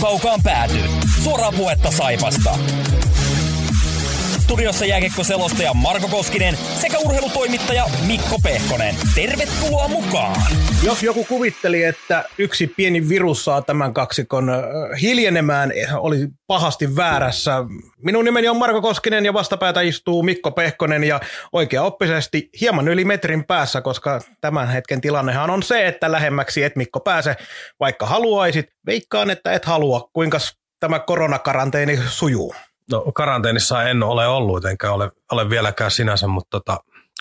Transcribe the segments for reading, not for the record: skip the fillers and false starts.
kaukaan pääty. Suoraa puhetta Saipasta. Studiossa jääkiekkoselostaja Marko Koskinen sekä urheilutoimittaja Mikko Pehkonen. Tervetuloa mukaan! Jos joku kuvitteli, että yksi pieni virus saa tämän kaksikon hiljenemään, oli pahasti väärässä. Minun nimeni on Marko Koskinen ja vastapäätä istuu Mikko Pehkonen ja oikeaoppisesti hieman yli metrin päässä, koska tämän hetken tilannehan on se, että lähemmäksi et Mikko pääse, vaikka haluaisit. Veikkaan, että et halua. Kuinkas tämä koronakaranteeni sujuu? No, karanteenissa en ole ollut, enkä ole vieläkään sinänsä, mutta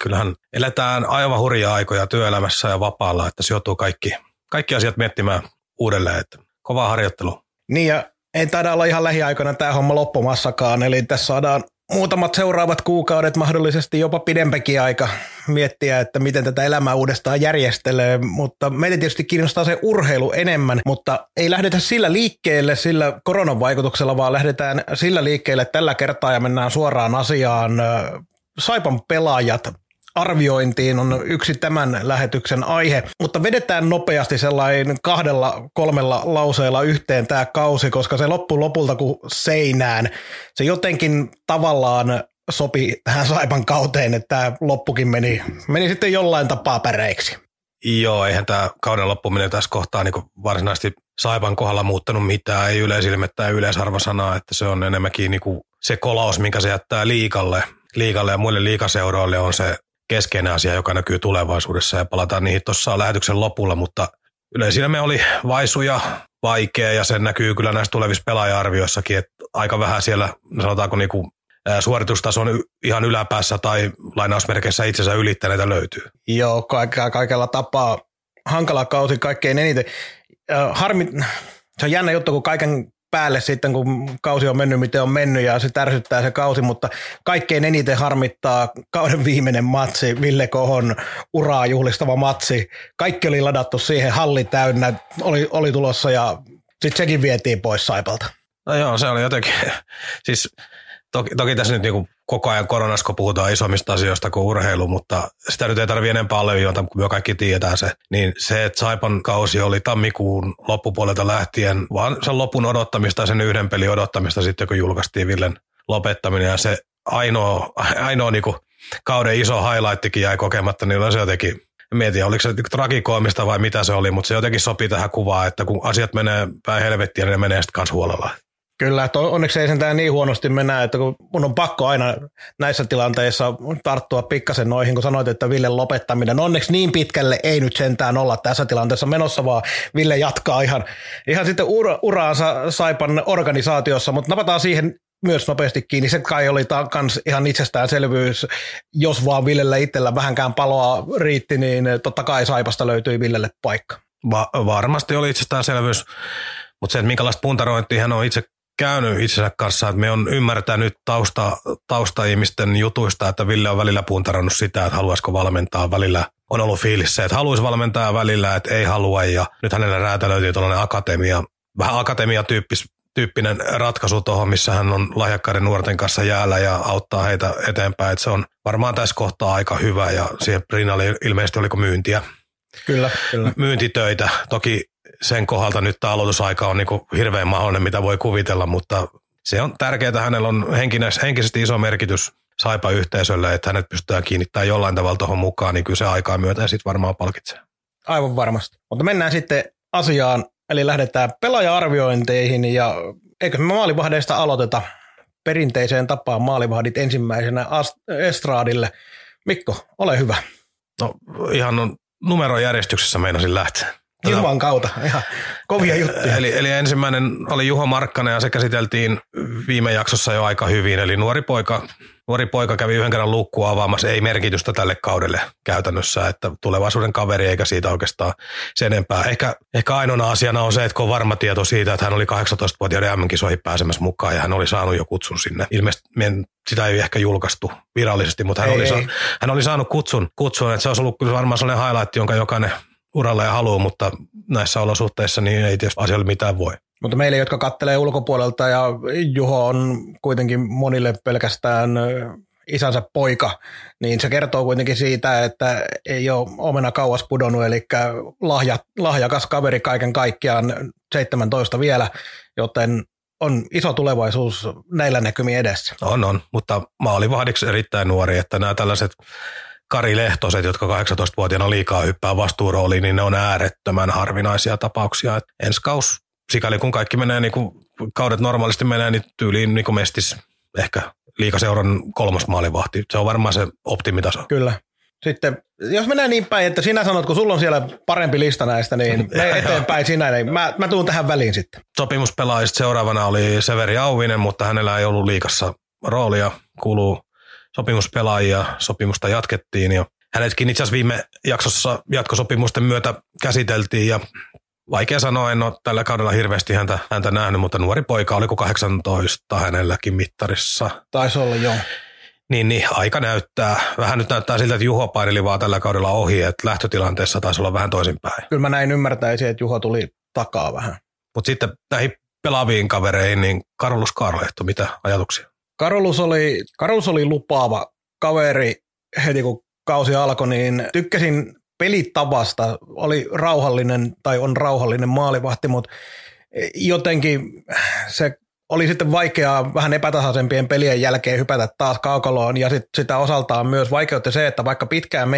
kyllähän eletään aivan hurjaa aikoja työelämässä ja vapaalla, että se joutuu kaikki asiat miettimään uudelleen, että kovaa harjoittelua. Niin ja ei taida olla ihan lähiaikoina tämä homma loppumassakaan, eli tässä saadaan muutamat seuraavat kuukaudet, mahdollisesti jopa pidempäkin aika miettiä, että miten tätä elämää uudestaan järjestelee, mutta meitä tietysti kiinnostaa se urheilu enemmän, mutta ei lähdetä sillä liikkeelle sillä koronan vaikutuksella, vaan lähdetään sillä liikkeelle tällä kertaa ja mennään suoraan asiaan. Saipan pelaajat arviointiin on yksi tämän lähetyksen aihe, mutta vedetään nopeasti sellainen 2-3 lauseella yhteen tämä kausi, koska se loppuu lopulta kuin seinään. Se jotenkin tavallaan sopi tähän Saipan kauteen, että tämä loppukin meni sitten jollain tapaa päreiksi. Joo, eihän tämä kauden loppuminen tässä kohtaa niin varsinaisesti Saipan kohdalla muuttanut mitään, ei yleisilmettä, ei yleisarvosanaa, että se on enemmänkin niin se kolaus, minkä se jättää liigalle ja muille liigaseuroille on se keskeinen asia, joka näkyy tulevaisuudessa ja palataan niihin tuossa lähetyksen lopulla, mutta yleisilme oli vaisu ja vaikea ja sen näkyy kyllä näissä tulevissa pelaaja-arvioissakin, että aika vähän siellä sanotaanko niinku suoritustason ihan yläpäässä tai lainausmerkeissä itsensä ylittäneitä löytyy. Joo, kaikella tapaa hankala kausi kaikkein eniten. Harmi, se on jännä juttu, kun kaiken päälle sitten, kun kausi on mennyt, miten on mennyt ja se tärsyttää se kausi, mutta kaikkein eniten harmittaa kauden viimeinen matsi, Ville Kohon uraa juhlistava matsi. Kaikki oli ladattu siihen, halli täynnä, oli tulossa ja sitten sekin vietiin pois Saipalta. No joo, se oli jotenkin, siis toki tässä nyt niin koko ajan koronasko puhutaan isommista asioista kuin urheilu, mutta sitä nyt ei tarvitse enempää alleviivata, kun me kaikki tiedetään se. Niin se, että Saipan kausi oli tammikuun loppupuolelta lähtien, vaan sen lopun odottamista, sen yhden pelin odottamista sitten, kun julkaistiin Villen lopettaminen. Ja se ainoa niin kauden iso highlighttikin jäi kokematta, niin se jotenkin, mietin, oliko se tragikoomista vai mitä se oli, mutta se jotenkin sopii tähän kuvaan, että kun asiat menee päin helvettiin, niin ne menee sitten kanssa huolella. Kyllä, onneksi ei sentään niin huonosti mennä, että kun mun on pakko aina näissä tilanteissa tarttua pikkasen noihin, kun sanoit, että Villen lopettaminen. Onneksi niin pitkälle ei nyt sentään olla tässä tilanteessa menossa, vaan Ville jatkaa ihan sitten uraansa Saipan organisaatiossa, mutta napataan siihen myös nopeasti kiinni. Se kai oli kans ihan itsestäänselvyys, jos vaan Villellä itsellä vähänkään paloa riitti, niin totta kai Saipasta löytyi Villelle paikka. Varmasti oli itsestäänselvyys, mutta se, että minkälaista puntarointia hän on itse käynyt itsensä kanssa, että me on ymmärtänyt taustaihmisten jutuista, että Ville on välillä puntarannut sitä, että haluaisiko valmentaa välillä. On ollut fiilis se, että haluaisi valmentaa välillä, että ei halua ja nyt hänellä räätälöityy tuollainen akatemia, vähän akatemiatyyppinen ratkaisu tuohon, missä hän on lahjakkaiden nuorten kanssa jäällä ja auttaa heitä eteenpäin, että se on varmaan tässä kohtaa aika hyvä ja siihen rinnalle ilmeisesti oliko myyntiä. Kyllä. Myyntitöitä. Toki sen kohdalta nyt tämä aloitusaika on niin kuin hirveän mahdollinen, mitä voi kuvitella, mutta se on tärkeää, että hänellä on henkisesti iso merkitys Saipa-yhteisölle, että hänet pystytään kiinnittämään jollain tavalla tuohon mukaan, niin kyllä se aikaa myötä sitten varmaan palkitsee. Aivan varmasti. Mutta mennään sitten asiaan, eli lähdetään pelaaja-arviointeihin ja eikö me maalivahdeista aloiteta perinteiseen tapaan maalivahdit ensimmäisenä estraadille. Mikko, ole hyvä. No ihan on numerojärjestyksessä meinasin lähteä. Ilman kautta, ihan kovia juttuja. Eli ensimmäinen oli Juho Markkanen ja se käsiteltiin viime jaksossa jo aika hyvin. Eli nuori poika kävi yhden kerran luukkua avaamassa, ei merkitystä tälle kaudelle käytännössä, että tulevaisuuden kaveri eikä siitä oikeastaan sen enempää. Ehkä ainoana asiana on se, että on varma tieto siitä, että hän oli 18-vuotiaiden MM-kisoihin pääsemässä mukaan ja hän oli saanut jo kutsun sinne. Ilmeisesti sitä ei ehkä julkaistu virallisesti, mutta hän oli saanut kutsun, että se olisi ollut varmaan sellainen highlight, jonka jokainen uralla ja haluu, mutta näissä olosuhteissa niin ei tietysti asialle mitään voi. Mutta meille, jotka kattelee ulkopuolelta ja Juho on kuitenkin monille pelkästään isänsä poika, niin se kertoo kuitenkin siitä, että ei ole omena kauas pudonnut, eli lahjakas kaveri kaiken kaikkiaan, 17 vielä, joten on iso tulevaisuus näillä näkymin edessä. On, mutta maalivahdiksi erittäin nuori, että nämä tällaiset Kari Lehtoset, jotka 18-vuotiaana liikaa hyppää vastuurooliin, niin ne on äärettömän harvinaisia tapauksia. Ensi kaus, sikäli kun kaikki menee niin kuin kaudet normaalisti menee, niin tyyliin niin kuin Mestis ehkä liigaseuran kolmas maalivahti. Se on varmaan se optimitaso. Kyllä. Sitten jos mennään niin päin, että sinä sanot, kun sulla on siellä parempi lista näistä, niin eteenpäin sinä, niin mä tuun tähän väliin sitten. Sopimuspelaajista seuraavana oli Severi Auvinen, mutta hänellä ei ollut liigassa roolia, kuuluu sopimuspelaajia, sopimusta jatkettiin ja hänetkin itse asiassa viime jaksossa jatkosopimusten myötä käsiteltiin ja vaikea sanoa, en ole tällä kaudella hirveästi häntä nähnyt, mutta nuori poika oli 18 hänelläkin mittarissa. Taisi olla, joo. Niin, aika näyttää. Vähän nyt näyttää siltä, että Juho paineli vaan tällä kaudella ohi, että lähtötilanteessa taisi olla vähän toisinpäin. Kyllä mä näin ymmärtäisin, että Juho tuli takaa vähän. Mutta sitten näihin pelaaviin kavereihin, niin Karolus Kaarlehto, mitä ajatuksia? Karolus oli lupaava kaveri heti kun kausi alkoi, niin tykkäsin pelitavasta, oli rauhallinen tai on rauhallinen maalivahti, mutta jotenkin se oli sitten vaikeaa vähän epätasaisempien pelien jälkeen hypätä taas kaukaloon ja sitä osaltaan myös vaikeutti se, että vaikka pitkään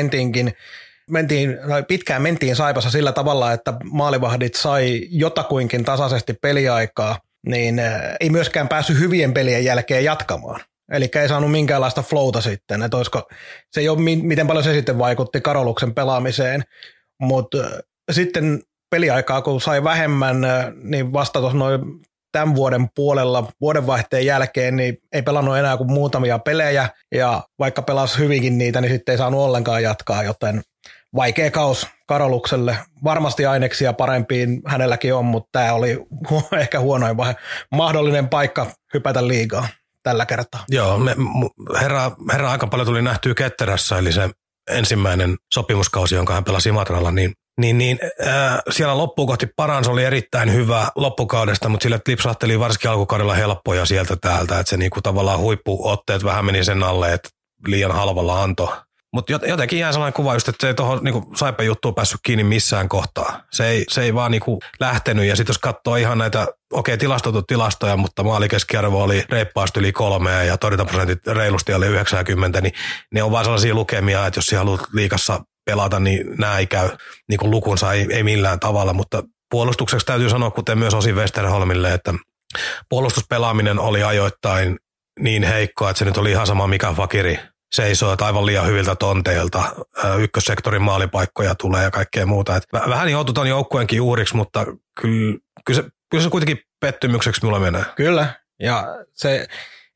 mentiin Saipassa sillä tavalla, että maalivahdit sai jotakuinkin tasaisesti peliaikaa, niin ei myöskään päässyt hyvien pelien jälkeen jatkamaan. Eli ei saanut minkäänlaista flowta sitten, että olisiko, se ei ole miten paljon se sitten vaikutti Karoluksen pelaamiseen, mutta sitten peliaikaa kun sai vähemmän, niin vasta tuossa noin tämän vuoden puolella, vuodenvaihteen jälkeen, niin ei pelannut enää kuin muutamia pelejä ja vaikka pelasi hyvinkin niitä, niin sitten ei saanut ollenkaan jatkaa, joten vaikea kaus Karolukselle. Varmasti aineksia parempiin hänelläkin on, mutta tämä oli ehkä huonoin mahdollinen paikka hypätä liigaan tällä kertaa. Joo, herra aika paljon tuli nähtyä Ketterässä, eli se ensimmäinen sopimuskausi, jonka hän pelasi Imatralla, niin siellä loppuun kohti parans oli erittäin hyvä loppukaudesta, mutta sille lipsahteli varsinkin alkukaudella helppoja sieltä täältä, että se niinku tavallaan huippuotteet vähän meni sen alle, että liian halvalla antoi. Mutta jotenkin jää sellainen kuva just, että se ei tuohon niinku Saipan juttuun päässyt kiinni missään kohtaa. Se ei vaan niinku lähtenyt ja sitten jos katsoo ihan näitä, okei tilastoitu tilastoja, mutta maalikeskiarvo oli reippaasti yli 3 ja torjuntaprosentit reilusti oli 90, niin ne on vaan sellaisia lukemia, että jos sä haluat liigassa pelata, niin nämä ei käy niinku lukunsa ei millään tavalla, mutta puolustukseksi täytyy sanoa, kuten myös osin Westerholmille, että puolustuspelaaminen oli ajoittain niin heikkoa, että se nyt oli ihan sama mikä fakiri. Seisoo aivan liian hyviltä tonteilta, ykkössektorin maalipaikkoja tulee ja kaikkea muuta. Et vähän joututaan joukkueenkin uhriksi, mutta kyllä se kuitenkin pettymykseksi mulla menee. Kyllä, ja se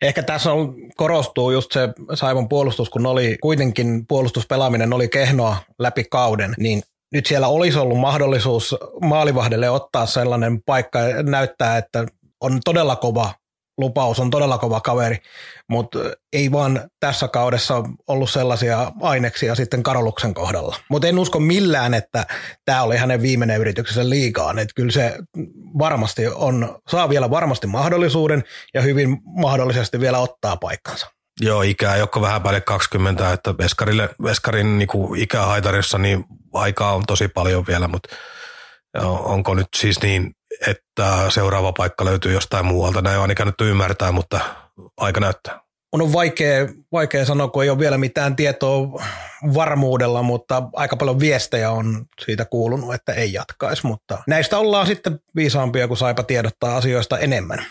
ehkä tässä on, korostuu just se Saipan puolustus, kun oli kuitenkin puolustuspelaaminen oli kehnoa läpi kauden, niin nyt siellä olisi ollut mahdollisuus maalivahdelle ottaa sellainen paikka ja näyttää, että on todella kova lupaus, on todella kova kaveri, mutta ei vaan tässä kaudessa ollut sellaisia aineksia sitten Karoluksen kohdalla. Mutta en usko millään, että tämä oli hänen viimeinen yrityksensä liigaan. Et kyllä se varmasti saa vielä varmasti mahdollisuuden ja hyvin mahdollisesti vielä ottaa paikkansa. Joo, ikää joko vähän päälle 20, että Veskarin niinku ikähaitarissa niin aikaa on tosi paljon vielä, mutta onko nyt siis niin, että seuraava paikka löytyy jostain muualta. Näin on ainakaan nyt ymmärtää, mutta aika näyttää. On vaikea sanoa, kun ei ole vielä mitään tietoa varmuudella, mutta aika paljon viestejä on siitä kuulunut, että ei jatkaisi. Mutta näistä ollaan sitten viisaampia, kun Saipa tiedottaa asioista enemmän.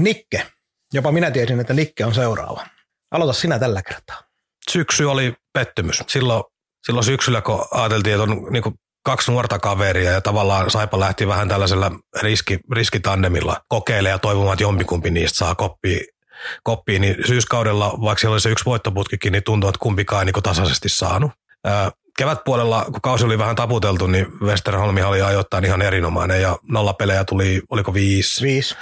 Nikke. Jopa minä tiesin, että Nikke on seuraava. Aloita sinä tällä kertaa. Syksy oli pettymys. Silloin syksyllä, kun ajateltiin, että on niin kuin 2 nuorta kaveria ja tavallaan Saipa lähti vähän tällaisella riskitandemilla kokeilemaan ja toivomaan, että jompikumpi niistä saa koppiin. Niin syyskaudella, vaikka siellä oli se 1 voittoputkikin, niin tuntui, että kumpikaan ei niin tasaisesti saanut. Kevätpuolella, kun kausi oli vähän taputeltu, niin Westerholmihan oli ajoittain ihan erinomainen ja 0 pelejä tuli, oliko 5?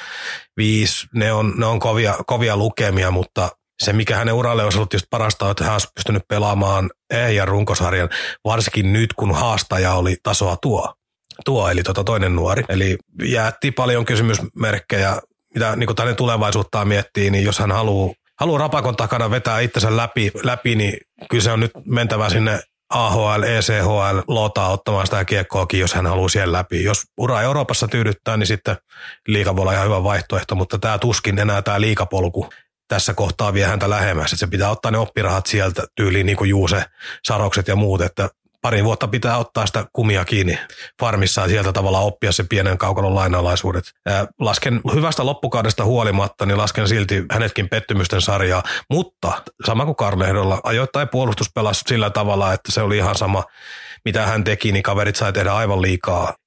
5. Ne on kovia lukemia, mutta se, mikä hänen uralle olisi ollut just parasta, että hän olisi pystynyt pelaamaan ehjän runkosarjan, varsinkin nyt, kun haastaja oli tasoa tuo eli toinen nuori. Eli jäätti paljon kysymysmerkkejä, mitä niin kuin hänen tulevaisuuttaan miettii, niin jos hän haluaa haluaa rapakon takana vetää itsensä läpi, niin kyllä se on nyt mentävä sinne AHL, ECHL, Lotaa ottamaan sitä kiekkoakin, jos hän haluaa siellä läpi. Jos ura Euroopassa tyydyttää, niin sitten liiga voi olla ihan hyvä vaihtoehto, mutta tämä tuskin enää tämä liigapolku tässä kohtaa vie häntä lähemmäs. Että se pitää ottaa ne oppirahat sieltä tyyliin niin kuin Juuse, Sarokset ja muut, että pari vuotta pitää ottaa sitä kumia kiinni farmissaan sieltä tavallaan oppia se pienen kaukalon lainalaisuudet. Lasken hyvästä loppukaudesta huolimatta, niin lasken silti hänetkin pettymysten sarjaa, mutta sama kuin Kaarlehdolla ajoittain puolustus pelasi sillä tavalla, että se oli ihan sama, mitä hän teki, niin kaverit sai tehdä aivan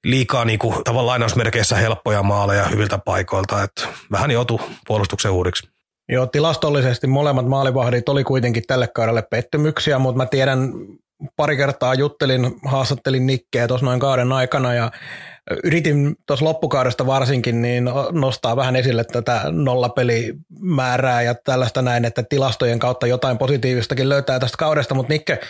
liikaa niin kuin tavallaan lainausmerkeissä helppoja maaleja hyviltä paikoilta, että vähän joutui puolustuksen uhriksi. Joo, tilastollisesti molemmat maalivahdit oli kuitenkin tälle kaudelle pettymyksiä, mutta mä tiedän, pari kertaa haastattelin Nikkeä tuossa noin kauden aikana ja yritin tuossa loppukaudesta varsinkin niin nostaa vähän esille tätä nollapelimäärää ja tällaista näin, että tilastojen kautta jotain positiivistakin löytää tästä kaudesta, mutta Nikke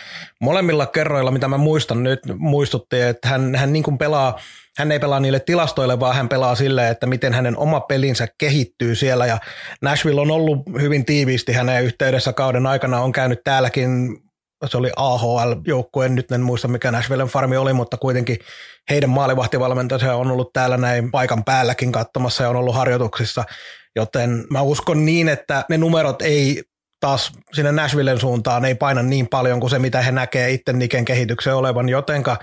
molemmilla kerroilla, mitä mä muistan nyt, muistutti, että hän niin kuin pelaa, hän ei pelaa niille tilastoille, vaan hän pelaa sille, että miten hänen oma pelinsä kehittyy siellä ja Nashville on ollut hyvin tiiviisti hänen yhteydessä kauden aikana, on käynyt täälläkin. Se oli AHL-joukkue, nyt en muista mikä Nashvillen farmi oli, mutta kuitenkin heidän maalivahtivalmentajansa on ollut täällä näin paikan päälläkin katsomassa ja on ollut harjoituksissa, joten mä uskon niin, että ne numerot ei taas sinne Nashvillen suuntaan ei paina niin paljon kuin se, mitä he näkee itse Niken kehityksen olevan, jotenka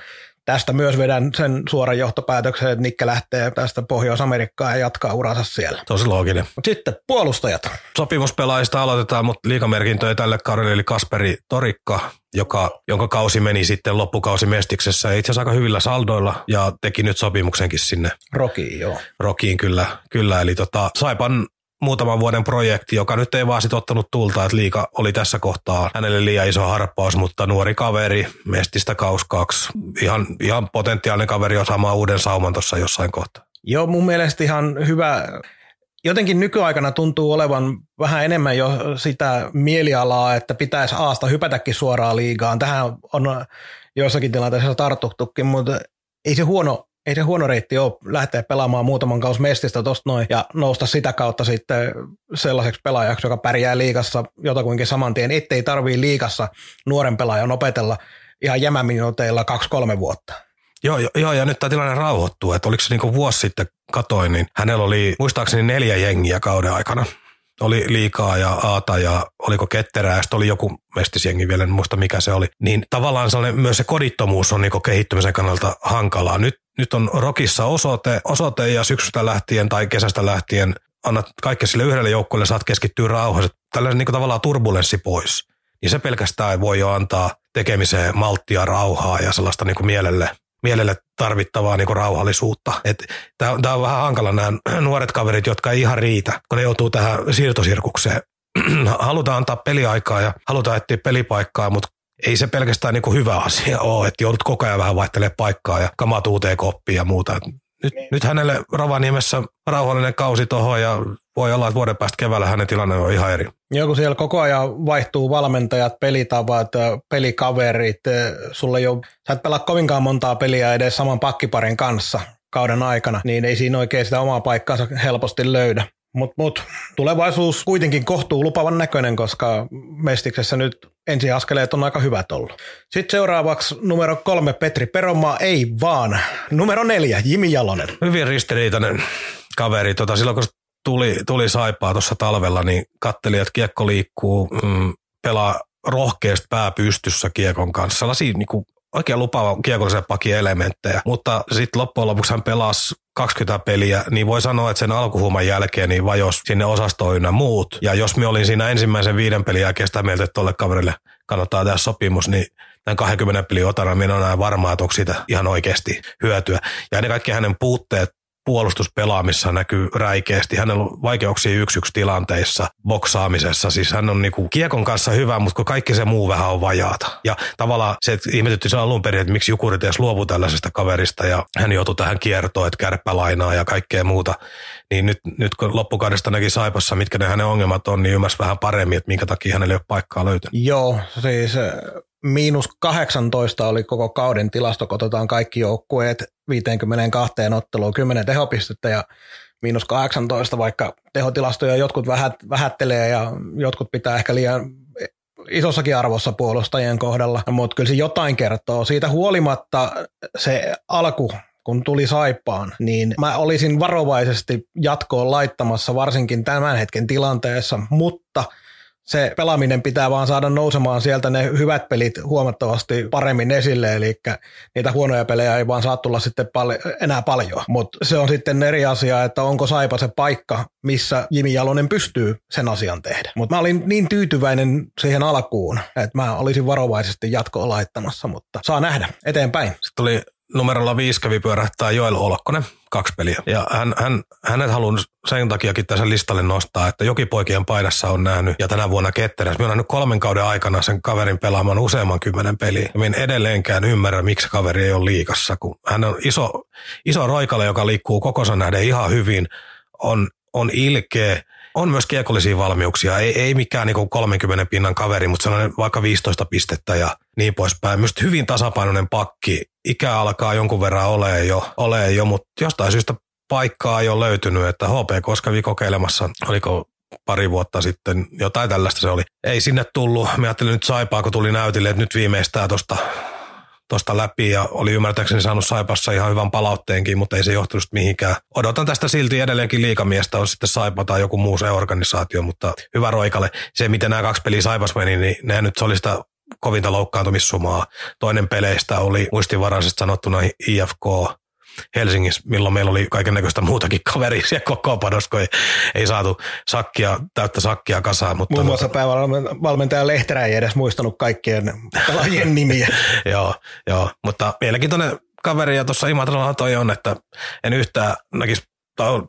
tästä myös vedän sen suoran johtopäätöksen, että Nikke lähtee tästä Pohjois-Amerikkaan ja jatkaa uransa siellä. Tosi looginen. Sitten puolustajat. Sopimuspelaajista aloitetaan, mutta liigamerkintöjä tälle kaudelle, eli Kasperi Torikka, jonka kausi meni sitten loppukausi Mestiksessä. Itse asiassa aika hyvillä saldoilla ja teki nyt sopimuksenkin sinne. Rokiin, joo. Rokiin kyllä. Eli Saipan muutaman vuoden projekti, joka nyt ei vaan sit ottanut tulta, että liiga oli tässä kohtaa hänelle liian iso harppaus, mutta nuori kaveri, Mestistä kauskaksi, ihan potentiaalinen kaveri on saamaan uuden sauman tuossa jossain kohtaa. Joo, mun mielestä ihan hyvä. Jotenkin nykyaikana tuntuu olevan vähän enemmän jo sitä mielialaa, että pitäisi A:sta hypätäkin suoraan liigaan. Tähän on joissakin tilanteissa tartuttukin, mutta ei se huono reitti ole lähteä pelaamaan muutaman kausi Mestistä tuosta noin ja nousta sitä kautta sitten sellaiseksi pelaajaksi, joka pärjää liigassa jotakuinkin saman tien, ettei tarvii liigassa nuoren pelaajan opetella ihan jämäminuuteilla 2-3 vuotta. Joo, ja nyt tämä tilanne rauhoittuu, että oliko se niin kuin vuosi sitten katoin, niin hänellä oli muistaakseni 4 jengiä kauden aikana. Oli liikaa ja aata ja oliko ketterää ja sitten oli joku mestisjengi vielä, en muista mikä se oli. Niin tavallaan myös se kodittomuus on niinku kehittymisen kannalta hankalaa. Nyt on Rokissa osoite ja syksystä lähtien tai kesästä lähtien annat kaikki sille yhdelle joukkueelle, saat keskittyä rauhassa. Tällainen niinku tavallaan turbulenssi pois. Niin se pelkästään voi jo antaa tekemiseen malttia, rauhaa ja sellaista niinku mielelle tarvittavaa niinku rauhallisuutta. Tämä on vähän hankala nämä nuoret kaverit, jotka ei ihan riitä, kun ne joutuu tähän siirtosirkukseen. Halutaan antaa peliaikaa ja halutaan etsiä pelipaikkaa, mutta ei se pelkästään niinku hyvä asia ole, että joudut koko ajan vähän vaihtelemaan paikkaa ja kamat uuteen koppiin ja muuta. Nyt hänelle Rovaniemessä rauhallinen kausi tuohon ja voi olla, että vuoden päästä keväällä hänen tilanne on ihan eri. Joo, kun siellä koko ajan vaihtuu valmentajat, pelitavat, pelikaverit. Sä et pelaa kovinkaan montaa peliä edes saman pakkiparin kanssa kauden aikana, niin ei siinä oikein sitä omaa paikkaansa helposti löydä. Mutta tulevaisuus kuitenkin kohtuu lupavan näköinen, koska Mestiksessä nyt ensiaskeleet on aika hyvät ollut. Sitten seuraavaksi numero 3 Petri Peronmaa, ei vaan. Numero 4 Jimi Jalonen. Hyvin ristiriitainen kaveri. Silloin kun tuli Saipaa tuossa talvella, niin katteli, että kiekko liikkuu, pelaa rohkeasti pää pystyssä kiekon kanssa. Sellaisia niin oikein lupaava kiekollisen pakin elementtejä, mutta sitten loppujen lopuksi hän pelasi 20 peliä, niin voi sanoa, että sen alkuhuuman jälkeen niin vajos sinne osastoon ynnä muut. Ja jos me olin siinä ensimmäisen 5 pelin jälkeen sitä mieltä, että tuolle kaverille kannattaa tehdä sopimus, niin tämän 20 pelin otana minä olen aina varmaa, että onko siitä ihan oikeasti hyötyä. Ja ennen kaikkea hänen puutteet puolustuspelaamissa näkyy räikeästi. Hänellä on vaikeuksia 1-1 tilanteissa, boksaamisessa. Siis hän on niinku kiekon kanssa hyvä, mutta kun kaikki se muu vähän on vajaata. Ja tavallaan se ihmetytti sen alun perin, että miksi Jukurit edes luovu tällaisesta kaverista ja hän joutui tähän kiertoon, että kärppälainaa ja kaikkea muuta. Niin nyt kun loppukaudesta näki Saipassa, mitkä ne hänen ongelmat on, niin ymmärsi vähän paremmin, että minkä takia hänelle ei ole paikkaa löytynyt. Joo, siis -18 oli koko kauden tilasto, kun otetaan kaikki joukkueet 52 otteluun, 10 tehopistettä ja -18, vaikka tehotilastoja jotkut vähättelee ja jotkut pitää ehkä liian isossakin arvossa puolustajien kohdalla, mutta kyllä se jotain kertoo. Siitä huolimatta se alku, kun tuli Saipaan, niin mä olisin varovaisesti jatkoon laittamassa varsinkin tämän hetken tilanteessa, mutta se pelaaminen pitää vaan saada nousemaan sieltä ne hyvät pelit huomattavasti paremmin esille, eli niitä huonoja pelejä ei vaan saa tulla sitten enää paljon. Mutta se on sitten eri asia, että onko Saipa se paikka, missä Jimi Jalonen pystyy sen asian tehdä. Mutta mä olin niin tyytyväinen siihen alkuun, että mä olisin varovaisesti jatkoa laittamassa, mutta saa nähdä eteenpäin. Sitten tuli numerolla 5 kävi pyörähtää Joel Olkkonen, 2 peliä. Ja hänet haluan sen takiakin tässä listalle nostaa, että Jokipoikien paidassa on nähnyt ja tänä vuonna Ketterässä. Mä oon nähnyt 3 kauden aikana sen kaverin pelaamaan useamman 10 peliä. Mä en edelleenkään ymmärrä, miksi kaveri ei ole liigassa, kun hän on iso roikale, joka liikkuu kokonsa nähden ihan hyvin, on ilkeä. On myös kiekollisia valmiuksia, ei mikään niinku 30 pinnan kaveri, mutta sellainen vaikka 15 pistettä ja niin poispäin. Myös hyvin tasapainoinen pakki, ikä alkaa jonkun verran olemaan jo, mutta jostain syystä paikkaa ei ole löytynyt, että HPK kävi kokeilemassa, oliko pari vuotta sitten, jotain tällaista se oli. Ei sinne tullut, mä ajattelin nyt Saipaa, kun tuli näytille, että nyt viimeistään tuosta läpi ja oli ymmärtääkseni saanut Saipassa ihan hyvän palautteenkin, mutta ei se johtunut mihinkään. Odotan tästä silti edelleenkin liikamiestä, on sitten Saipa tai joku muu se organisaatio, mutta hyvä roikalle. Se, miten nämä 2 peliä Saipas meni, niin ne nyt se oli sitä kovinta loukkaantumissumaa. Toinen peleistä oli muistinvaraisesti sanottuna IFK Helsingissä, milloin meillä oli kaikennäköistä muutakin kaveria siellä kokoonpanossa, kun ei saatu täyttä sakkia kasaan. Mutta muun muassa päävalmentaja Lehterä ei edes muistanut kaikkien pelaajien nimiä. Joo, mutta mielenkiintoinen kaveri ja tuossa Imatralla toi on, että en yhtään näkisi,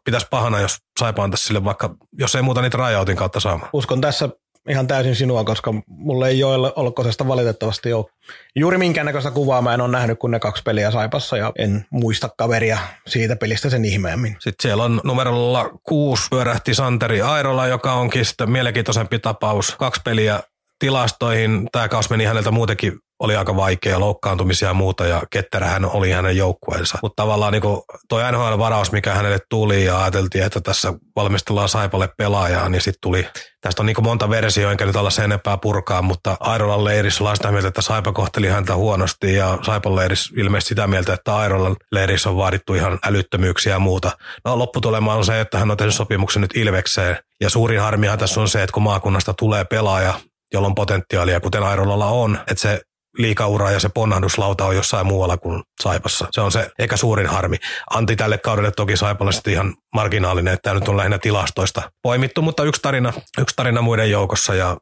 pitäisi pahana, jos Saipa antaisi sille vaikka, jos ei muuta niitä rajautin kautta saamaan. Uskon tässä ihan täysin sinua, koska mulle ei Joel Olkkosesta valitettavasti ole juuri minkäännäköistä kuvaa. Mä en ole nähnyt kuin ne 2 peliä Saipassa ja en muista kaveria siitä pelistä sen ihmeemmin. Sitten siellä on numerolla 6 pyörähti Santeri Airola, joka onkin sitten mielenkiintoisempi tapaus. 2 peliä tilastoihin. Tämä kaus meni häneltä muutenkin, oli aika vaikea, loukkaantumisia ja muuta, ja Ketterähän oli hänen joukkueensa. Mutta tavallaan niin tuo NHL-varaus, mikä hänelle tuli, ja ajateltiin, että tässä valmistellaan Saipalle pelaajaa, niin sitten tuli, tästä on niin monta versiota, enkä nyt olla sen enempää purkaa, mutta Airolan leirissä ollaan sitä mieltä, että Saipa kohteli häntä huonosti, ja Saipan leirissä ilmeisesti sitä mieltä, että Airolan leirissä on vaadittu ihan älyttömyyksiä ja muuta. No lopputulema on se, että hän on tehnyt sopimuksen nyt Ilvekseen, ja suurin harmihan tässä on se, että kun maakunnasta tulee pelaaja, jolla on potentiaalia, kuten Airolalla on, että se liikaura ja se ponnahduslauta on jossain muualla kuin Saipassa. Se on se eikä suurin harmi. Anti tälle kaudelle toki Saipalle sitten ihan marginaalinen, että tämä nyt on lähinnä tilastoista poimittu, mutta yksi tarina muiden joukossa ja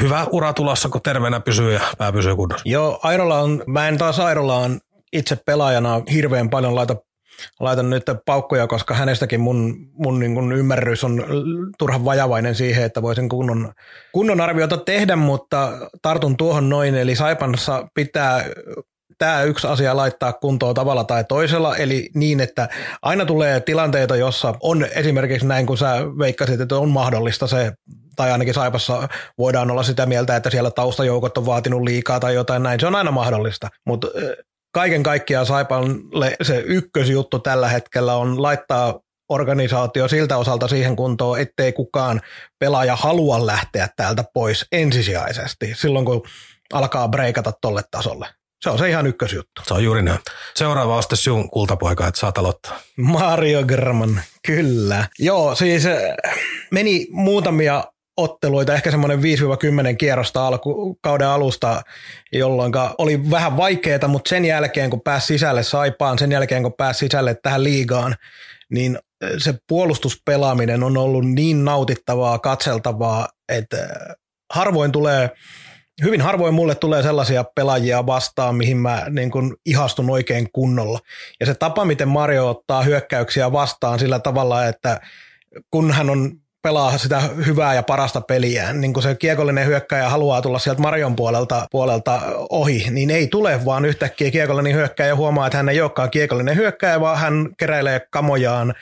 hyvä ura tulossa, kun terveenä pysyy ja pää pysyy kunnossa. Joo, mä en taas Airolaan itse pelaajana hirveän paljon laitan nyt paukkoja, koska hänestäkin mun niin kuin ymmärrys on turhan vajavainen siihen, että voisin kunnon arviota tehdä, mutta tartun tuohon noin. Eli Saipansa pitää tämä yksi asia laittaa kuntoon tavalla tai toisella, eli niin, että aina tulee tilanteita, jossa on esimerkiksi näin, kun sä veikkasit, että on mahdollista se, tai ainakin Saipassa voidaan olla sitä mieltä, että siellä taustajoukot on vaatinut liikaa tai jotain näin. Se on aina mahdollista, mutta kaiken kaikkiaan Saipalle se ykkösjuttu tällä hetkellä on laittaa organisaatio siltä osalta siihen kuntoon, ettei kukaan pelaaja halua lähteä täältä pois ensisijaisesti silloin, kun alkaa breikata tolle tasolle. Se on se ihan ykkösjuttu. Se on juuri näin. Seuraava on sitten sinun kultapoika, että saat aloittaa. Mario Grman, kyllä. Joo, siis meni muutamia otteluita, ehkä semmoinen 5-10 kierrosta kauden alusta, jolloin oli vähän vaikeaa, mutta sen jälkeen kun pääsi sisälle Saipaan, sen jälkeen kun pääsi sisälle tähän liigaan, niin se puolustuspelaaminen on ollut niin nautittavaa, katseltavaa, että hyvin harvoin mulle tulee sellaisia pelaajia vastaan, mihin mä niin kuin ihastun oikein kunnolla. Ja se tapa, miten Mario ottaa hyökkäyksiä vastaan sillä tavalla, että kun hän pelaa sitä hyvää ja parasta peliä, niin kun se kiekollinen hyökkääjä haluaa tulla sieltä Marion puolelta ohi, niin ei tule, vaan yhtäkkiä kiekollinen hyökkääjä huomaa, että hän ei olekaan kiekollinen hyökkääjä, vaan hän keräilee kamojaan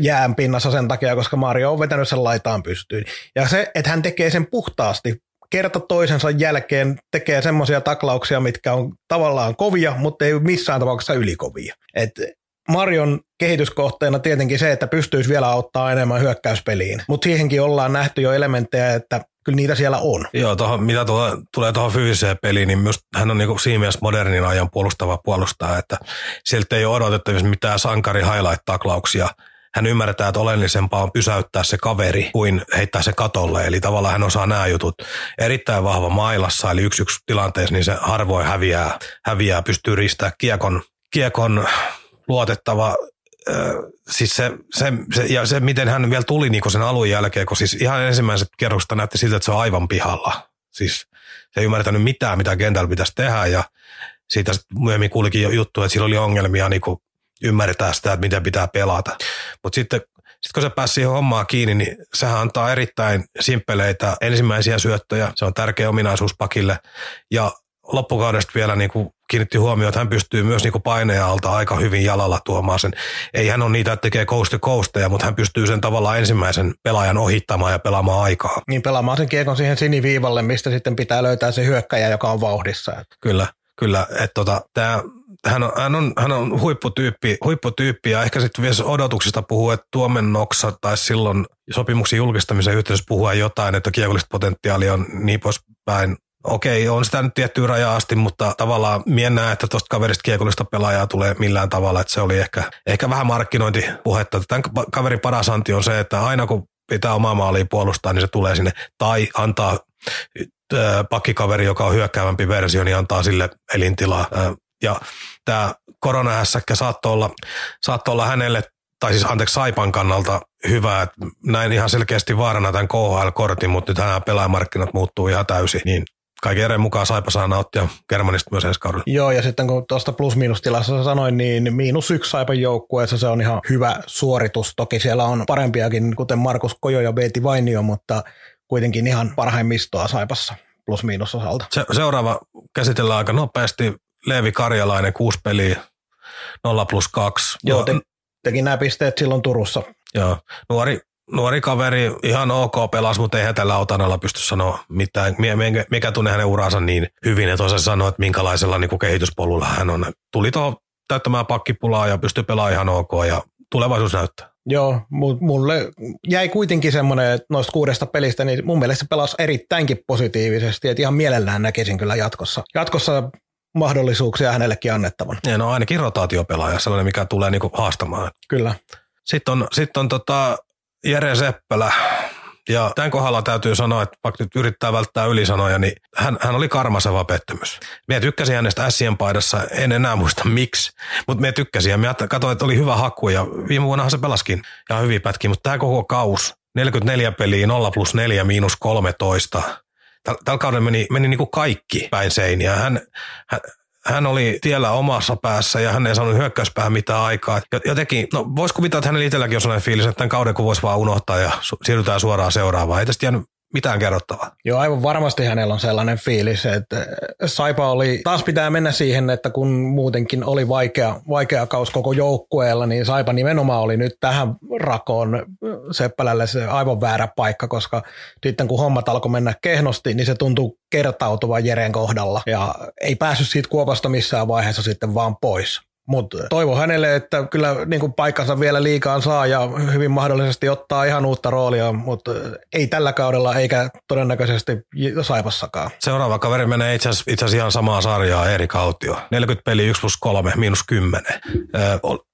jään pinnassa sen takia, koska Mario on vetänyt sen laitaan pystyyn. Ja se, että hän tekee sen puhtaasti, kerta toisensa jälkeen tekee semmoisia taklauksia, mitkä on tavallaan kovia, mutta ei missään tapauksessa ylikovia. Et Marion kehityskohteena tietenkin se, että pystyisi vielä auttaa enemmän hyökkäyspeliin, mutta siihenkin ollaan nähty jo elementtejä, että kyllä niitä siellä on. Joo, mitä tulee tuohon fyysiseen peliin, niin myös hän on niin siinä mielessä modernin ajan puolustava puolustaja, että sieltä ei ole odotettavissa mitään sankari highlight-taklauksia. Hän ymmärtää, että oleellisempaa on pysäyttää se kaveri kuin heittää se katolle, eli tavallaan hän osaa nämä jutut. Erittäin vahva mailassa, eli 1-1 tilanteessa, niin se harvoin häviää, pystyy riistämään kiekon luotettava, siis se, miten hän vielä tuli niin sen alun jälkeen, kun siis ihan ensimmäiset kierrokset näytti siltä, että se on aivan pihalla. Siis se ei ymmärtänyt mitään, mitä kentällä pitäisi tehdä, ja siitä myöhemmin kuulikin jo juttu, että sillä oli ongelmia niin kuin ymmärtää sitä, että miten pitää pelata. Mutta sitten kun se pääsi siihen hommaan kiinni, niin sehän antaa erittäin simppeleitä ensimmäisiä syöttöjä. Se on tärkeä ominaisuus pakille. Ja loppukaudesta vielä niin kuin kiinnitti huomioon, että hän pystyy myös niin kuin paineen alta aika hyvin jalalla tuomaan sen. Ei hän ole niitä, että tekee coast to coasteja, mutta hän pystyy sen tavallaan ensimmäisen pelaajan ohittamaan ja pelaamaan aikaa. Niin, pelaamaan sen kiekon siihen siniviivalle, mistä sitten pitää löytää se hyökkäjä, joka on vauhdissa. Kyllä. Että hän on huipputyyppi ja ehkä sitten vielä odotuksista puhuu, että tuomennoksa tai silloin sopimuksen julkistamisen yhteydessä puhua jotain, että kiekollista potentiaalia on niin poispäin. Okei, on sitä nyt tiettyä rajaa asti, mutta tavallaan mie näen, että tuosta kaverista kiekollista pelaajaa tulee millään tavalla, että se oli ehkä vähän markkinointipuhetta. Tämän kaverin paras anti on se, että aina kun pitää omaa maalia puolustaa, niin se tulee sinne tai antaa pakkikaveri, joka on hyökkäävämpi versio, niin antaa sille elintilaa. Ja tämä koronahässäkkä saattoi olla hänelle, tai siis anteeksi Saipan kannalta hyvä, että näin ihan selkeästi vaarana tämän KHL-kortin, mutta nyt hän pelaajamarkkinat muuttuu ihan täysin, niin kaiken eri mukaan Saipa saa nauttia Germanista myös ensi kaudella. Joo, ja sitten kun tuosta plus-miinustilassa sanoin, niin -1 Saipan joukkueessa se on ihan hyvä suoritus. Toki siellä on parempiakin, kuten Markus Kojo ja Veeti Vainio, mutta kuitenkin ihan parhaimmistoa Saipassa plus-miinus osalta. Seuraava käsitellään aika nopeasti. Leevi Karjalainen, 6 peliä, 0+2. Joo, teki nämä pisteet silloin Turussa. Joo, nuori kaveri, ihan ok pelas, mutta ei tällä otanalla pysty sanoa mitään. Mikä tunne hänen uransa niin hyvin, että osaa sanoa, että minkälaisella niin kuin kehityspolulla hän on. Tuli tuohon täyttämään pakkipulaa ja pystyi pelaamaan ihan ok ja tulevaisuus näyttää. Joo, mulle jäi kuitenkin semmoinen, että noista 6 pelistä, niin mun mielestä se pelasi erittäinkin positiivisesti, että ihan mielellään näkisin kyllä jatkossa mahdollisuuksia hänellekin annettavan. Ja no ainakin rotaatiopelaaja, sellainen mikä tulee niinku haastamaan. Kyllä. Sitten on Jere Seppälä, ja tämän kohdalla täytyy sanoa, että vaikka nyt yrittää välttää ylisanoja, niin hän oli karmaseva pettymys. Minä tykkäsin hänestä SCN paidassa, en enää muista miksi, mutta minä tykkäsin ja minä katsoin, että oli hyvä haku ja viime vuonnahan se pelaskin ihan hyvin pätkiä, mutta tämä koko kaus, 44 peliä, 0+4, -13. Tällä kaudella meni niin kuin kaikki päin seiniä. Hän oli tiellä omassa päässä ja hän ei saanut hyökkäyspäähän mitään aikaa. Jotenkin, no voisi kuvitella, että hänellä itselläkin on sellainen fiilis, että tämän kauden kun voisi vaan unohtaa ja siirrytään suoraan seuraavaan. Ei tästä jäänyt mitään kerrottavaa. Joo, aivan varmasti hänellä on sellainen fiilis, että Saipa oli, taas pitää mennä siihen, että kun muutenkin oli vaikea kaus koko joukkueella, niin Saipa nimenomaan oli nyt tähän rakoon Seppälälle se aivan väärä paikka, koska sitten kun hommat alkoi mennä kehnosti, niin se tuntui kertautuvan Jeren kohdalla ja ei päässyt siitä kuopasta missään vaiheessa sitten vaan pois. Mutta toivon hänelle, että kyllä niin kuin paikkansa vielä liikaa saa ja hyvin mahdollisesti ottaa ihan uutta roolia, mutta ei tällä kaudella eikä todennäköisesti Saipassakaan. Seuraava kaveri menee itse asiassa ihan samaa sarjaa, Erik Autio. 40 peliä, 1+3, -10.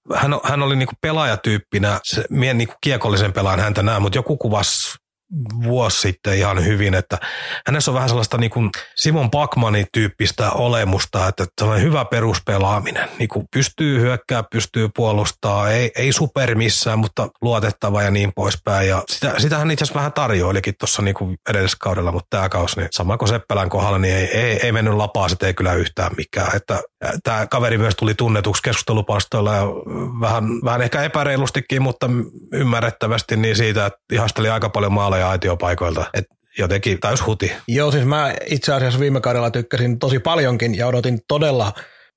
Hän oli niin kuin pelaajatyyppinä, minä niin kuin kiekollisen pelaan häntä näen, mutta joku kuvasi vuosi sitten ihan hyvin, että hänessä on vähän sellaista niin kuin Simon Backmanin tyyppistä olemusta, että sellainen hyvä peruspelaaminen, niin kuin pystyy hyökkää, pystyy puolustaa, ei super missään, mutta luotettava ja niin poispäin. Ja sitä hän itse asiassa vähän tarjoilikin tuossa niin kuin edelliskaudella, mutta tämä kausi, niin sama kuin Seppälän kohdalla, niin ei mennyt lapaa, se ei kyllä yhtään mikään. Että tämä kaveri myös tuli tunnetuksi keskustelupalstoilla ja vähän ehkä epäreilustikin, mutta ymmärrettävästi niin siitä, että ihasteli aika paljon maaleja aitiopaikoilta. Et jotenkin täys huti. Joo, siis mä itse asiassa viime kaudella tykkäsin tosi paljonkin ja odotin todella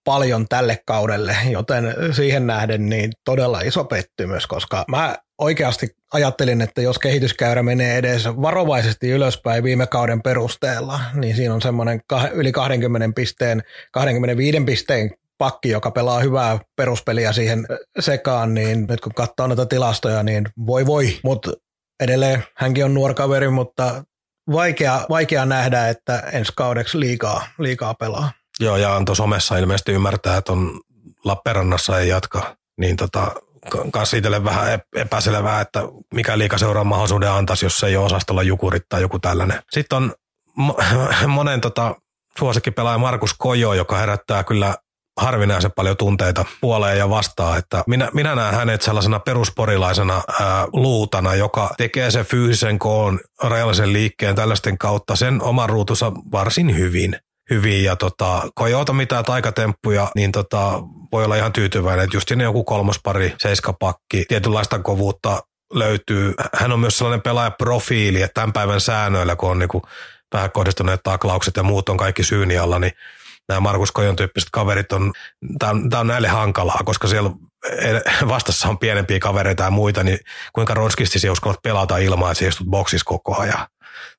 paljon tälle kaudelle, joten siihen nähden niin todella iso pettymys, koska mä oikeasti ajattelin, että jos kehityskäyrä menee edes varovaisesti ylöspäin viime kauden perusteella, niin siinä on semmoinen yli 25 pisteen pakki, joka pelaa hyvää peruspeliä siihen sekaan, niin nyt kun katsoo noita tilastoja, niin voi. Mutta edelleen hänkin on nuorkaveri, mutta vaikea nähdä, että ensi kaudeksi liikaa pelaa. Joo, ja antoi somessa ilmeisesti ymmärtää, että on Lappeenrannassa ei jatka, niin kanssa itselle vähän epäselvää, että mikä liigaseuran mahdollisuuden antaisi, jos ei ole osastolla Jukurit tai joku tällainen. Sitten on monen suosikkipelaaja Markus Kojo, joka herättää kyllä harvinaisen paljon tunteita puoleen ja vastaan, että minä näen hänet sellaisena perusporilaisena luutana, joka tekee sen fyysisen koon, rajallisen liikkeen tällaisten kautta sen oman ruutunsa varsin hyvin ja kun ei ota mitään taikatemppuja, niin voi olla ihan tyytyväinen, että just siinä joku kolmospari, seiskapakki, tietynlaista kovuutta löytyy. Hän on myös sellainen pelaajaprofiili, että tämän päivän säännöillä, kun on niinku vähän kohdistuneet taklaukset ja muut on kaikki syyni alla, niin nämä Markus Kojon tyyppiset kaverit on, tämä on näille hankalaa, koska siellä vastassa on pienempiä kavereita ja muita, niin kuinka ronskisti se uskallat pelata ilman, että se istut boksissa koko ajan.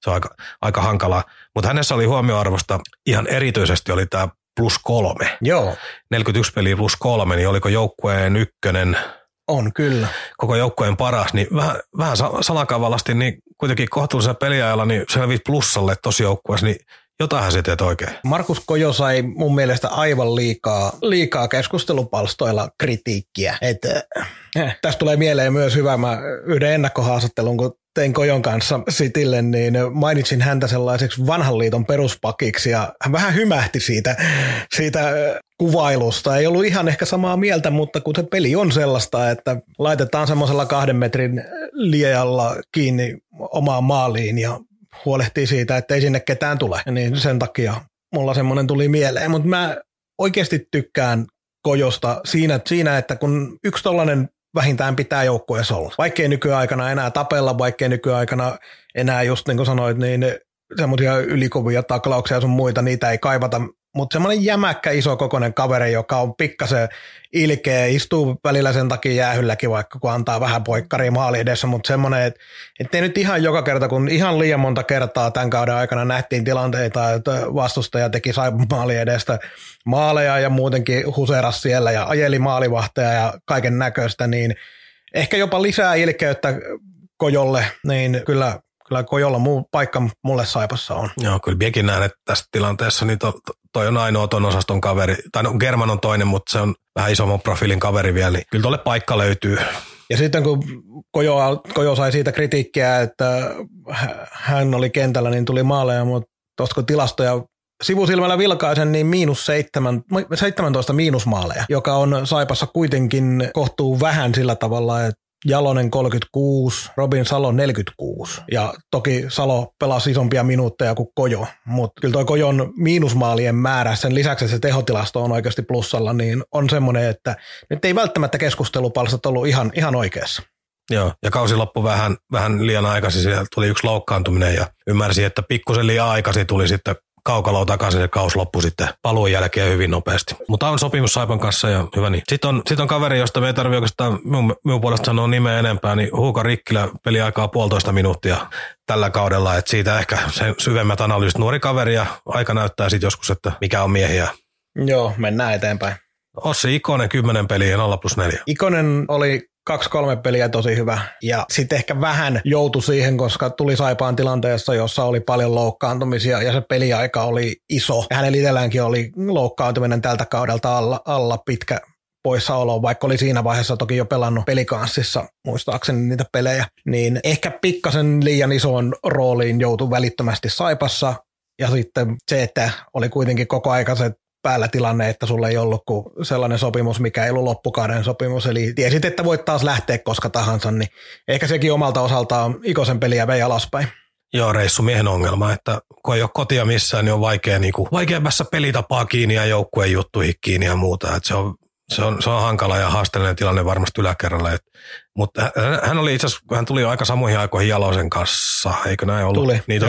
Se on aika hankalaa. Mutta hänessä oli huomioarvosta ihan erityisesti oli tämä +3. Joo. 41 peliä +3, niin oliko joukkueen ykkönen? On kyllä. Koko joukkueen paras, niin vähän salakavalasti, niin kuitenkin kohtuullisella peliajalla, niin selvisi plussalle tosi joukkueessa, niin jotainhan se teet oikein. Markus Kojo sai mun mielestä aivan liikaa keskustelupalstoilla kritiikkiä. Tästä tulee mieleen myös hyvä, mä yhden ennakkohaastattelun, kun tein Kojon kanssa Citylle, niin mainitsin häntä sellaiseksi vanhan liiton peruspakiksi ja hän vähän hymähti siitä kuvailusta. Ei ollut ihan ehkä samaa mieltä, mutta kun se peli on sellaista, että laitetaan semmoisella 2 metrin liejalla kiinni omaan maaliin ja huolehtii siitä, että ei sinne ketään tule. Niin sen takia mulla semmoinen tuli mieleen, mutta mä oikeasti tykkään Kojosta siinä, että kun yksi tollainen vähintään pitää joukkueessa olla. Vaikkei nykyaikana enää tapella, vaikkei nykyaikana enää just niin kuin sanoit, niin semmoisia ylikovia taklauksia ja sun muita, niitä ei kaivata. Mutta semmoinen jämäkkä iso kokoinen kaveri, joka on pikkasen ilkeä, istuu välillä sen takia jäähylläkin vaikka, kun antaa vähän poikkaria maali edessä, mutta semmoinen, että ei nyt ihan joka kerta, kun ihan liian monta kertaa tämän kauden aikana nähtiin tilanteita, että vastustaja teki Saipan maali edestä maaleja ja muutenkin huseerasi siellä ja ajeli maalivahteja ja kaiken näköistä, niin ehkä jopa lisää ilkeyttä Kojolle, niin kyllä Kojolla muu paikka mulle Saipassa on. Joo, kyllä minäkin näen, että tässä tilanteessa niin toi on ainoa ton osaston kaveri, tai no German on toinen, mutta se on vähän isomman profiilin kaveri vielä, niin kyllä tolle paikka löytyy. Ja sitten kun Kojo sai siitä kritiikkiä, että hän oli kentällä, niin tuli maaleja, mutta tuosta kun tilastoja sivusilmällä vilkaisen, niin -17 miinusmaaleja, joka on Saipassa kuitenkin kohtuu vähän sillä tavalla, että Jalonen 36, Robin Salo 46 ja toki Salo pelasi isompia minuutteja kuin Kojo, mutta kyllä toi Kojon miinusmaalien määrä sen lisäksi, että se tehotilasto on oikeasti plussalla, niin on semmoinen, että nyt ei välttämättä keskustelupalstat ollut ihan oikeassa. Joo, ja kausi loppui vähän liian aikaisin, siellä tuli yksi loukkaantuminen ja ymmärsi, että pikkusen liian aikaisin tuli sitten kaukaloa takaisin ja kausi loppui sitten paluun jälkeen hyvin nopeasti. Mutta on sopimus Saipan kanssa ja hyvä niin. Sitten on kaveri, josta me ei tarvitse oikeastaan minun puolesta sanoa nimeä enempää, niin Huuko Rikkilä peliaikaa 1,5 minuuttia tällä kaudella. Et siitä ehkä sen syvemmät analyysit. Nuori kaveri ja aika näyttää sitten joskus, että mikä on miehiä. Joo, mennään eteenpäin. Ossi Ikonen 10 peliä 0+4. Ikonen oli 2-3 peliä tosi hyvä ja sitten ehkä vähän joutui siihen, koska tuli Saipaan tilanteessa, jossa oli paljon loukkaantumisia ja se peliaika oli iso. Ja hänellä itselläänkin oli loukkaantuminen tältä kaudelta alla pitkä poissaolo, vaikka oli siinä vaiheessa toki jo pelannut pelikanssissa, muistaakseni niitä pelejä. Niin ehkä pikkasen liian isoon rooliin joutui välittömästi Saipassa ja sitten se, että oli kuitenkin koko aika se päällä tilanne, että sulla ei ollut kuin sellainen sopimus, mikä ei ollut loppukauden sopimus, eli tiesit, että voit taas lähteä koska tahansa, niin ehkä sekin omalta osaltaan Ikosen peliä vei alaspäin. Joo, reissu miehen ongelma, että kun ei ole kotia missään, niin on vaikea päässä pelitapaa kiinni ja joukkueen juttuihin kiinni ja muuta, että se on hankala ja haasteellinen tilanne varmasti yläkerralle, mutta hän oli itse asiassa, hän tuli aika samoihin aikoihin Jalosen kanssa, eikö näin ollut? Tuli, niin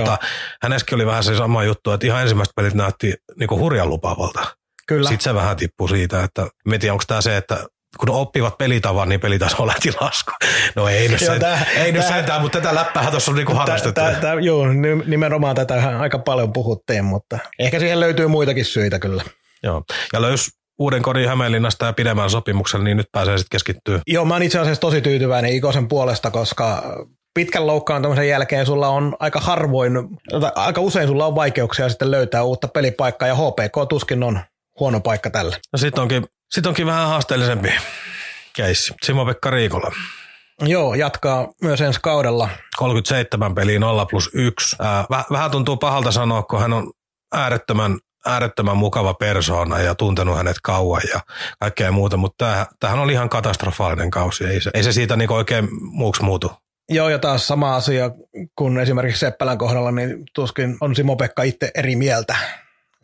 hänessäkin oli vähän se sama juttu, että ihan ensimmäiset pelit näytti niin kuin hurjan lupaavalta. Kyllä. Sitten se vähän tippui siitä, että en tiedä, onko tämä se, että kun oppivat pelitavan, niin pelitaso lähti laskuun. No ei nyt sentään, mutta tätä läppäähän tuossa on niinku harrastettu. Joo, nimenomaan tätä aika paljon puhuttiin, mutta ehkä siihen löytyy muitakin syitä kyllä. Joo, ja uuden kodin Hämeenlinnasta ja pidemmän sopimuksen, niin nyt pääsee sitten keskittyä. Joo, mä oon itse asiassa tosi tyytyväinen Ikosen puolesta, koska pitkän loukkaantumisen jälkeen sulla on aika usein sulla on vaikeuksia sitten löytää uutta pelipaikkaa, ja HPK tuskin on huono paikka tällä. No sit onkin vähän haasteellisempi keissi. Simo-Pekka Riikola. Joo, jatkaa myös ensi kaudella. 37 peliä 0+1. Vähän tuntuu pahalta sanoa, kun hän on äärettömän mukava persoona ja tuntenut hänet kauan ja kaikkea muuta, mutta tämähän oli ihan katastrofaalinen kausi. Ei se siitä niinku oikein muuksi muutu. Joo, ja taas sama asia kuin esimerkiksi Seppälän kohdalla, niin tuskin on Simo-Pekka itse eri mieltä.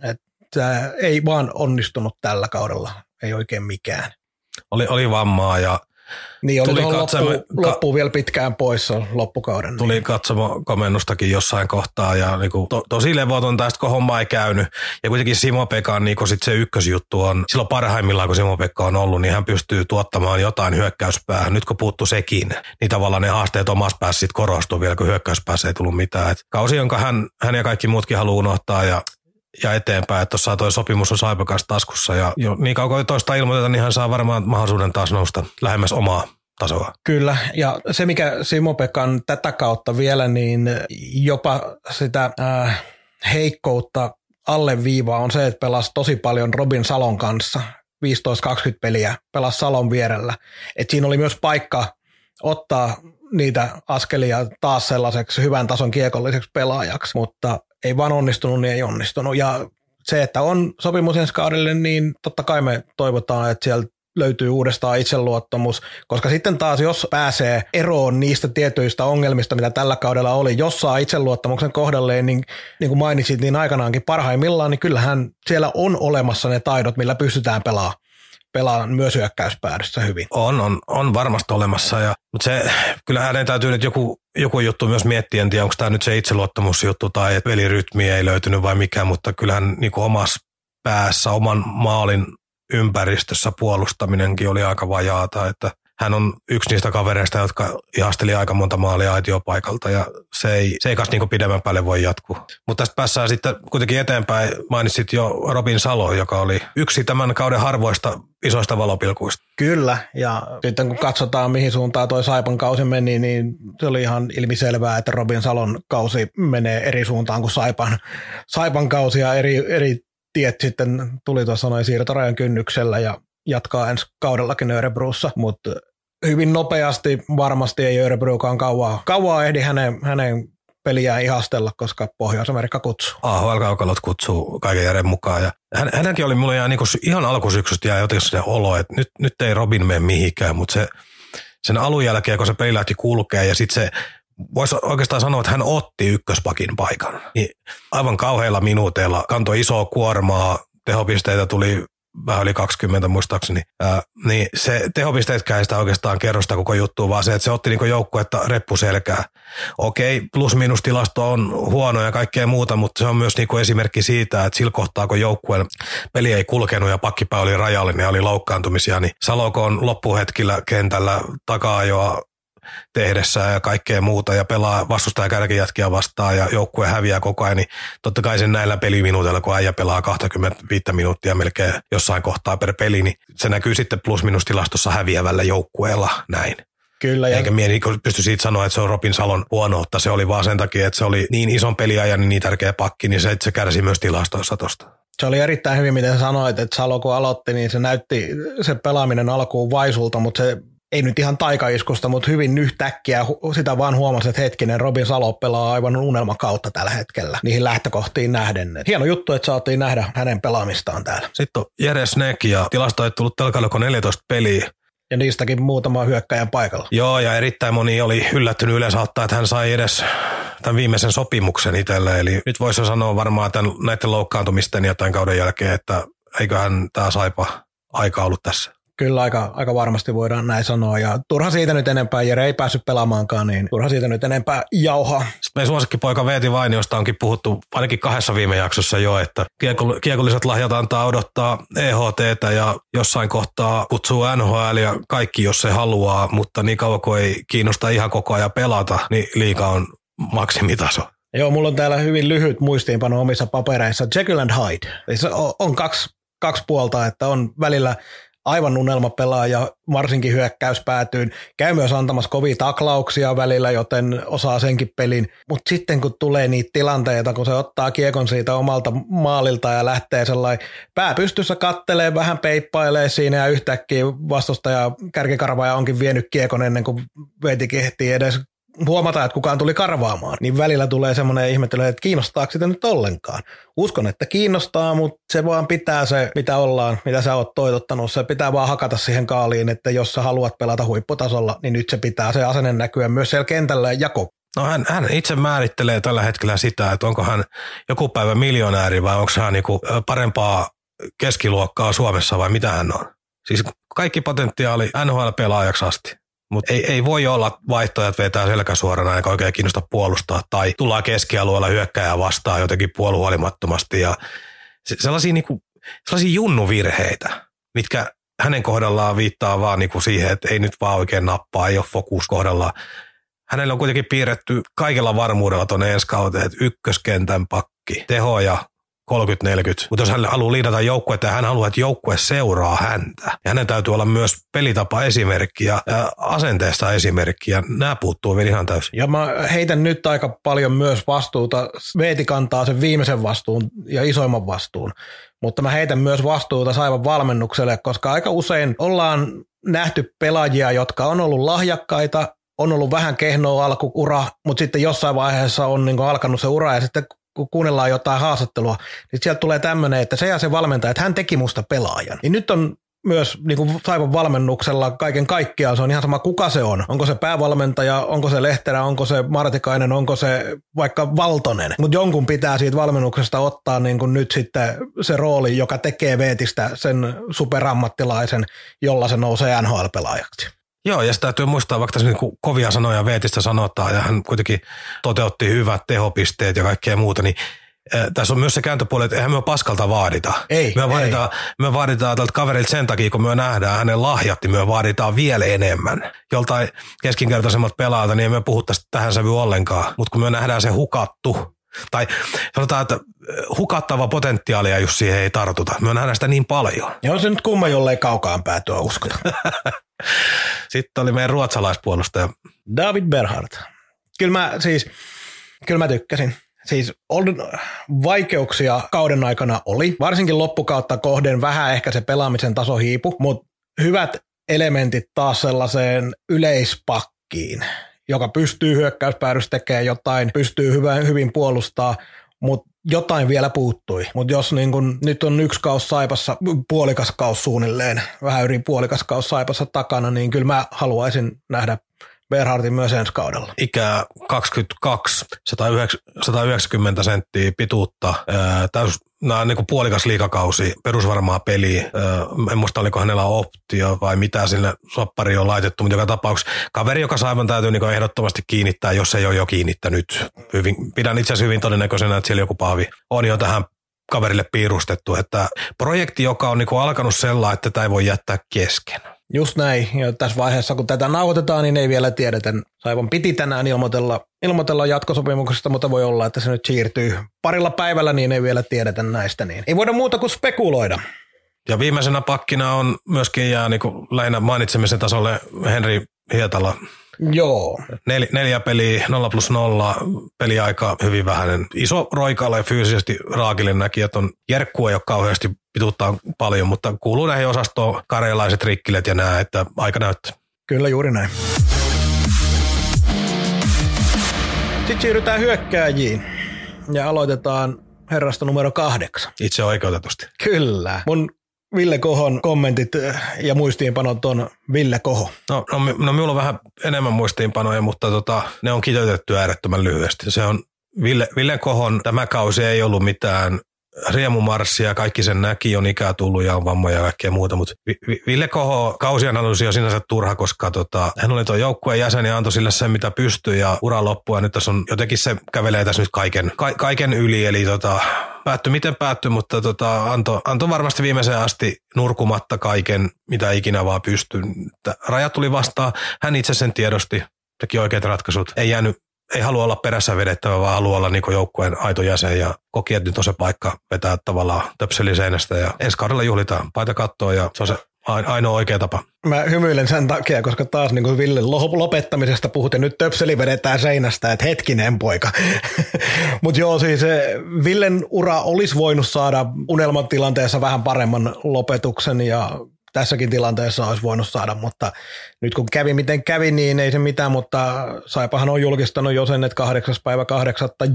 Että ei vaan onnistunut tällä kaudella, ei oikein mikään. Oli vammaa ja niin, oli loppuun vielä pitkään pois loppukauden. Tuli niin. Katsomokomennustakin jossain kohtaa ja niinku tosi levoton tästä, kun homma ei käynyt. Ja kuitenkin Simo-Pekan niinku sit se ykkösjuttu on, silloin parhaimmillaan kun Simo-Pekka on ollut, niin hän pystyy tuottamaan jotain hyökkäyspäähän. Nyt kun puuttu sekin, niin tavallaan ne haasteet omassa päässä sit korostuu vielä, kun hyökkäyspäässä ei tullut mitään. Et kausi, jonka hän ja kaikki muutkin haluaa unohtaa ja eteenpäin, että tuossa toi sopimus on Saipan kanssa taskussa, ja jo niin kauan kuin toista ilmoitetaan, niin hän saa varmaan mahdollisuuden taas nousta lähemmäs omaa tasoa. Kyllä, ja se mikä Simo-Pekan tätä kautta vielä, niin jopa sitä heikkoutta alleviivaa on se, että pelasi tosi paljon Robin Salon kanssa, 15-20 peliä pelasi Salon vierellä, että siinä oli myös paikka ottaa niitä askelia taas sellaiseksi hyvän tason kiekolliseksi pelaajaksi, mutta ei vaan onnistunut, niin ei onnistunut. Ja se, että on sopimus ensi kaudelle, niin totta kai me toivotaan, että siellä löytyy uudestaan itseluottamus, koska sitten taas jos pääsee eroon niistä tietyistä ongelmista, mitä tällä kaudella oli, jos saa itseluottamuksen kohdalleen, niin kuin mainitsit, niin aikanaankin parhaimmillaan, niin kyllähän siellä on olemassa ne taidot, millä pystytään pelaamaan myös hyökkäyspäädyssä hyvin. On varmasti olemassa, mutta se, kyllä hänen täytyy nyt joku juttu myös miettiä, en tiedä, onko tämä nyt se itseluottamusjuttu tai että pelirytmi ei löytynyt vai mikä, mutta kyllähän niin kuin omassa päässä, oman maalin ympäristössä puolustaminenkin oli aika vajaata, että hän on yksi niistä kavereista, jotka ihasteli aika monta maalia aitiopaikalta ja se ei kanssa niin kuin pidemmän päälle voi jatkua. Mutta tästä päässään sitten kuitenkin eteenpäin. Mainitsit jo Robin Salo, joka oli yksi tämän kauden harvoista isoista valopilkuista. Kyllä, ja sitten kun katsotaan mihin suuntaan toi Saipan kausi meni, niin se oli ihan ilmiselvää, että Robin Salon kausi menee eri suuntaan kuin Saipan kausi, ja eri tiet sitten tuli tuossa noin siirtorajan kynnyksellä ja jatkaa ensi kaudellakin Örebrussa, mutta hyvin nopeasti varmasti ei Örebrukaan kauaa ehdi hänen peliään ihastella, koska Pohjois-Amerikka kutsuu. AHL-kaukalot kutsuu kaiken järjen mukaan. Ja hänenkin oli mulle jää niinku ihan alkusyksystä ja jotenkin se olo, että nyt ei Robin mene mihinkään, mutta sen alun jälkeen, kun se peli lähti kulkea ja sitten se voisi oikeastaan sanoa, että hän otti ykköspakin paikan. Niin aivan kauheilla minuuteilla kantoi isoa kuormaa, tehopisteitä tuli vähän yli 20 muistaakseni, niin se tehopisteetkään ei sitä oikeastaan kerrosta koko juttua, vaan se, että se otti niin joukkuetta reppuselkää. Okei, plus-minus tilasto on huono ja kaikkea muuta, mutta se on myös niin esimerkki siitä, että sillä kohtaa, kun joukkueen peli ei kulkenut ja pakkipää oli rajallinen ja oli loukkaantumisia, niin Salokoon loppuhetkillä kentällä takaa-ajoa tehdessä ja kaikkea muuta ja pelaa vastustaja kärkijätkiä vastaan ja joukkue häviää koko ajan, niin totta kai sen näillä peliminuuteilla, kun äijä pelaa 25 minuuttia melkein jossain kohtaa per peli, niin se näkyy sitten plus-minus-tilastossa häviävällä joukkueella näin. Kyllä. Eikä mieli pysty siitä sanoa, että se on Robin Salon huonoutta, se oli vaan sen takia, että se oli niin ison peliajan niin tärkeä pakki, niin se kärsi myös tilastoissa tosta. Se oli erittäin hyvin, miten sanoit, että Salo kun aloitti, niin se näytti se pelaaminen alkuun vaisulta, mutta se ei nyt ihan taikaiskusta, mutta hyvin yhtäkkiä sitä vaan huomasi, että hetkinen, Robin Salo pelaa aivan unelmakautta tällä hetkellä niihin lähtökohtiin nähden. Hieno juttu, että saatiin nähdä hänen pelaamistaan täällä. Sitten on Jere Snäk ja tilasto ei tullut telkailuko 14 peliä. Ja niistäkin muutama hyökkäjän paikalla. Joo, ja erittäin moni oli yllättynyt yleensä ottaa, että hän sai edes tämän viimeisen sopimuksen itselle. Eli nyt voisi sanoa varmaan näiden loukkaantumisten ja tämän kauden jälkeen, että eiköhän tämä Saipa aika ollut tässä. Kyllä aika varmasti voidaan näin sanoa, ja turha siitä nyt enempää, Jere ei päässyt pelaamaankaan, niin turha siitä nyt enempää jauhaa. Meidän suosikkipoika Veeti Vainiosta onkin puhuttu ainakin 2 viime jaksossa jo, että kiekolliset lahjat antaa odottaa EHT:tä ja jossain kohtaa kutsuu NHL ja kaikki jos se haluaa, mutta niin kauan kuin ei kiinnosta ihan koko ajan pelata, niin liiga on maksimitaso. Joo, mulla on täällä hyvin lyhyt muistiinpano omissa papereissa, Jekyll and Hyde. On kaksi kaksi puolta, että on välillä aivan unelmapelaaja, varsinkin hyökkäys päätyyn. Käy myös antamassa kovia taklauksia välillä, joten osaa senkin pelin. Mutta sitten kun tulee niitä tilanteita, kun se ottaa kiekon siitä omalta maalilta ja lähtee sellainen pää pystyssä kattelee, vähän peippailee siinä ja yhtäkkiä vastustaja kärkikarvaaja onkin vienyt kiekon ennen kuin Veeti kehtii edes huomataan, että kukaan tuli karvaamaan, niin välillä tulee semmoinen ihmettely, että kiinnostaako sitä nyt ollenkaan. Uskon, että kiinnostaa, mutta se vaan pitää se, mitä ollaan, mitä sä oot toitottanut. Se pitää vaan hakata siihen kaaliin, että jos sä haluat pelata huipputasolla, niin nyt se pitää se asenne näkyä myös siellä kentällä jako. No hän itse määrittelee tällä hetkellä sitä, että onko hän joku päivä miljonääri vai onko hän niinku parempaa keskiluokkaa Suomessa vai mitä hän on. Siis kaikki potentiaali NHL-pelaajaksi asti. Mutta ei voi olla vaihtoehdot vetää selkäsuorana, eikä oikein kiinnosta puolustaa tai tullaan keskialueella hyökkääjää vastaan jotenkin puoluhuolimattomasti. Ja sellaisia, niinku, sellaisia junnuvirheitä, mitkä hänen kohdallaan viittaa vaan niinku siihen, että ei nyt vaan oikein nappaa, ei ole fokus kohdallaan. Hänellä on kuitenkin piirretty kaikella varmuudella tuonne ensi kauteen, että ykköskentän pakki, tehoja 30-40. Mutta jos hän haluaa liidata joukkuetta ja hän haluaa, että joukkue seuraa häntä. Ja hänen täytyy olla myös pelitapa-esimerkki ja asenteesta esimerkki. Ja nämä puuttuu vielä ihan täysin. Ja mä heitän nyt aika paljon myös vastuuta. Veeti kantaa sen viimeisen vastuun ja isoimman vastuun. Mutta mä heitän myös vastuuta Saipan valmennukselle, koska aika usein ollaan nähty pelaajia, jotka on ollut lahjakkaita, on ollut vähän kehnoa alkuura, mutta sitten jossain vaiheessa on niin kuin alkanut se ura ja sitten kun kuunnellaan jotain haastattelua, niin sieltä tulee tämmöinen, että se ja se valmentaja, että hän teki musta pelaajan. Niin nyt on myös niin kuin Saipan valmennuksella kaiken kaikkiaan, se on ihan sama kuka se on. Onko se päävalmentaja, onko se Lehterä, onko se Martikainen, onko se vaikka Valtonen. Mutta jonkun pitää siitä valmennuksesta ottaa niin kuin nyt sitten se rooli, joka tekee Veetistä sen superammattilaisen, jolla se nousee NHL-pelaajaksi. Joo, ja sitä täytyy muistaa, vaikka tässä niin kovia sanoja Veetistä sanotaan, ja hän kuitenkin toteutti hyvät tehopisteet ja kaikkea muuta, niin tässä on myös se kääntöpuoli, että eihän me paskalta vaadita. Me vaaditaan tältä kaverilta sen takia, kun me nähdään hänen lahjat, niin me vaaditaan vielä enemmän. Joltain keskinkertaisemmalta pelaajalta, niin emme puhu tästä tähän sävy ollenkaan, mutta kun me nähdään se hukattu, tai sanotaan, että hukattava potentiaalia just siihen ei tartuta. Me nähdään sitä niin paljon. Ja on se nyt kumma, jolle ei kaukaan päätyä uskota. Sitten oli meidän ruotsalaispuolustaja David Bernhardt. Kyllä mä tykkäsin. Siis vaikeuksia kauden aikana oli. Varsinkin loppukautta kohden vähän ehkä se pelaamisen taso hiipui, mutta hyvät elementit taas sellaiseen yleispakkiin, joka pystyy hyökkäyspäädyssä tekemään jotain, pystyy hyvin puolustaa, mutta jotain vielä puuttui. Mutta jos niin kun, nyt on yksi kaus Saipassa, puolikas kaus suunnilleen, vähän yli puolikas kaus Saipassa takana, niin kyllä mä haluaisin nähdä Bernhardtin myös ensi kaudella. Ikää 22, 190 senttiä pituutta, nämä on niin kuin puolikas liikakausi, perusvarmaa peliä. En muista, oliko hänellä optio vai mitä sinne soppariin on laitettu, mutta joka tapauksessa kaveri, joka Saipan täytyy niin kuin ehdottomasti kiinnittää, jos ei ole jo kiinnittänyt. Pidän itse asiassa hyvin todennäköisenä, että siellä joku pahvi on jo tähän kaverille piirustettu. Että projekti, joka on niin kuin alkanut sellainen, että tätä ei voi jättää kesken. Just näin. Ja tässä vaiheessa, kun tätä nauhoitetaan, niin ei vielä tiedetä. Saipan piti tänään ilmoitella jatkosopimuksesta, mutta voi olla, että se nyt siirtyy parilla päivällä, niin ei vielä tiedetä näistä. Niin ei voida muuta kuin spekuloida. Ja viimeisenä pakkina on myöskin jää niin kuin lähinnä mainitsemisen tasolle Henri Hietala. Joo. 4 peliä, 0+0, peliaika hyvin vähäinen. Iso roikala ja fyysisesti raakille näki, että on jerkkua, joka kauheasti pituuttaa paljon, mutta kuuluu näihin osastoon karjalaiset rikkilet ja nämä, että aika näyttää. Kyllä juuri näin. Sitten siirrytään hyökkääjiin ja aloitetaan herrasta numero 8. Itse oikeutetusti. Kyllä. Mun Ville Kohon kommentit ja muistiinpanot on Ville Koho. No minulla on vähän enemmän muistiinpanoja, mutta ne on kiteytetty äärettömän lyhyesti. Se on Ville Kohon tämä kausi ei ollut mitään riemumarssia, kaikki sen näki, on ikää tullut ja on vammoja ja kaikkea muuta, mutta Ville Koho kausianalyysi on sinänsä turha, koska hän oli tuo joukkueen jäsen ja antoi sille sen, mitä pystyi ja ura loppui ja nyt tässä on jotenkin se kävelee tässä nyt kaiken yli, eli päättyi miten päättyi, mutta antoi varmasti viimeiseen asti nurkumatta kaiken, mitä ikinä vaan pystyi. Rajat tuli vastaan, hän itse sen tiedosti, teki oikeat ratkaisut, ei jäänyt ei halua olla perässä vedettävä, vaan haluaa olla niin joukkueen aito jäsen ja koki, että nyt on se paikka vetää tavallaan töpseli seinästä ja ensi kaudella juhlitaan paita kattoon ja se on se ainoa oikea tapa. Mä hymyilen sen takia, koska taas niin kuin Ville lopettamisesta puhutin, nyt töpseli vedetään seinästä, että hetkinen poika. Mutta joo, siis Villen ura olisi voinut saada unelman tilanteessa vähän paremman lopetuksen ja tässäkin tilanteessa olisi voinut saada, mutta nyt kun kävi miten kävi, niin ei se mitään, mutta Saipahan on julkistanut jo sen, että 8.8.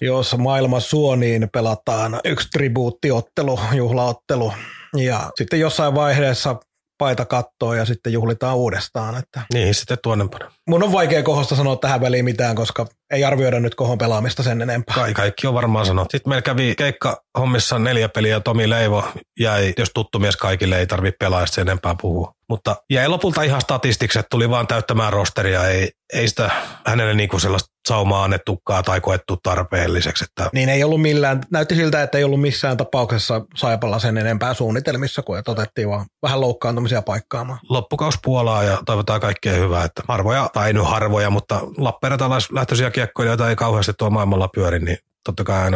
jos maailma suo, niin pelataan yksi tribuuttiottelu, juhlaottelu ja sitten jossain vaiheessa paita kattoon ja sitten juhlitaan uudestaan. Että. Niin, sitten tuonnempana. Mun on vaikea Kohosta sanoa tähän väliin mitään, koska ei arvioida nyt Kohon pelaamista sen enempää. Kaikki on varmaan sanottu. Sitten meillä kävi keikkahommissa 4 peliä, Tomi Leivo jäi, jos tuttu mies kaikille, ei tarvitse pelaa sen enempää puhua. Mutta jäi lopulta ihan statistikset, tuli vaan täyttämään rosteria, ei sitä hänelle niinku sellaista saumaa annettukaan tai koettu tarpeelliseksi. Että. Niin ei ollut millään, näytti siltä, että ei ollut missään tapauksessa Saipalla sen enempää suunnitelmissa, kun otettiin vaan vähän loukkaantumisia paikkaamaan. Loppukaus Puolaa ja toivotaan kaikkea hyvää, että harvoja, tai ei nyt harvoja, mutta Lappeenrantalaislähtöisiä kiekkoilijoita ei kauheasti tuo maailmalla pyöri, niin totta kai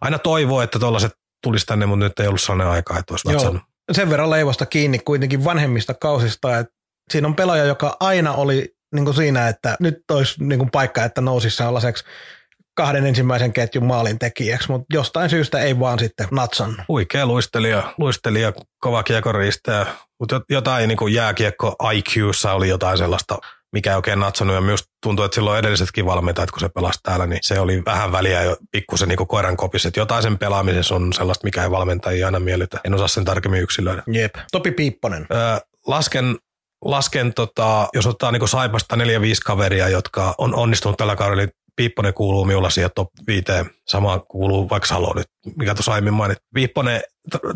aina toivoo, että tuollaiset tulisi tänne, mutta nyt ei ollut sellainen aika, että olisi vatsannut. Sen verran Leivosta kiinni kuitenkin vanhemmista kausista, että siinä on pelaaja, joka aina oli niin kuin siinä, että nyt olisi niin kuin paikka, että nousisi sellaiseksi 2. ketjun maalintekijäksi, mutta jostain syystä ei vaan sitten natsannut. Huikea luistelija, kova kiekoriistäjä, mutta jotain niin kuin jääkiekko IQ:ssa oli jotain sellaista, mikä ei oikein natsonut, ja myös tuntuu, että silloin edellisetkin valmentajat, kun se pelasi täällä, niin se oli vähän väliä jo pikkusen niin kuin koiran kopissa, että jotain sen pelaamisessa on sellaista, mikä ei valmentajia aina miellytä. En osaa sen tarkemmin yksilöidä. Jep. Topi Piipponen. Lasken, jos ottaa niin kuin Saipasta 4-5 kaveria, jotka on onnistunut tällä kaudella, niin Piipponen kuuluu minulla siihen top 5, samaan kuuluu vaikka Salo nyt, mikä tuossa aiemmin mainittiin. Piipponen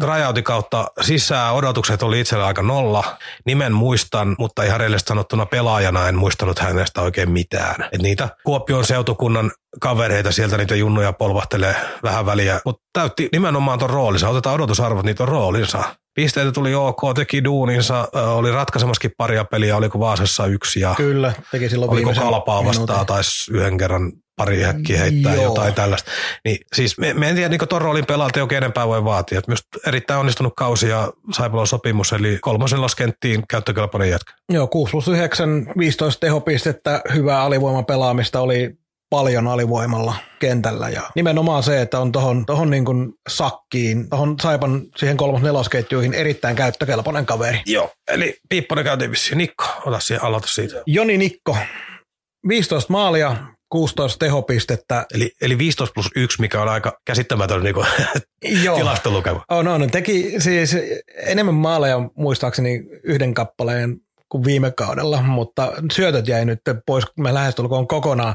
rajautin kautta sisään, odotukset oli itsellä aika nolla. Nimen muistan, mutta ihan reellisesti sanottuna pelaajana en muistanut hänestä oikein mitään. Et niitä Kuopion seutukunnan kavereita sieltä niitä junnuja polvahtelee vähän väliä, mutta täytti nimenomaan ton roolinsa. Otetaan odotusarvot, niitä on roolinsa. Pisteitä tuli OK, teki duuninsa, oli ratkaisemassakin paria peliä, oliko Vaasassa 1 ja kyllä, teki silloin oliko Kalpaa vastaan, taisi yhden kerran pari häkkiä heittää jotain tällaista. Niin, siis me en tiedä, niin kuin ton roolin pelaalta ei oikein enempää voi vaatia. Myös erittäin onnistunut kausi ja Saipalon sopimus, eli 3. laskenttiin käyttökelpoinen jätkä. Joo, 6+9, 15 tehopistettä, hyvää alivoimapelaamista oli paljon alivoimalla kentällä ja nimenomaan se, että on tohon niin kuin sakkiin, tohon Saipan siihen 3.–4. erittäin käyttökelpoinen kaveri. Joo, eli Piipponen käytiin vissiin. Nikko, ota siihen, aloita siitä. Joni Nikko, 15 maalia, 16 tehopistettä. Eli 15+1, mikä on aika käsittämätön niin kuin tilastolukema. No, teki siis enemmän maaleja muistaakseni yhden kappaleen kuin viime kaudella, mutta syötöt jäi nyt pois, me lähestulkoon kokonaan.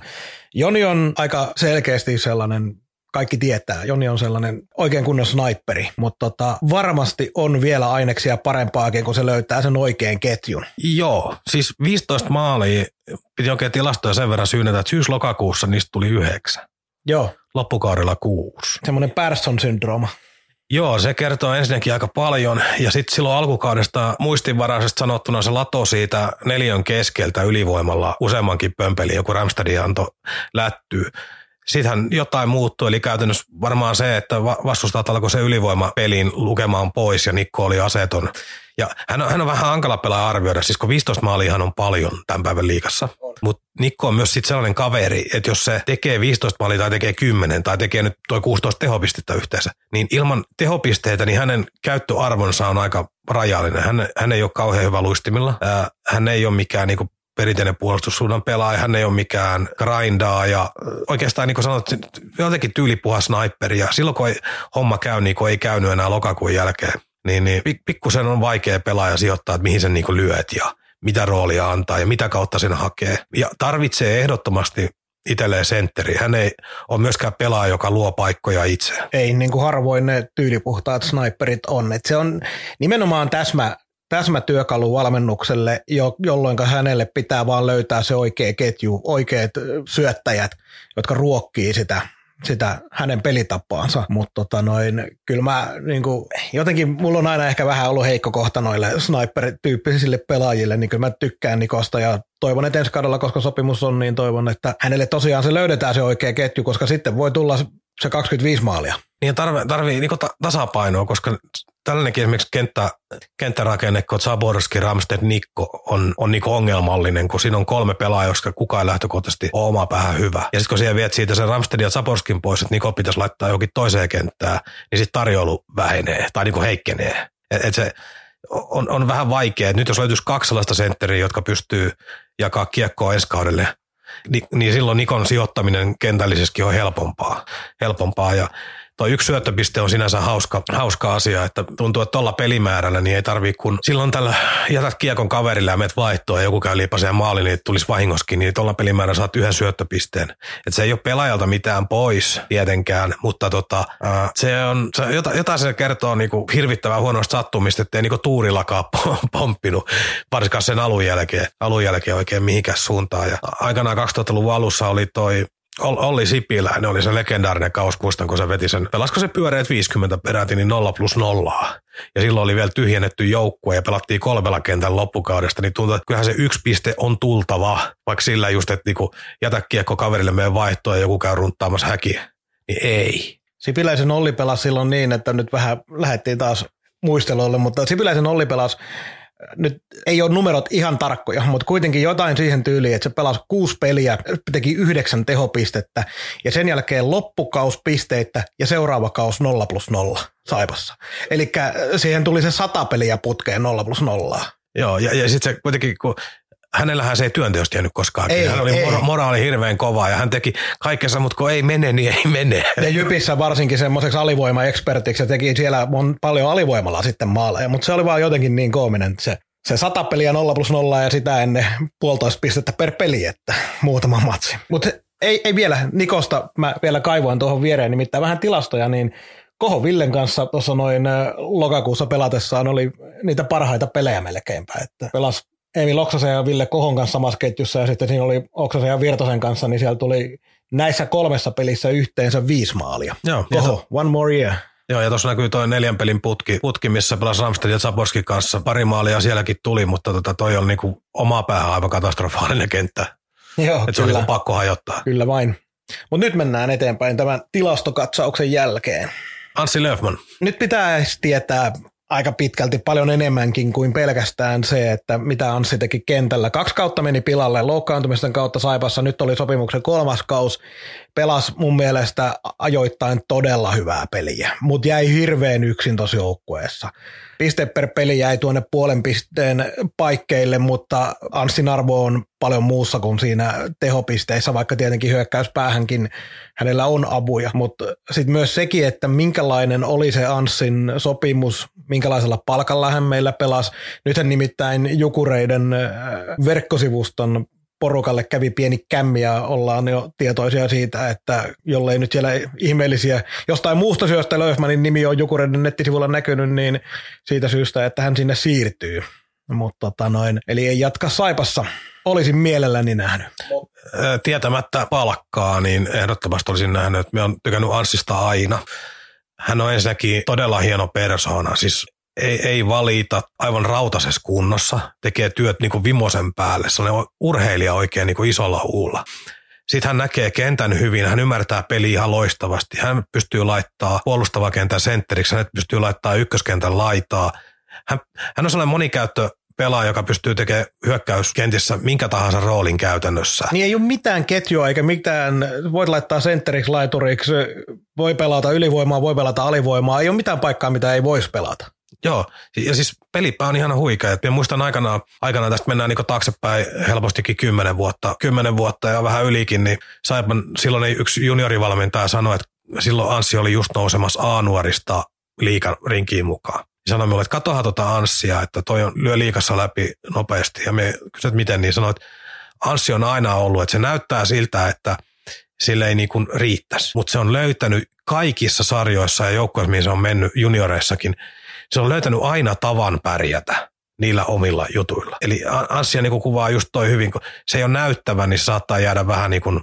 Joni on aika selkeästi sellainen, kaikki tietää, Joni on sellainen oikein kunnon sniperi, mutta varmasti on vielä aineksia parempaakin, kun se löytää sen oikean ketjun. Joo, siis 15 maalia, piti oikein tilastoja sen verran syynätä, että syys-lokakuussa niistä tuli 9. Joo. Loppukaudella 6. Semmoinen Persson-syndrooma. Joo, se kertoo ensinnäkin aika paljon ja sitten silloin alkukaudesta muistinvaraisesti sanottuna se lato siitä 4 keskeltä ylivoimalla useammankin pömpeli, joku Ramstadin antoi lättyy. Sittenhän jotain muuttui, eli käytännössä varmaan se, että vastustajat alkoi se ylivoimapelin lukemaan pois ja Nikko oli aseton. Ja hän on vähän hankala pelaa arvioida, siis kun 15 maaliahan on paljon tämän päivän liigassa. Mutta Nikko on myös sitten sellainen kaveri, että jos se tekee 15 maalia tai tekee 10 tai tekee nyt toi 16 tehopistettä yhteensä, niin ilman tehopisteitä niin hänen käyttöarvonsa on aika rajallinen. Hän ei ole kauhean hyvä luistimilla, hän ei ole mikään niinku perinteinen puolustussuunnan pelaaja, hän ei ole mikään grindaa ja oikeastaan niin kuin sanot, jotenkin tyylipuha sniperi ja silloin kun homma käy, niin kun ei käynyt enää lokakuun jälkeen, niin pikkusen on vaikea pelaaja sijoittaa, että mihin sen niin kuin lyöt ja mitä roolia antaa ja mitä kautta sen hakee. Ja tarvitsee ehdottomasti itselleen sentteri. Hän ei ole myöskään pelaaja, joka luo paikkoja itse. Ei, niin kuin harvoin ne tyylipuhtaat sniperit on. Et se on nimenomaan täsmätyökalu valmennukselle, jolloin hänelle pitää vaan löytää se oikea ketju, oikeat syöttäjät, jotka ruokkii sitä sitä hänen pelitapaansa, mutta kyllä mä niinku, jotenkin mulla on aina ehkä vähän ollut heikko kohta noille sniper-tyyppisille pelaajille, niin kyllä mä tykkään Nikosta ja toivon, että ensi kaudella, koska sopimus on, niin toivon, että hänelle tosiaan se löydetään se oikea ketju, koska sitten voi tulla se 25 maalia. Niin tarvii niinku tasapainoa, koska tällainenkin esimerkiksi kenttärakenne, kun Chaborski, Ramstedt, Nikko on niinku ongelmallinen, kun siinä on kolme pelaajaa, jotka kukaan ei lähtökohtaisesti ole omaa päähän hyvä. Ja sitten kun siellä viet siitä sen Ramstedin ja Chaborskin pois, että Nikko pitäisi laittaa johonkin toiseen kenttään, niin sitten tarjoulu vähenee tai niinku heikkenee. Et se on vähän vaikea. Et nyt jos löytyisi kaksi sellaista sentteriä, jotka pystyy jakaa kiekkoa ensi kaudelle, niin silloin Nikon sijoittaminen kentällisesti on helpompaa. Ja tuo yksi syöttöpiste on sinänsä hauska asia, että tuntuu, että tuolla pelimäärällä niin ei tarvii, kun silloin tällä jätät kiekon kaverille ja menet vaihtoon ja joku käy liipaseen maaliin, niin tulisi vahingoskin, niin tuolla pelimäärällä saat yhden syöttöpisteen. Että se ei ole pelaajalta mitään pois tietenkään, mutta jotain se kertoo niinku hirvittävän huonosta sattumista, ettei niinku tuurillakaan pomppinut, varsinkaan sen alun jälkeen oikein mihinkään suuntaan. Ja aikanaan 2000-luvun alussa oli toi Olli Sipilä, ne oli se legendaarinen kaus, muistan, kun se veti sen, pelasko se pyöreät 50 peräti, niin 0+0. Ja silloin oli vielä tyhjennetty joukkue ja pelattiin 3 kentän loppukaudesta, niin tuntuu, että kyllähän se yksi piste on tultava, vaikka sillä just, että niinku jätä kiekko kaverille meidän vaihtoon ja joku käy runttaamassa häkiä, niin ei. Sipiläisen Olli pelasi silloin niin, että nyt vähän lähdettiin taas muisteluille, mutta Sipiläisen Olli pelasi, nyt ei ole numerot ihan tarkkoja, mutta kuitenkin jotain siihen tyyliin, että se pelasi 6 peliä, teki 9 tehopistettä ja sen jälkeen loppukauspisteitä ja seuraava kaus 0+0 Saipassa. Eli siihen tuli se 100 peliä putkeen 0+0. Joo, ja sitten se kuitenkin, kun hänellähän se ei työnteosta jäänyt koskaan. Hän oli moraali hirveän kova ja hän teki kaikkensa, mutta kun ei mene, niin ei mene. Ja Jypissä varsinkin semmoiseksi alivoimaekspertiksi ja teki siellä paljon alivoimalla sitten maaleja, mutta se oli vaan jotenkin niin koominen. Se 100 peliä 0+0 ja sitä ennen 1,5 pistettä per peli, että muutama matsi. Mutta ei vielä Nikosta, mä vielä kaivoin tuohon viereen nimittäin vähän tilastoja, niin Koho Villen kanssa tuossa noin lokakuussa pelatessaan oli niitä parhaita pelejä melkeinpä, että pelasi Eemi Loksasen ja Ville Kohon kanssa samassa ketjussa ja sitten siinä oli Oksasen ja Virtasen kanssa, niin siellä tuli näissä 3 pelissä yhteensä 5 maalia. Joo, Koho, one more year. Joo, ja tuossa näkyy toi 4 pelin putki missä pelasi Ramstedt ja Chaborskin kanssa. 2 maalia sielläkin tuli, mutta toi oli niinku omaa päähän aivan katastrofaalinen kenttä. Joo, et kyllä. Se oli niinku pakko hajottaa. Kyllä vain. Mutta nyt mennään eteenpäin tämän tilastokatsauksen jälkeen. Hansi Löfman. Nyt pitäisi tietää aika pitkälti paljon enemmänkin kuin pelkästään se, että mitä Anssi teki kentällä. 2 kautta meni pilalle loukkaantumisten kautta Saipassa. Nyt oli sopimuksen 3. kausi. Pelasi mun mielestä ajoittain todella hyvää peliä, mutta jäi hirveän yksin tosi joukkueessa. Piste per peli jäi tuonne 0,5 pisteen paikkeille, mutta Anssin arvo on paljon muussa kuin siinä tehopisteissä, vaikka tietenkin hyökkäyspäähänkin hänellä on apuja. Mutta sitten myös sekin, että minkälainen oli se Anssin sopimus, minkälaisella palkalla hän meillä pelasi. Nythän nimittäin Jukureiden verkkosivuston porukalle kävi pieni kämmi ja ollaan jo tietoisia siitä, että jollei nyt siellä ihmeellisiä jostain muusta syystä Löfmanin nimi on Jukureiden nettisivulla näkynyt, niin siitä syystä, että hän sinne siirtyy. Mutta eli ei jatka Saipassa. Olisin mielelläni nähnyt. Tietämättä palkkaa, niin ehdottomasti olisin nähnyt. Minä olen tykännyt Anssista aina. Hän on ensinnäkin todella hieno persoona, siis ei valita, aivan rautaisessa kunnossa, tekee työt niin kuin vimosen päälle, sellainen urheilija oikein niin kuin isolla uulla. Sitten hän näkee kentän hyvin, hän ymmärtää peliä ihan loistavasti, hän pystyy laittaa puolustava kentän sentteriksi, hän pystyy laittaa ykköskentän laitaa. Hän on sellainen monikäyttöpelaaja, joka pystyy tekemään hyökkäyskentissä minkä tahansa roolin käytännössä. Niin ei ole mitään ketjua eikä mitään, voit laittaa sentteriksi, laituriksi, voi pelata ylivoimaa, voi pelata alivoimaa, ei ole mitään paikkaa, mitä ei voisi pelata. Joo, ja siis pelipää on ihan huikea. Minä muistan aikanaan tästä mennään niin taaksepäin helpostikin 10 vuotta ja vähän ylikin, niin Saipan silloin yksi juniorivalmentaja sanoi, että silloin Anssi oli just nousemassa A-nuorista liigan rinkiin mukaan. Sanoi minulle, että katohan tuota Anssia, että toi on, lyö liigassa läpi nopeasti. Ja me kysyt miten, niin sanoi, että Anssi on aina ollut, että se näyttää siltä, että sille ei niin kuin riittäisi. Mutta se on löytänyt kaikissa sarjoissa ja joukkueissa, mihin se on mennyt junioreissakin, se on löytänyt aina tavan pärjätä. niillä omilla jutuilla. Eli Anssia niin kuvaa just toi hyvin, kun se ei ole näyttävä, niin se saattaa jäädä vähän niin kuin,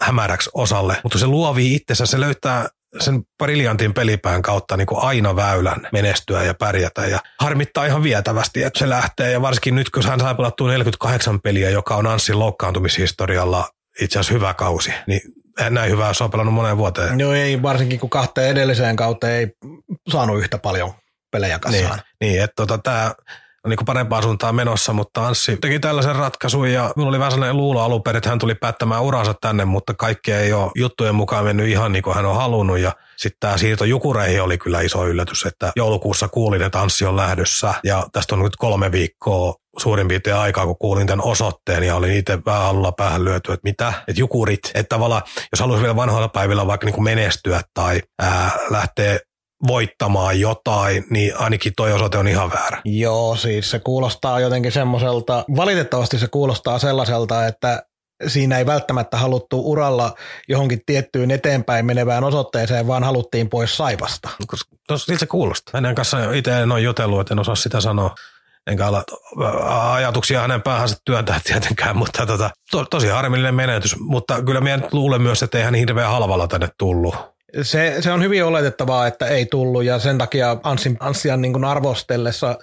hämäräksi osalle. Mutta se luovii itsensä, se löytää sen briljantin pelipään kautta niin kuin aina väylän menestyä ja pärjätä. Ja harmittaa ihan vietävästi, että se lähtee. Ja varsinkin nyt, kun hän sai pelattua 48 peliä, joka on Anssin loukkaantumishistorialla itse asiassa hyvä kausi, niin näin hyvää se on pelannut moneen vuoteen. No ei, varsinkin kun kahteen edelliseen kautta ei saanut yhtä paljon pelejä kasaan. Niin että tämä on niin parempaan suuntaan menossa, mutta Anssi teki tällaisen ratkaisun ja minulla oli vähän sellainen luulo alun perin, että hän tuli päättämään uransa tänne, mutta kaikki ei ole juttujen mukaan mennyt ihan niin kuin hän on halunnut ja sitten tämä siirto Jukureihin oli kyllä iso yllätys, että joulukuussa kuulin, että Anssi on lähdössä ja tästä on nyt 3 viikkoa suurin piirtein aikaa, kun kuulin tämän osoitteen ja olin itse vähän alulla päähän lyöty, että mitä, että Jukurit, että tavallaan jos haluaisi vielä vanhoilla päivillä vaikka niin kuin menestyä tai lähteä voittamaan jotain, niin ainakin toi osoite on ihan väärä. Joo, siis se kuulostaa jotenkin semmoiselta, valitettavasti se kuulostaa sellaiselta, että siinä ei välttämättä haluttu uralla johonkin tiettyyn eteenpäin menevään osoitteeseen, vaan haluttiin pois Saipasta. No siltä se kuulostaa. Hänen kanssa itse en ole jutellut, että en osaa sitä sanoa. Enkä ala ajatuksia hänen päähänsä työntää tietenkään, mutta tosi harmillinen menetys. Mutta kyllä minä luulen myös, että ei hän hirveän halvalla tänne tullut. Se on hyvin oletettavaa, että ei tullut ja sen takia Anssin niin kuin arvostellessa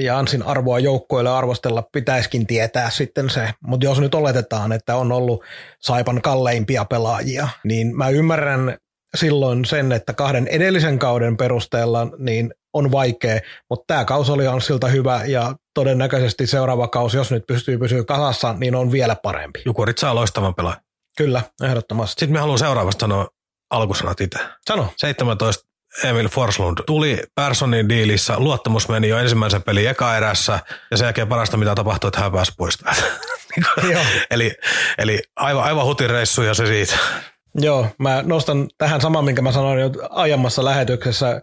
ja Anssin arvoa joukkueelle arvostella pitäisikin tietää sitten se. Mutta jos nyt oletetaan, että on ollut Saipan kalleimpia pelaajia, niin mä ymmärrän silloin sen, että 2 edellisen kauden perusteella niin on vaikea, mutta tämä kausi oli Anssilta hyvä ja todennäköisesti seuraava kausi, jos nyt pystyy pysyä kasassa, niin on vielä parempi. Jukurit saa loistavan pelaajan. Kyllä, ehdottomasti. Sitten mä haluan seuraavasta sanoa. Alkusanat itse. Sano. 17 Emil Forslund tuli Perssonin diilissä, luottamus meni jo ensimmäisen pelin eka-erässä ja sen jälkeen parasta mitä tapahtui, että hän pääsi pois täältä. eli aivan hutireissu ja se siitä. Joo, mä nostan tähän saman, minkä mä sanoin jo aiemmassa lähetyksessä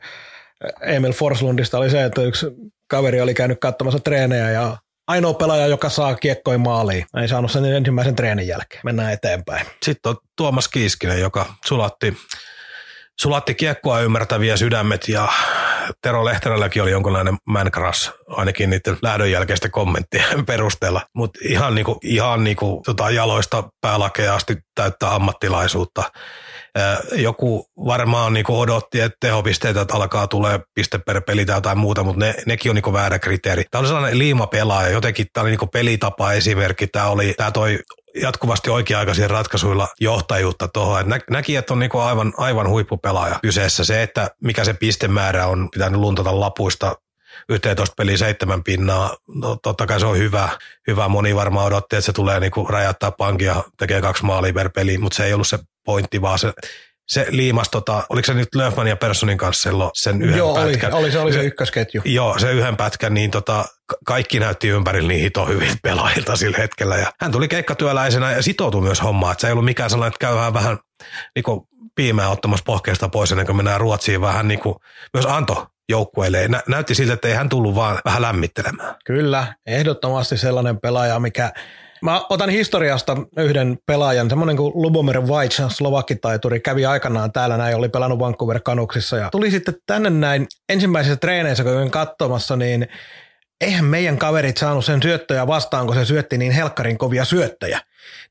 Emil Forslundista oli se, että yksi kaveri oli käynyt katsomassa treenejä ja ainoa pelaaja, joka saa kiekkoin maaliin. Ei saanut sen ensimmäisen treenin jälkeen. Mennään eteenpäin. Sitten on Tuomas Kiiskinen, joka sulatti kiekkoa ymmärtäviä sydämet ja Tero Lehterälläkin oli jonkinlainen man crush, ainakin niiden lähdön jälkeistä kommenttien perusteella. Mutta ihan niinku jaloista päälakea asti täyttää ammattilaisuutta. Joku varmaan niinku odotti, että tehopisteitä että alkaa tulee piste per peli tai jotain muuta, mutta nekin on niinku väärä kriteeri. Tämä oli sellainen liimapelaaja, jotenkin tämä oli niinku pelitapa esimerkki. Tämä toi jatkuvasti oikea-aikaisilla ratkaisuilla johtajuutta tuohon. Näki, että on niinku aivan huippupelaaja kyseessä. Se, että mikä se pistemäärä on, pitänyt luntata lapuista 11 peliä 7 pinnaa. No, totta kai se on hyvä. Moni varmaan odotti, että se tulee niinku räjäyttää pankin ja tekee 2 maalia per peli, mutta se ei ollut se pointti, vaan se liimasi, oliko se nyt Löfman ja Perssonin kanssa sen yhden pätkän? Joo, oli se ykkösketju. Joo, se yhden pätkän, niin kaikki näytti ympärillä niin hito hyvin pelaajilta sillä hetkellä. Ja hän tuli keikkatyöläisenä ja sitoutui myös hommaan, että se ei ollut mikään sellainen, että käydään vähän niin kuin piimää ottamassa pohkeesta pois, ennen kuin mennään Ruotsiin, vaan hän niin kuin myös antoi joukkueelle. Näytti siltä, että ei hän tullut vaan vähän lämmittelemään. Kyllä, ehdottomasti sellainen pelaaja, mikä... Mä otan historiasta yhden pelaajan, semmoinen kuin Lubomir Vajc, slovakitaituri, kävi aikanaan täällä näin, oli pelannut Vancouver Canucksissa ja tuli sitten tänne näin ensimmäisessä treeneissä, kun olin katsomassa, niin eihän meidän kaverit saanut sen syöttöjä vastaan, kun se syötti niin helkkarin kovia syöttöjä.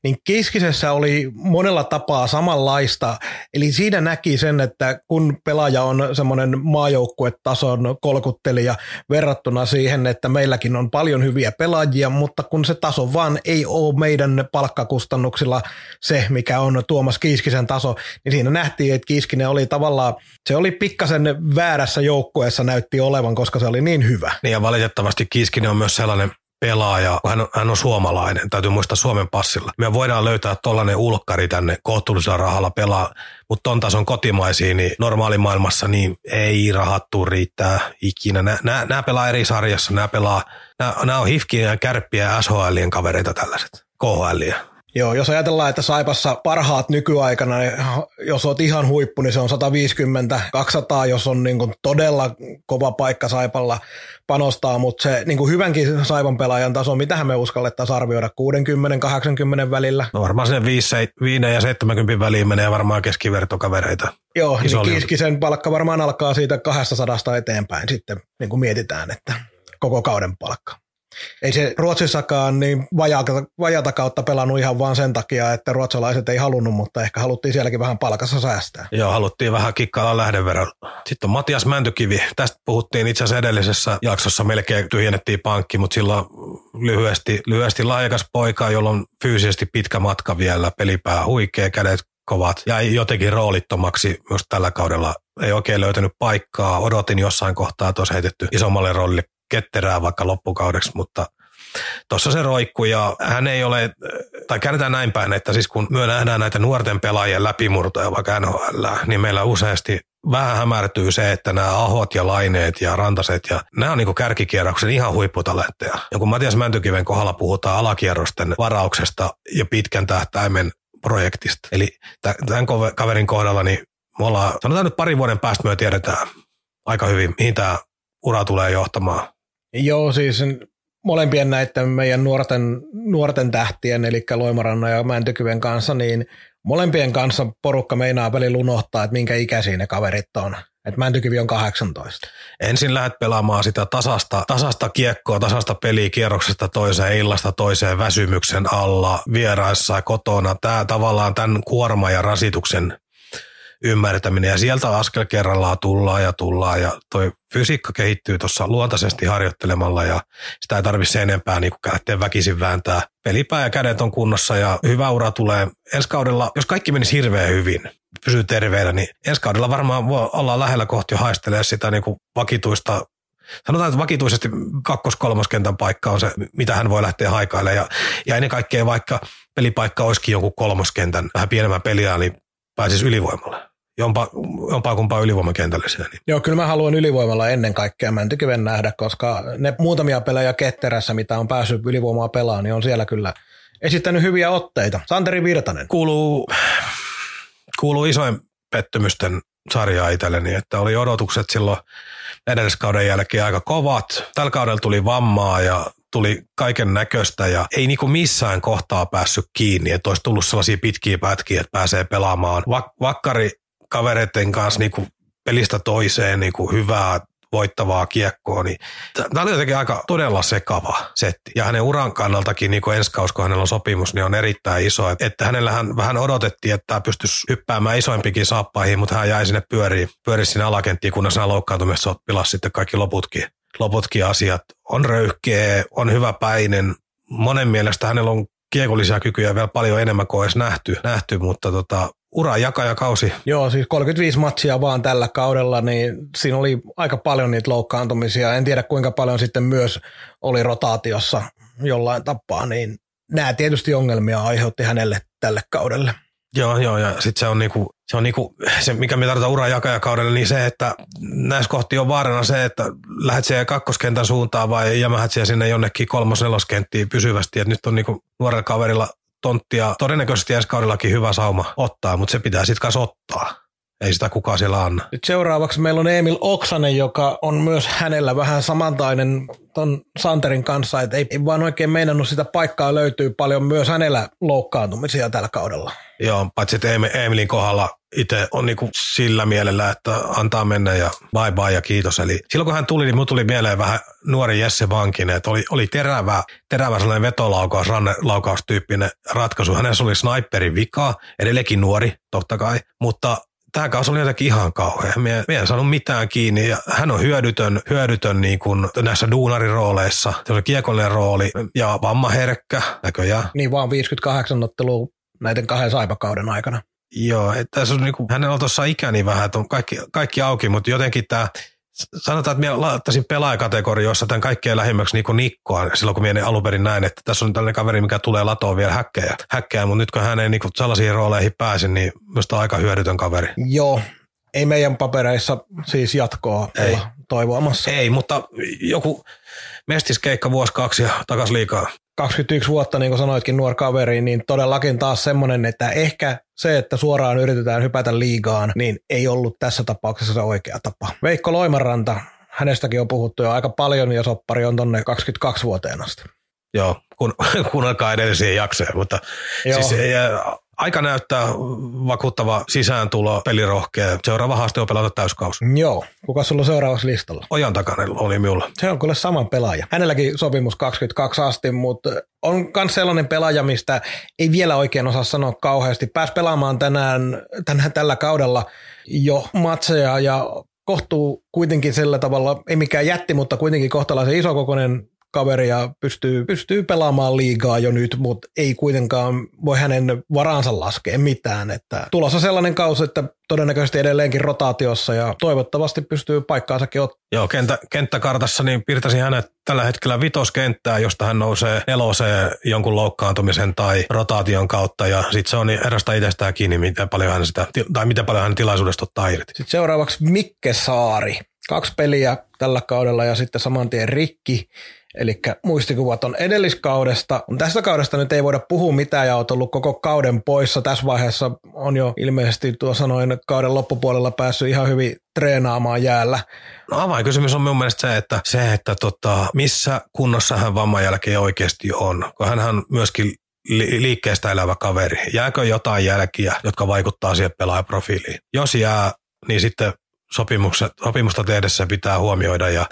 Niin Kiskisessä oli monella tapaa samanlaista, eli siinä näki sen, että kun pelaaja on semmoinen maajoukkuetason kolkuttelija verrattuna siihen, että meilläkin on paljon hyviä pelaajia, mutta kun se taso vaan ei ole meidän palkkakustannuksilla se, mikä on Tuomas Kiiskisen taso, niin siinä nähtiin, että Kiiskinen oli tavallaan, se oli pikkasen väärässä joukkueessa näytti olevan, koska se oli niin hyvä. Niin ja valitettavasti Kiiskinen on myös sellainen pelaaja, hän on suomalainen, täytyy muistaa Suomen passilla. Me voidaan löytää tollainen ulkkari tänne kohtuullisella rahalla pelaa, mutta ton tason kotimaisia, niin normaalimaailmassa niin ei rahattu riittää ikinä. Nämä pelaa eri sarjassa, nämä on HIFK:n ja Kärppiä ja SHL:n kavereita tällaiset, KHL:n. Joo, jos ajatellaan, että Saipassa parhaat nykyaikana, niin jos oot ihan huippu, niin se on 150-200, jos on niin kuin todella kova paikka Saipalla panostaa, mutta se niin kuin hyvänkin Saipan pelaajan taso, mitähän me uskallettaisiin arvioida 60-80 välillä? No varmaan sinne 5 ja 70 väliin menee varmaan keskivertokavereita. Joo, niin Kiskisen palkka varmaan alkaa siitä 200 eteenpäin sitten, niin kuin mietitään, että... koko kauden palkka. Ei se Ruotsissakaan niin vajaata kautta pelannut ihan vaan sen takia, että ruotsalaiset ei halunnut, mutta ehkä haluttiin sielläkin vähän palkassa säästää. Joo, haluttiin vähän kikkailla lähdeverran. Sitten on Matias Mäntykivi. Tästä puhuttiin itse asiassa edellisessä jaksossa. Melkein tyhjennettiin pankki, mutta sillä on lyhyesti lahjakas poika, jolla on fyysisesti pitkä matka vielä. Pelipää huikea, kädet kovat. Jäi jotenkin roolittomaksi myös tällä kaudella. Ei oikein löytänyt paikkaa. Odotin jossain kohtaa, että olisi heitetty isommalle roolille Ketterää vaikka loppukaudeksi, mutta tuossa se roikkui ja hän ei ole, tai käännetään näin päin, että siis kun me nähdään näitä nuorten pelaajien läpimurtoja vaikka NHL, niin meillä useasti vähän hämärtyy se, että nämä Ahot ja Laineet ja Rantaset ja nämä on niin kuin kärkikierroksen ihan huipputalentteja. Ja kun Matias Mäntykiven kohdalla puhutaan alakierrosten varauksesta ja pitkän tähtäimen projektista, eli tämän kaverin kohdalla niin me ollaan, sanotaan nyt parin vuoden päästä me tiedetään aika hyvin, mihin tämä ura tulee johtamaan. Joo, siis molempien näiden meidän nuorten tähtien, eli Loimarannan ja Mäntykyven kanssa, niin molempien kanssa porukka meinaa välillä unohtaa, että minkä ikäisiä ne kaverit on. Että Mäntykyvi on 18. Ensin lähdet pelaamaan sitä tasasta kiekkoa, tasasta peliä kierroksesta toiseen, illasta toiseen, väsymyksen alla, vieraissa ja kotona. Tämä tavallaan tämän kuorma ja rasituksen ymmärtäminen ja sieltä askel kerrallaan tullaan ja toi fysiikka kehittyy tuossa luontaisesti harjoittelemalla ja sitä ei tarvitse enempää niin kuin lähteä väkisin vääntää. Pelipää ja kädet on kunnossa ja hyvä ura tulee ensi kaudella, jos kaikki menisi hirveän hyvin, pysyy terveenä, niin ensi kaudella varmaan voi olla lähellä kohti jo haistelee sitä niin kuin vakituista. Sanotaan, että vakituisesti kakkos-kolmoskentän paikka on se, mitä hän voi lähteä haikailemaan ja ennen kaikkea vaikka pelipaikka olisikin joku kolmoskentän vähän pienemmän peliä, niin pääsisi ylivoimalle. Jompaa kumpaa ylivoimakentälliseen. Niin. Joo, kyllä mä haluan ylivoimalla ennen kaikkea Mäntykiven nähdä, koska ne muutamia pelejä Ketterässä, mitä on päässyt ylivoimaa pelaamaan, niin on siellä kyllä esittänyt hyviä otteita. Santeri Virtanen. Kuuluu isoin pettymysten sarjaa itselleni, että oli odotukset silloin edelliskauden jälkeen aika kovat. Tällä kaudella tuli vammaa ja tuli kaiken näköistä ja ei niinku missään kohtaa päässyt kiinni, että olisi tullut sellaisia pitkiä pätkiä, että pääsee pelaamaan vakkari kavereiden kanssa niinku pelistä toiseen niinku hyvää voittavaa kiekkoa. Niin tämä oli jotenkin aika todella sekava setti. Ja hänen uran kannaltakin niinku ensi kausi, kun hänellä on sopimus, niin on erittäin iso. Että hänellähän vähän odotettiin, että tämä pystyisi hyppäämään isoimpikin saappaihin, mutta hän jäi sinne pyöri sinne alakenttiin, kunnes nämä loukkaantumiset pilasi sitten kaikki loputkin asiat. On röyhkeä, on hyväpäinen. Monen mielestä hänellä on kiekollisia kykyjä vielä paljon enemmän kuin edes nähty, mutta uran jakaja kausi. Joo, siis 35 matsia vaan tällä kaudella, niin siinä oli aika paljon niitä loukkaantumisia. En tiedä kuinka paljon sitten myös oli rotaatiossa jollain tapaa, niin nämä tietysti ongelmia aiheutti hänelle tälle kaudelle. Joo, ja sitten se on niinku, mikä me tarvitaan uran jakajakaudelle, niin se, että näissä kohti on vaarana se, että lähdet siihen kakkoskentän suuntaan vai jämähät siellä sinne jonnekin kolmos-neloskenttiin pysyvästi, että nyt on niinku nuorella kaverilla tonttia todennäköisesti ensi kaudellakin hyvä sauma ottaa, mutta se pitää sitten kanssa ottaa. Ei sitä kukaan siellä anna. Nyt seuraavaksi meillä on Emil Oksanen, joka on myös hänellä vähän samantainen ton Santerin kanssa, että ei vaan oikein meinannut sitä paikkaa löytyy paljon myös hänellä loukkaantumisia tällä kaudella. Joo, paitsi että Emilin kohdalla itse on niinku sillä mielellä, että antaa mennä ja bye bye ja kiitos. Eli silloin kun hän tuli, niin minun tuli mieleen vähän nuori Jesse Vankinen, että oli terävä sellainen vetolaukaus, rannelaukaustyyppinen ratkaisu. Hänessä oli sniperin vika, edelleenkin nuori totta kai, mutta tämä kausi oli jotenkin ihan kauhea. Minä en saanut mitään kiinni ja hän on hyödytön niin kuin näissä duunarirooleissa. Se on kiekollinen rooli ja vammaherkkä näköjään. Niin vaan 58 ottelua näiden kahden Saipa-kauden aikana. Joo, että se on niin kuin, hänellä on tuossa ikäni vähän, että on kaikki auki, mutta jotenkin tämä, sanotaan, että minä laittaisin pelaajakategorioissa tämän kaikkein lähimmäksi niin kuin Nikkoa silloin, kun minä alun perin näin, että tässä on tällainen kaveri, mikä tulee latoon vielä häkkejä, mutta nyt kun hän ei niin kuin sellaisiin rooleihin pääse, niin minusta on aika hyödytön kaveri. Joo, ei meidän papereissa siis jatkoa olla toivoamassa. Ei, mutta joku mestiskeikka vuosi kaksi ja takaisin liikaa. 21 vuotta, niin kuin sanoitkin nuor kaveri, niin todellakin taas semmoinen, että ehkä se, että suoraan yritetään hypätä liigaan, niin ei ollut tässä tapauksessa se oikea tapa. Veikko Loimaranta, hänestäkin on puhuttu jo aika paljon ja soppari on tonne 22 vuoteen asti. Joo, kun alkaa edellisiä jaksoja, mutta siis Aika näyttää vakuuttava sisääntulo, pelirohkea. Seuraava haaste on pelata täyskausi. Joo. Kuka sulla seuraavassa listalla? Ojan takana oli minulla. Se on kyllä sama pelaaja. Hänelläkin sopimus 22 asti, mutta on myös sellainen pelaaja, mistä ei vielä oikein osaa sanoa kauheasti. Pääsi pelaamaan tänään tällä kaudella jo matseja ja kohtuu kuitenkin sillä tavalla, ei mikään jätti, mutta kuitenkin kohtalaisen isokokoinen kaveri ja pystyy pelaamaan liigaa jo nyt, mutta ei kuitenkaan voi hänen varaansa laskea mitään. Että tulossa sellainen kausi, että todennäköisesti edelleenkin rotaatiossa ja toivottavasti pystyy paikkaansakin ottaa. Joo, kenttäkartassa niin piirtäisin hänet tällä hetkellä 5. kenttää, josta hän nousee 4. jonkun loukkaantumisen tai rotaation kautta ja sitten se on erästä itsestään kiinni, miten paljon hän tilaisuudesta ottaa irti. Sitten seuraavaksi Mikke Saari. 2 peliä tällä kaudella ja sitten saman tien rikki. Eli muistikuvat on edelliskaudesta. Tästä kaudesta nyt ei voida puhua mitään ja oot ollut koko kauden poissa. Tässä vaiheessa on jo ilmeisesti kauden loppupuolella päässyt ihan hyvin treenaamaan jäällä. No avainkysymys on mun mielestä se, että missä kunnossa hän vamman jälkeen oikeasti on. Kun hänhän myöskin liikkeestä elävä kaveri. Jääkö jotain jälkiä, jotka vaikuttaa siihen pelaajaprofiiliin? Jos jää, niin sitten sopimusta tehdessä pitää huomioida ja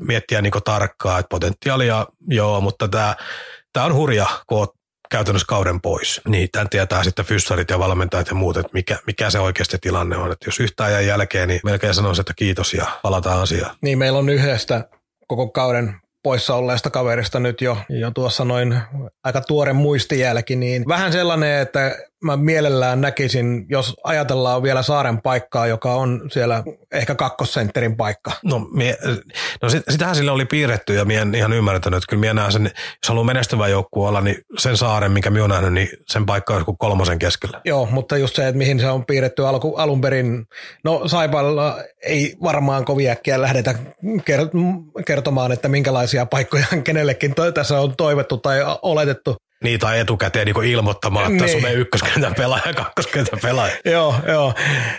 miettiä niin tarkkaan, että potentiaalia joo, mutta tämä on hurja, kun olet käytännössä kauden pois. Niin tämän tietää sitten fyssarit ja valmentajat ja muut, että mikä se oikeasti tilanne on. Että jos yhtään jää jälkeen, niin melkein sanoisin, että kiitos ja palataan asiaan. Niin meillä on yhdestä koko kauden poissa olleesta kaverista nyt jo tuossa noin aika tuore muistijälki, niin vähän sellainen, että mä mielellään näkisin, jos ajatellaan vielä Saaren paikkaa, joka on siellä ehkä 2. sentterin paikka. No sitähän sille oli piirretty ja mä en ihan ymmärtänyt, että kyllä mä näen sen, jos haluaa menestyvä joukkue olla, niin sen Saaren, mikä mä oon nähnyt, niin sen paikka on joku 3. keskellä. Joo, mutta just se, että mihin se on piirretty alun perin, no Saipalla ei varmaan kovin äkkiä lähdetä kertomaan, että minkälaisia paikkoja kenellekin tässä on toivottu tai oletettu. Niin, tai etukäteen niin ilmoittamaan, että sun ei 1. kentän pelaaja, 2. kentän pelaaja. Joo.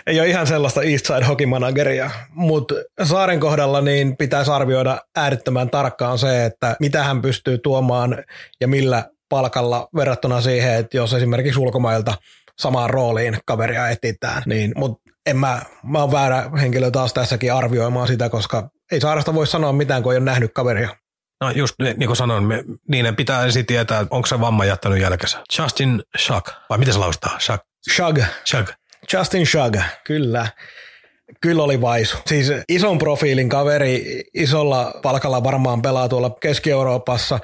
Ei ole ihan sellaista Eastside hockey-manageria, mutta Saaren kohdalla niin pitäisi arvioida äärettömän tarkkaan se, että mitä hän pystyy tuomaan ja millä palkalla verrattuna siihen, että jos esimerkiksi ulkomailta samaan rooliin kaveria etsitään. Niin, mutta mä oon väärä henkilö taas tässäkin arvioimaan sitä, koska ei Saaresta voi sanoa mitään, kun ei ole nähnyt kaveria. No just niin kuin sanoin, niiden pitää ensin tietää, onko se vamma jättänyt jälkensä. Justin Shug, vai miten se laustaa? Shug. Justin Shug, kyllä. Kyllä oli vaisu. Siis ison profiilin kaveri, isolla palkalla varmaan pelaa tuolla Keski-Euroopassa,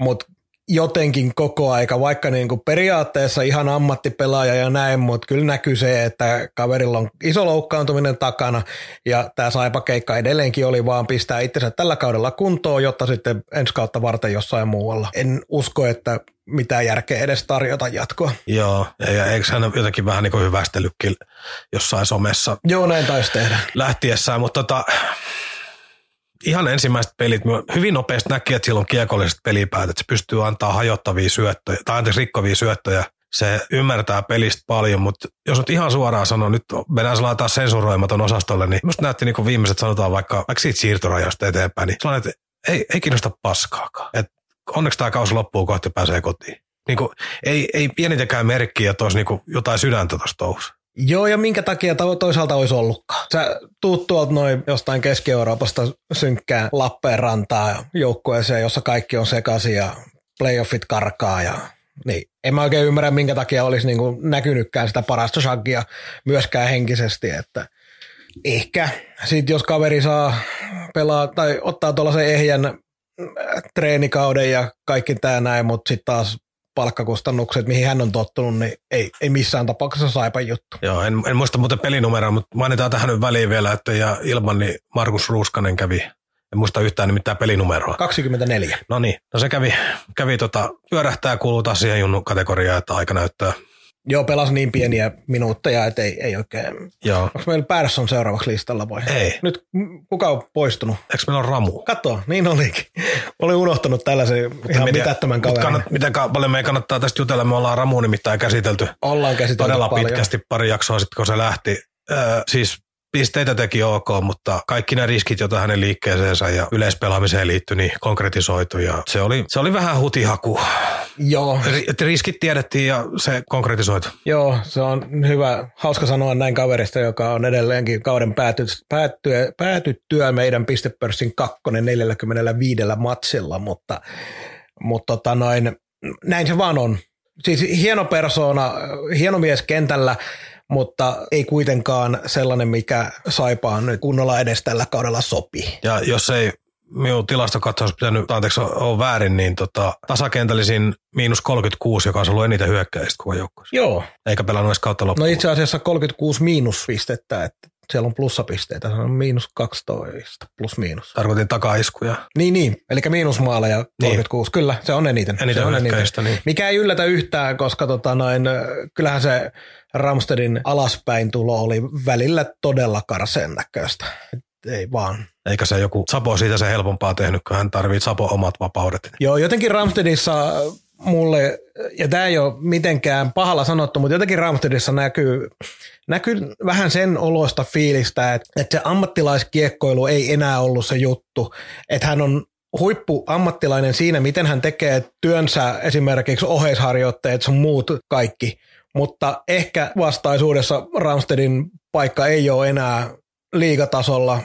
mutta jotenkin koko aika, vaikka niin kuin periaatteessa ihan ammattipelaaja ja näin, mutta kyllä näkyy se, että kaverilla on iso loukkaantuminen takana ja tämä Saipa-keikka edelleenkin oli vaan pistää itsensä tällä kaudella kuntoon, jotta sitten ensi kautta varten jossain muualla. En usko, että mitään järkeä edes tarjota jatkoa. Joo, ja eikö hän jotenkin vähän niin kuin hyvästelykin jossain somessa? Joo, näin taisi tehdä. Lähtiessään, mutta ihan ensimmäiset pelit, hyvin nopeasti näki, että sillä on kiekolliset pelipäät, että se pystyy antaa hajottavia syöttöjä, rikkovia syöttöjä. Se ymmärtää pelistä paljon, mutta jos nyt ihan suoraan sanoo, nyt mennään sellainen taas sensuroimaton osastolle, niin musta näytti niin kuin viimeiset sanotaan vaikka siitä siirtorajasta eteenpäin, niin sellainen, että ei kiinnosta paskaakaan. Et onneksi tämä kausi loppuu kohti pääsee kotiin. Niin kuin, ei pienitäkään merkkiä, että olisi niin kuin jotain sydäntä tuossa touhussa. Joo, ja minkä takia toisaalta olisi ollutkaan. Sä tuut tuolta noin jostain Keski-Euroopasta synkkään Lappeenrantaa joukkueeseen, jossa kaikki on sekaisin ja playoffit karkaa. Niin. En mä oikein ymmärrä, minkä takia olisi niin kuin näkynytkään sitä parasta shagia myöskään henkisesti. Että ehkä sitten jos kaveri saa pelaa tai ottaa tuollaisen ehjän treenikauden ja kaikki tämä näin, mutta sitten taas palkkakustannukset, mihin hän on tottunut, niin ei missään tapauksessa Saipa juttu. Joo, en muista muuten pelinumeroa, mutta mainitaan tähän nyt väliin vielä, että ja ilman niin Markus Ruuskanen kävi, en muista yhtään nimittäin pelinumeroa. 24. No niin, se kävi pyörähtää kuulutaan siihen junnun kategoriaan, että aika näyttää. Joo, pelasi niin pieniä minuutteja, että ei oikein. Joo. Onko meillä Persson seuraavaksi listalla vai? Ei. Nyt kuka on poistunut? Eikö meillä ole Ramu? Kato, niin olikin. Olin unohtanut tällaisen ihan mitättömän kaverin. Miten paljon meidän kannattaa tästä jutella? Me ollaan Ramu nimittäin käsitelty. Ollaan käsitelty todella paljon. Pitkästi pari jaksoa sitten, kun se lähti. Siis pisteitä teki OK, mutta kaikki nämä riskit, joita hänen liikkeeseensä ja yleispelaamiseen liittyi, niin konkretisoitu. Ja se oli vähän hutihaku. Joo. Riskit tiedettiin ja se konkretisoitu. Joo, se on hyvä. Hauska sanoa näin kaverista, joka on edelleenkin kauden päätyttyä meidän pistepörssin kakkonen 45 matsilla, mutta näin se vaan on. Siis hieno persoona, hieno mies kentällä, mutta ei kuitenkaan sellainen, mikä Saipaan nyt kunnolla edes tällä kaudella sopii. Ja jos ei minun tilastokatsaus pitänyt, ole väärin, niin tasakentälisin -36, joka on ollut eniten hyökkäistä koko joukkueessa. Joo. Eikä pelannut edes kautta loppuun. No itse asiassa 36 miinuspistettä, että siellä on plussapisteitä, se on -12 plus miinus. Tarkoitin takaiskuja. Niin, eli miinusmaaleja 36, niin. Kyllä, se on eniten. Eniten. Mikä ei yllätä yhtään, koska kyllähän se Ramstedin alaspäin tulo oli välillä todella karseen näköistä. Ei vaan. Eikä se joku Sapo siitä se helpompaa tehnyt, kun hän tarvitsee Sapo omat vapaudet. Joo, jotenkin Ramstedissa mulle, ja tämä ei ole mitenkään pahalla sanottu, mutta jotenkin Ramstedissa näkyy vähän sen olosta fiilistä, että se ammattilaiskiekkoilu ei enää ollut se juttu, että hän on huippuammattilainen siinä, miten hän tekee työnsä, esimerkiksi oheisharjoitteet, sun muut kaikki, mutta ehkä vastaisuudessa Ramstedin paikka ei ole enää liigatasolla,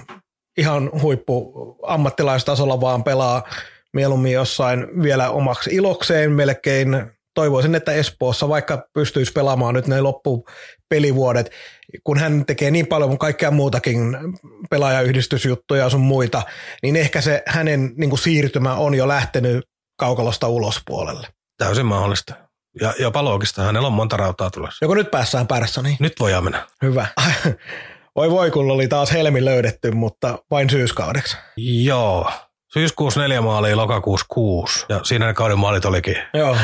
ihan huippuammattilaistasolla, vaan pelaa mieluummin jossain vielä omaksi ilokseen melkein. Toivoisin, että Espoossa vaikka pystyisi pelaamaan nyt ne loppupelivuodet, kun hän tekee niin paljon kuin kaikkea muutakin pelaajayhdistysjuttuja ja sun muita, niin ehkä se hänen siirtymä on jo lähtenyt kaukalosta ulospuolelle. Täysin mahdollista. Ja jopa loogista. Hänellä on monta rautaa tulossa. Joko nyt päässään päässä, niin? Nyt voidaan mennä. Hyvä. Voi kun oli taas helmi löydetty, mutta vain syyskaudeksi. Joo. Syyskuussa 4 maalia, lokakuussa 6. Ja siinä ne kauden maalit olikin. Joo.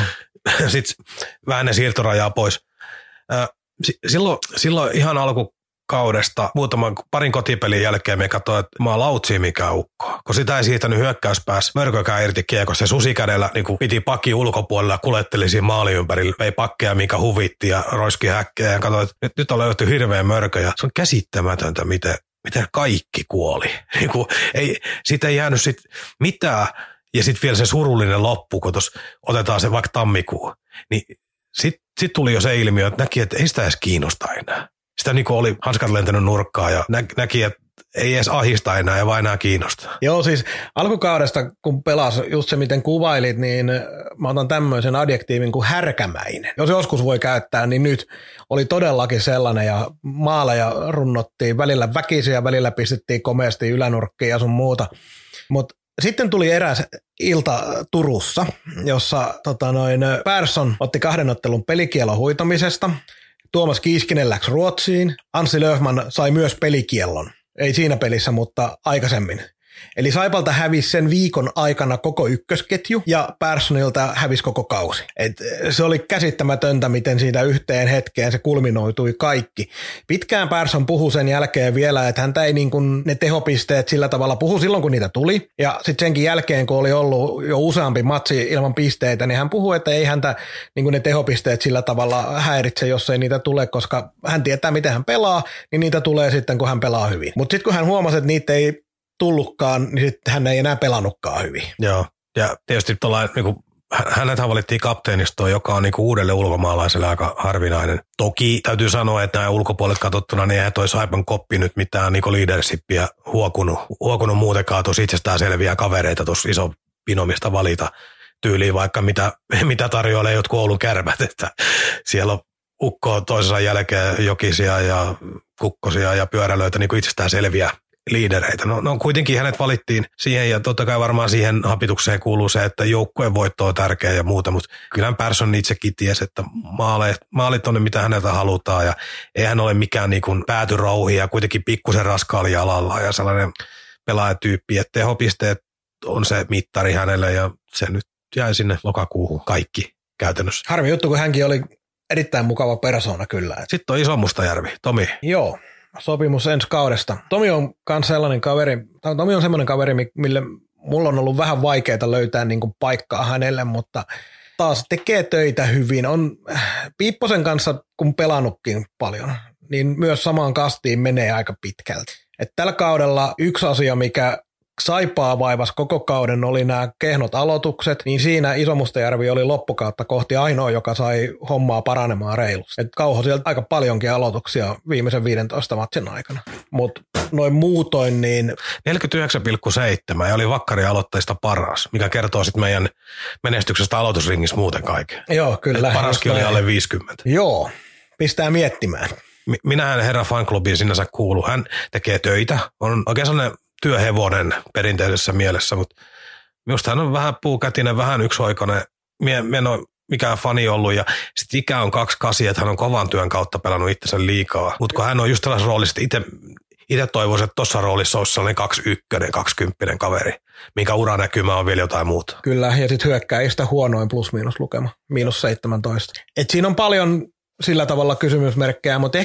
Sitten vähän ne siirtorajaa pois. Silloin ihan alkukaudesta parin kotipelin jälkeen me katsoin, että mä lautsiin mikään ukkoa. Kun sitä ei siirtänyt hyökkäyspäässä mörkökään irti kiekossa. Se susikädellä piti paki ulkopuolella, kuljetteli siinä maalin ympärillä. Vei pakkeja, minkä huvitti ja roiski häkkejä. Ja katsoin, että nyt on löyty hirveä mörkö. Ja se on käsittämätöntä, miten kaikki kuoli. Siitä ei jäänyt sit mitään. Ja sitten vielä se surullinen loppu, kun tuossa otetaan se vaikka tammikuun. Niin sit tuli jo se ilmiö, että näki, että ei sitä edes kiinnosta enää. Sitä oli hanskat lentänyt nurkkaan ja näki, että ei edes ahista enää ja vain enää kiinnostaa. Joo, siis alkukaudesta, kun pelasi just se, miten kuvailit, niin mä otan tämmöisen adjektiivin kuin härkämäinen. Jos joskus voi käyttää, niin nyt oli todellakin sellainen ja maaleja runnottiin välillä väkisiä, välillä pistettiin komeasti ylänurkkiin ja sun muuta. Mutta sitten tuli eräs ilta Turussa, jossa Persson otti 2 ottelun pelikielon huitamisesta. Tuomas Kiiskinen läksi Ruotsiin. Hansi Löfman sai myös pelikiellon. Ei siinä pelissä, mutta aikaisemmin. Eli Saipalta hävisi sen viikon aikana koko ykkösketju ja Perssonilta hävisi koko kausi. Se oli käsittämätöntä, miten siitä yhteen hetkeen se kulminoitui kaikki. Pitkään Persson puhui sen jälkeen vielä, että häntä ei ne tehopisteet sillä tavalla puhu silloin, kun niitä tuli. Ja sitten senkin jälkeen, kun oli ollut jo useampi matsi ilman pisteitä, niin hän puhui, että ei häntä ne tehopisteet sillä tavalla häiritse, jos ei niitä tule, koska hän tietää, miten hän pelaa, niin niitä tulee sitten, kun hän pelaa hyvin. Mutta sitten kun hän huomasi, että niitä ei tullutkaan, niin sitten hän ei enää pelannutkaan hyvin. Joo, ja tietysti hänethän valittiin kapteenistoon, joka on uudelle ulkomaalaiselle aika harvinainen. Toki täytyy sanoa, että nämä ulkopuolet katsottuna, niin eihän toi Saipan koppi nyt mitään leadershippiä huokunut muutenkaan tuossa itsestään selviä kavereita tuossa iso pinomista valita tyyliin, vaikka mitä tarjoilee jotkut Oulun kärmät, että siellä on ukkoa toisensa jälkeen jokisia ja kukkosia ja pyörälöitä itsestään selviä liidereitä. No kuitenkin hänet valittiin siihen ja totta kai varmaan siihen hapitukseen kuuluu se, että joukkueen voitto on tärkeä ja muuta, mutta kyllähän Persson itsekin tiesi, että maalit on ne, mitä häneltä halutaan ja eihän ole mikään päätyrouhi ja kuitenkin pikkusen raskaalla jalalla ja sellainen pelaajatyyppi, että tehopisteet on se mittari hänelle ja se nyt jäi sinne lokakuuhun kaikki käytännössä. Harmi juttu, kun hänkin oli erittäin mukava persoona kyllä. Sitten on Iso Mustajärvi, Tomi. Joo. Sopimus ensi kaudesta. Tomi on myös sellainen kaveri, mille mulla on ollut vähän vaikeaa löytää paikkaa hänelle, mutta taas tekee töitä hyvin. On Piipposen kanssa kun pelannutkin paljon, niin myös samaan kastiin menee aika pitkälti. Et tällä kaudella yksi asia, mikä Saipaa vaivasi koko kauden, oli nämä kehnot aloitukset, niin siinä Iso Mustajärvi oli loppukautta kohti ainoa, joka sai hommaa paranemaan reilusti. Et Kauho sieltä aika paljonkin aloituksia viimeisen 15 matsin aikana, mutta noin muutoin niin... 49,7 ja oli Vakkari aloitteista paras, mikä kertoo sitten meidän menestyksestä aloitusringissä muuten kaiken. Joo, kyllä. Et paraskin oli alle 50. Joo, pistää miettimään. Minähän herra fanklubiin sinänsä kuuluu. Hän tekee töitä, on oikein sellainen työhevonen perinteisessä mielessä, mutta minusta hän on vähän puukätinen, vähän yksioikoinen. Minä en ole mikään fani ollut ja sitten ikä on 28, että hän on kovan työn kautta pelannut itsensä liikaa. Mutta kun hän on just tällaisessa roolissa, itse toivoisin, että tuossa roolissa olisi sellainen 21-20 kaveri, minkä uranäkymä on vielä jotain muuta. Kyllä, ja sitten hyökkääjistä huonoin plus-miinus lukema, miinus 17. Et siinä on paljon sillä tavalla kysymysmerkkejä, mutta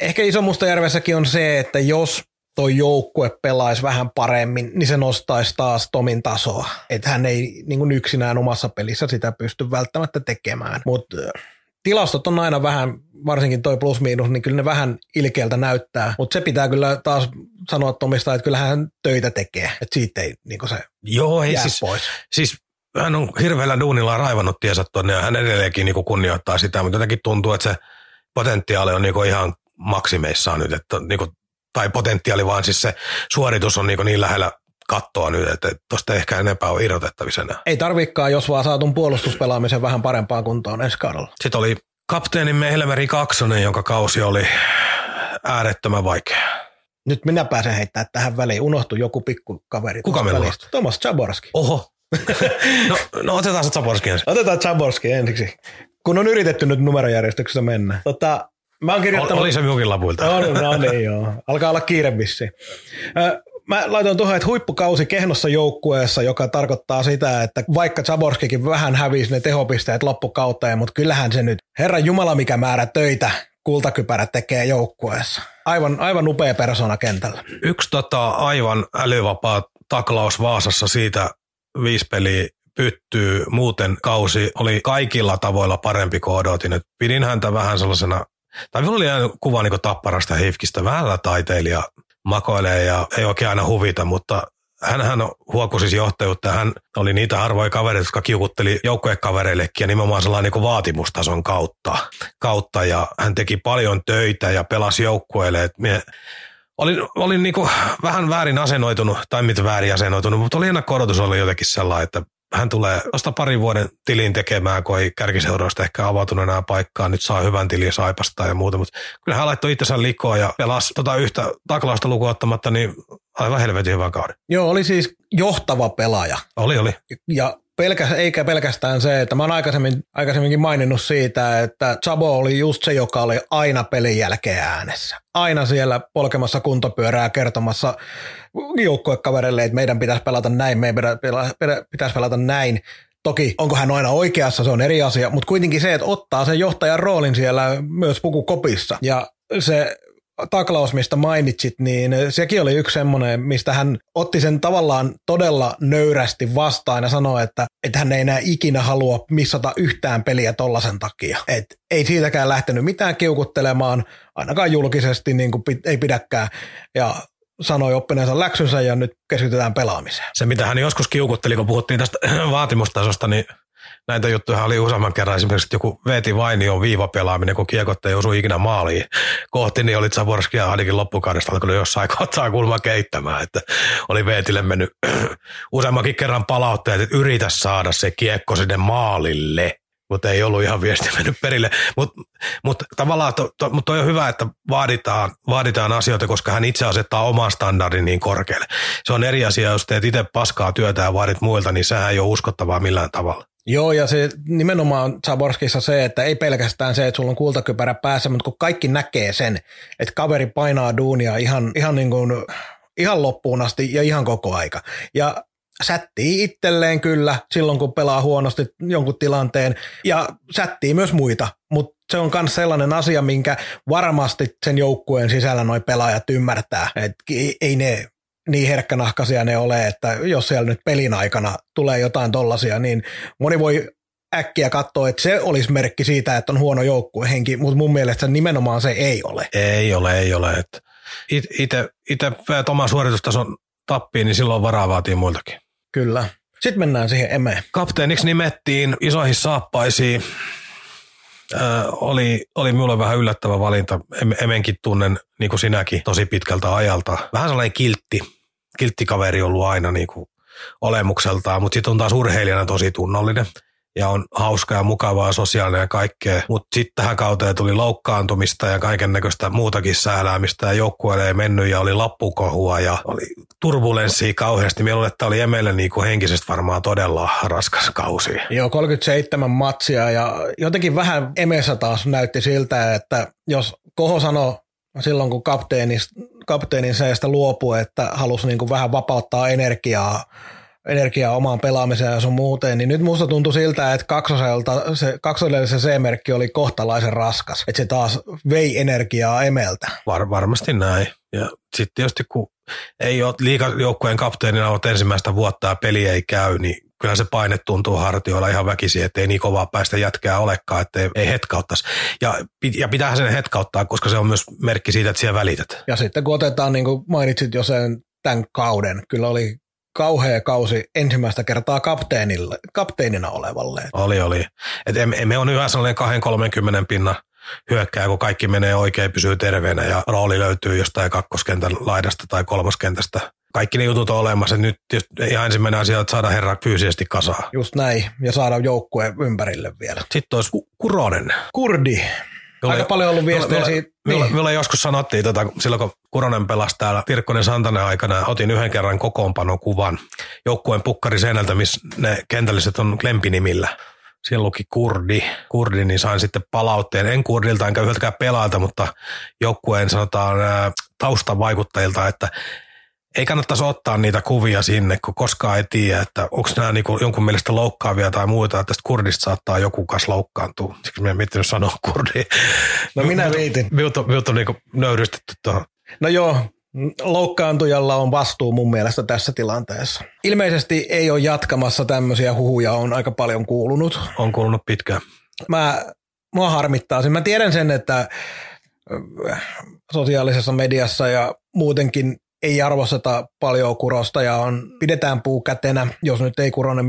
ehkä Iso Mustajärvessäkin on se, että jos toi joukkue pelaisi vähän paremmin, niin se nostaisi taas Tomin tasoa. Että hän ei niin kuin yksinään omassa pelissä sitä pysty välttämättä tekemään. Mutta tilastot on aina vähän, varsinkin toi plus-miinus, niin kyllä ne vähän ilkeältä näyttää. Mutta se pitää kyllä taas sanoa Tomista, että kyllä hän töitä tekee. Että siitä ei niin kuin se jää siis pois. Siis hän on hirveällä duunilla raivannut tiesä tuonne ja hän edelleenkin niin kuin kunnioittaa sitä. Mutta jotenkin tuntuu, että se potentiaali on niin kuin ihan maksimeissaan nyt, että niin kuin tai potentiaali, vaan siis se suoritus on niin lähellä kattoa nyt, että tuosta ehkä enempää on irrotettavissa enää. Ei tarvikaan, jos vaan saatun puolustuspelaamisen vähän parempaan kuntoon ensi kaudella. Sitten oli kapteenimme Helmeri Kaksonen, jonka kausi oli äärettömän vaikea. Nyt minä pääsen heittämään tähän väliin. Unohtui joku pikkukaveri. Kuka meillä unohtui? Tomas Chaborski. Oho. no otetaan se Chaborski ensin. Otetaan Chaborski ensiksi, kun on yritetty nyt numerojärjestyksessä mennä. Mä oon kirjoittanut... Oli se minunkin lapuilta. No niin, joo. Alkaa olla kiire vissiin. Mä laitoin tuohon, että huippukausi kehnossa joukkueessa, joka tarkoittaa sitä, että vaikka Chaborskikin vähän hävisi ne tehopisteet loppukautteen, mutta kyllähän se nyt, herran jumala mikä määrä töitä kultakypärä tekee joukkueessa. Aivan upea persona kentällä. Yksi aivan älyvapaa taklaus Vaasassa, siitä 5 peliä. Pyttyy, muuten kausi oli kaikilla tavoilla parempi kuin odotin. Et pidin häntä vähän sellaisena, tai minulla oli jäänyt kuva niin kuin Tapparasta Hifkistä, vähän taiteilija makoilee ja ei oikein aina huvita, mutta hänhän huokui siis johtajuutta. Hän oli niitä harvoja kavereita, jotka kiukutteli joukkuekavereillekin ja nimenomaan sellainen niin kuin vaatimustason kautta. Ja hän teki paljon töitä ja pelasi joukkueelle, että olin niin kuin vähän väärin asennoitunut, tai mitä väärin asennoitunut, mutta oli ennakko-odotus oli jotenkin sellainen, että hän tulee tuosta parin vuoden tilin tekemään, kun ei kärkiseuroista ehkä avautunut enää paikkaa. Nyt saa hyvän tilin Saipasta ja muuta, mutta kyllä hän laittoi itsensä likoon ja pelasi yhtä taklausta lukuun ottamatta, niin aivan helvetin hyvän kauden. Joo, oli siis johtava pelaaja. Oli. Ja eikä pelkästään se, että mä oon aikaisemminkin maininnut siitä, että Chabo oli just se, joka oli aina pelin jälkeen äänessä. Aina siellä polkemassa kuntopyörää, kertomassa joukkuekaverille, että meidän pitäisi pelata näin, pitäisi pelata näin. Toki onko hän aina oikeassa, se on eri asia, mutta kuitenkin se, että ottaa sen johtajan roolin siellä myös pukukopissa. Ja se taklaus, mistä mainitsit, niin sekin oli yksi semmoinen, mistä hän otti sen tavallaan todella nöyrästi vastaan ja sanoi, että hän ei enää ikinä halua missata yhtään peliä tollasen takia. Että ei siitäkään lähtenyt mitään kiukuttelemaan, ainakaan julkisesti niin kuin ei pidäkään, ja sanoi oppineensa läksynsä ja nyt keskitytään pelaamiseen. Se, mitä hän joskus kiukutteli, kun puhuttiin tästä vaatimustasosta, niin näitä juttuja oli useamman kerran, esimerkiksi joku Veeti Vainion viivapelaaminen, kun kiekot ei osu ikinä maaliin kohti, niin oli Chaborskia ainakin loppukaudesta alkoi jossain kohtaa kulma keittämään, että oli Veetille mennyt useammankin kerran palautteet, että yritä saada se kiekko sinne maalille, mutta ei ollut ihan viesti mennyt perille. Mutta tavallaan toi on hyvä, että vaaditaan asioita, koska hän itse asettaa oman standardin niin korkealle. Se on eri asia, jos teet itse paskaa työtä ja vaadit muilta, niin sehän ei ole uskottavaa millään tavalla. Joo, ja se nimenomaan Chaborskissa se, että ei pelkästään se, että sulla on kultakypärä päässä, mutta kun kaikki näkee sen, että kaveri painaa duunia ihan loppuun asti ja ihan koko aika. Ja sättii itselleen kyllä silloin, kun pelaa huonosti jonkun tilanteen, ja sättii myös muita, mutta se on myös sellainen asia, minkä varmasti sen joukkueen sisällä noi pelaajat ymmärtää, että ei ne niin herkkänahkaisia ne ole, että jos siellä nyt pelin aikana tulee jotain tollaisia, niin moni voi äkkiä katsoa, että se olisi merkki siitä, että on huono joukkuehenki, mutta mun mielestä nimenomaan se ei ole. Ei ole. Itse oman suoritustason tappiin, niin silloin varaa vaatii muiltakin. Kyllä. Sitten mennään siihen emeen. Kapteeniksi nimettiin isoihin saappaisiin. Oli minulle vähän yllättävä valinta. Emenkin tunnen, niin kuin sinäkin, tosi pitkältä ajalta. Vähän sellainen kiltti kaveri ollut aina niin kuin olemukseltaan, mutta sitten on taas urheilijana tosi tunnollinen ja on hauska ja mukavaa, sosiaalinen ja kaikkea. Mutta sitten tähän kauteen tuli loukkaantumista ja kaiken näköistä muutakin sääläämistä ja joukkueelle ei mennyt ja oli lappukohua ja oli turbulenssia kauheasti. Mieluun, että oli Emelle niinku henkisesti varmaan todella raskas kausi. Joo, 37 matsia ja jotenkin vähän Emessä taas näytti siltä, että jos Koho sanoi silloin, kun kapteenin seistä luopui, että halusi niinku vähän vapauttaa energiaa omaan pelaamiseen ja sun muuteen, niin nyt musta tuntui siltä, että kaksoiselle se C-merkki oli kohtalaisen raskas, että se taas vei energiaa Emeltä. Varmasti näin. Ja sitten tietysti kun ei ole liigajoukkueen kapteenina ollut ensimmäistä vuotta ja peli ei käy, niin kyllä se paine tuntuu hartioilla ihan väkisin, ettei niin kovaa päästä jätkää olekaan, ettei ei hetkauttaisi. Ja pitäähän sen hetkauttaa, koska se on myös merkki siitä, että siellä välität. Ja sitten kun otetaan, niin kuin mainitsit jo sen tämän kauden, kyllä oli kauhea kausi ensimmäistä kertaa kapteenina olevalle. Oli. Että emme on hyvä sellainen 20-30 pinnan hyökkää, kun kaikki menee oikein, pysyy terveenä ja rooli löytyy jostain kakkoskentän laidasta tai kolmoskentästä. Kaikki ne jutut on olemassa. Nyt ihan ensimmäinen asia, että saada herra fyysisesti kasaan. Just näin. Ja saada joukkue ympärille vielä. Sitten olisi Kuronen. Kurdi. Aika paljon ollut viestejä siitä. Minulle joskus sanottiin, silloin kun Kuronen pelasi täällä Virkkonen Santanen aikana, otin yhden kerran kokoonpanokuvan joukkueen pukkari seinältä, missä ne kentälliset on lempinimillä. Siellä luki kurdi, niin sain sitten palautteen. En kurdilta enkä yhdeltäkään pelaalta, mutta joukkueen sanotaan taustavaikuttajilta, että ei kannattaisi ottaa niitä kuvia sinne, kun koskaan ei tiedä, että onko nämä niin kuin jonkun mielestä loukkaavia tai muuta, että tästä kurdista saattaa joku kanssa loukkaantua. Siksi minä en miettinyt sanoa kurdi. No minä viitin. Minut on niin kuin nöyristetty tuohon. No joo, loukkaantujalla on vastuu mun mielestä tässä tilanteessa. Ilmeisesti ei ole jatkamassa, tämmöisiä huhuja on aika paljon kuulunut. On kuulunut pitkään. Mua harmittaa sen. Mä tiedän sen, että sosiaalisessa mediassa ja muutenkin ei arvosteta paljon Kurosta ja pidetään puukätenä, jos nyt ei Kuronen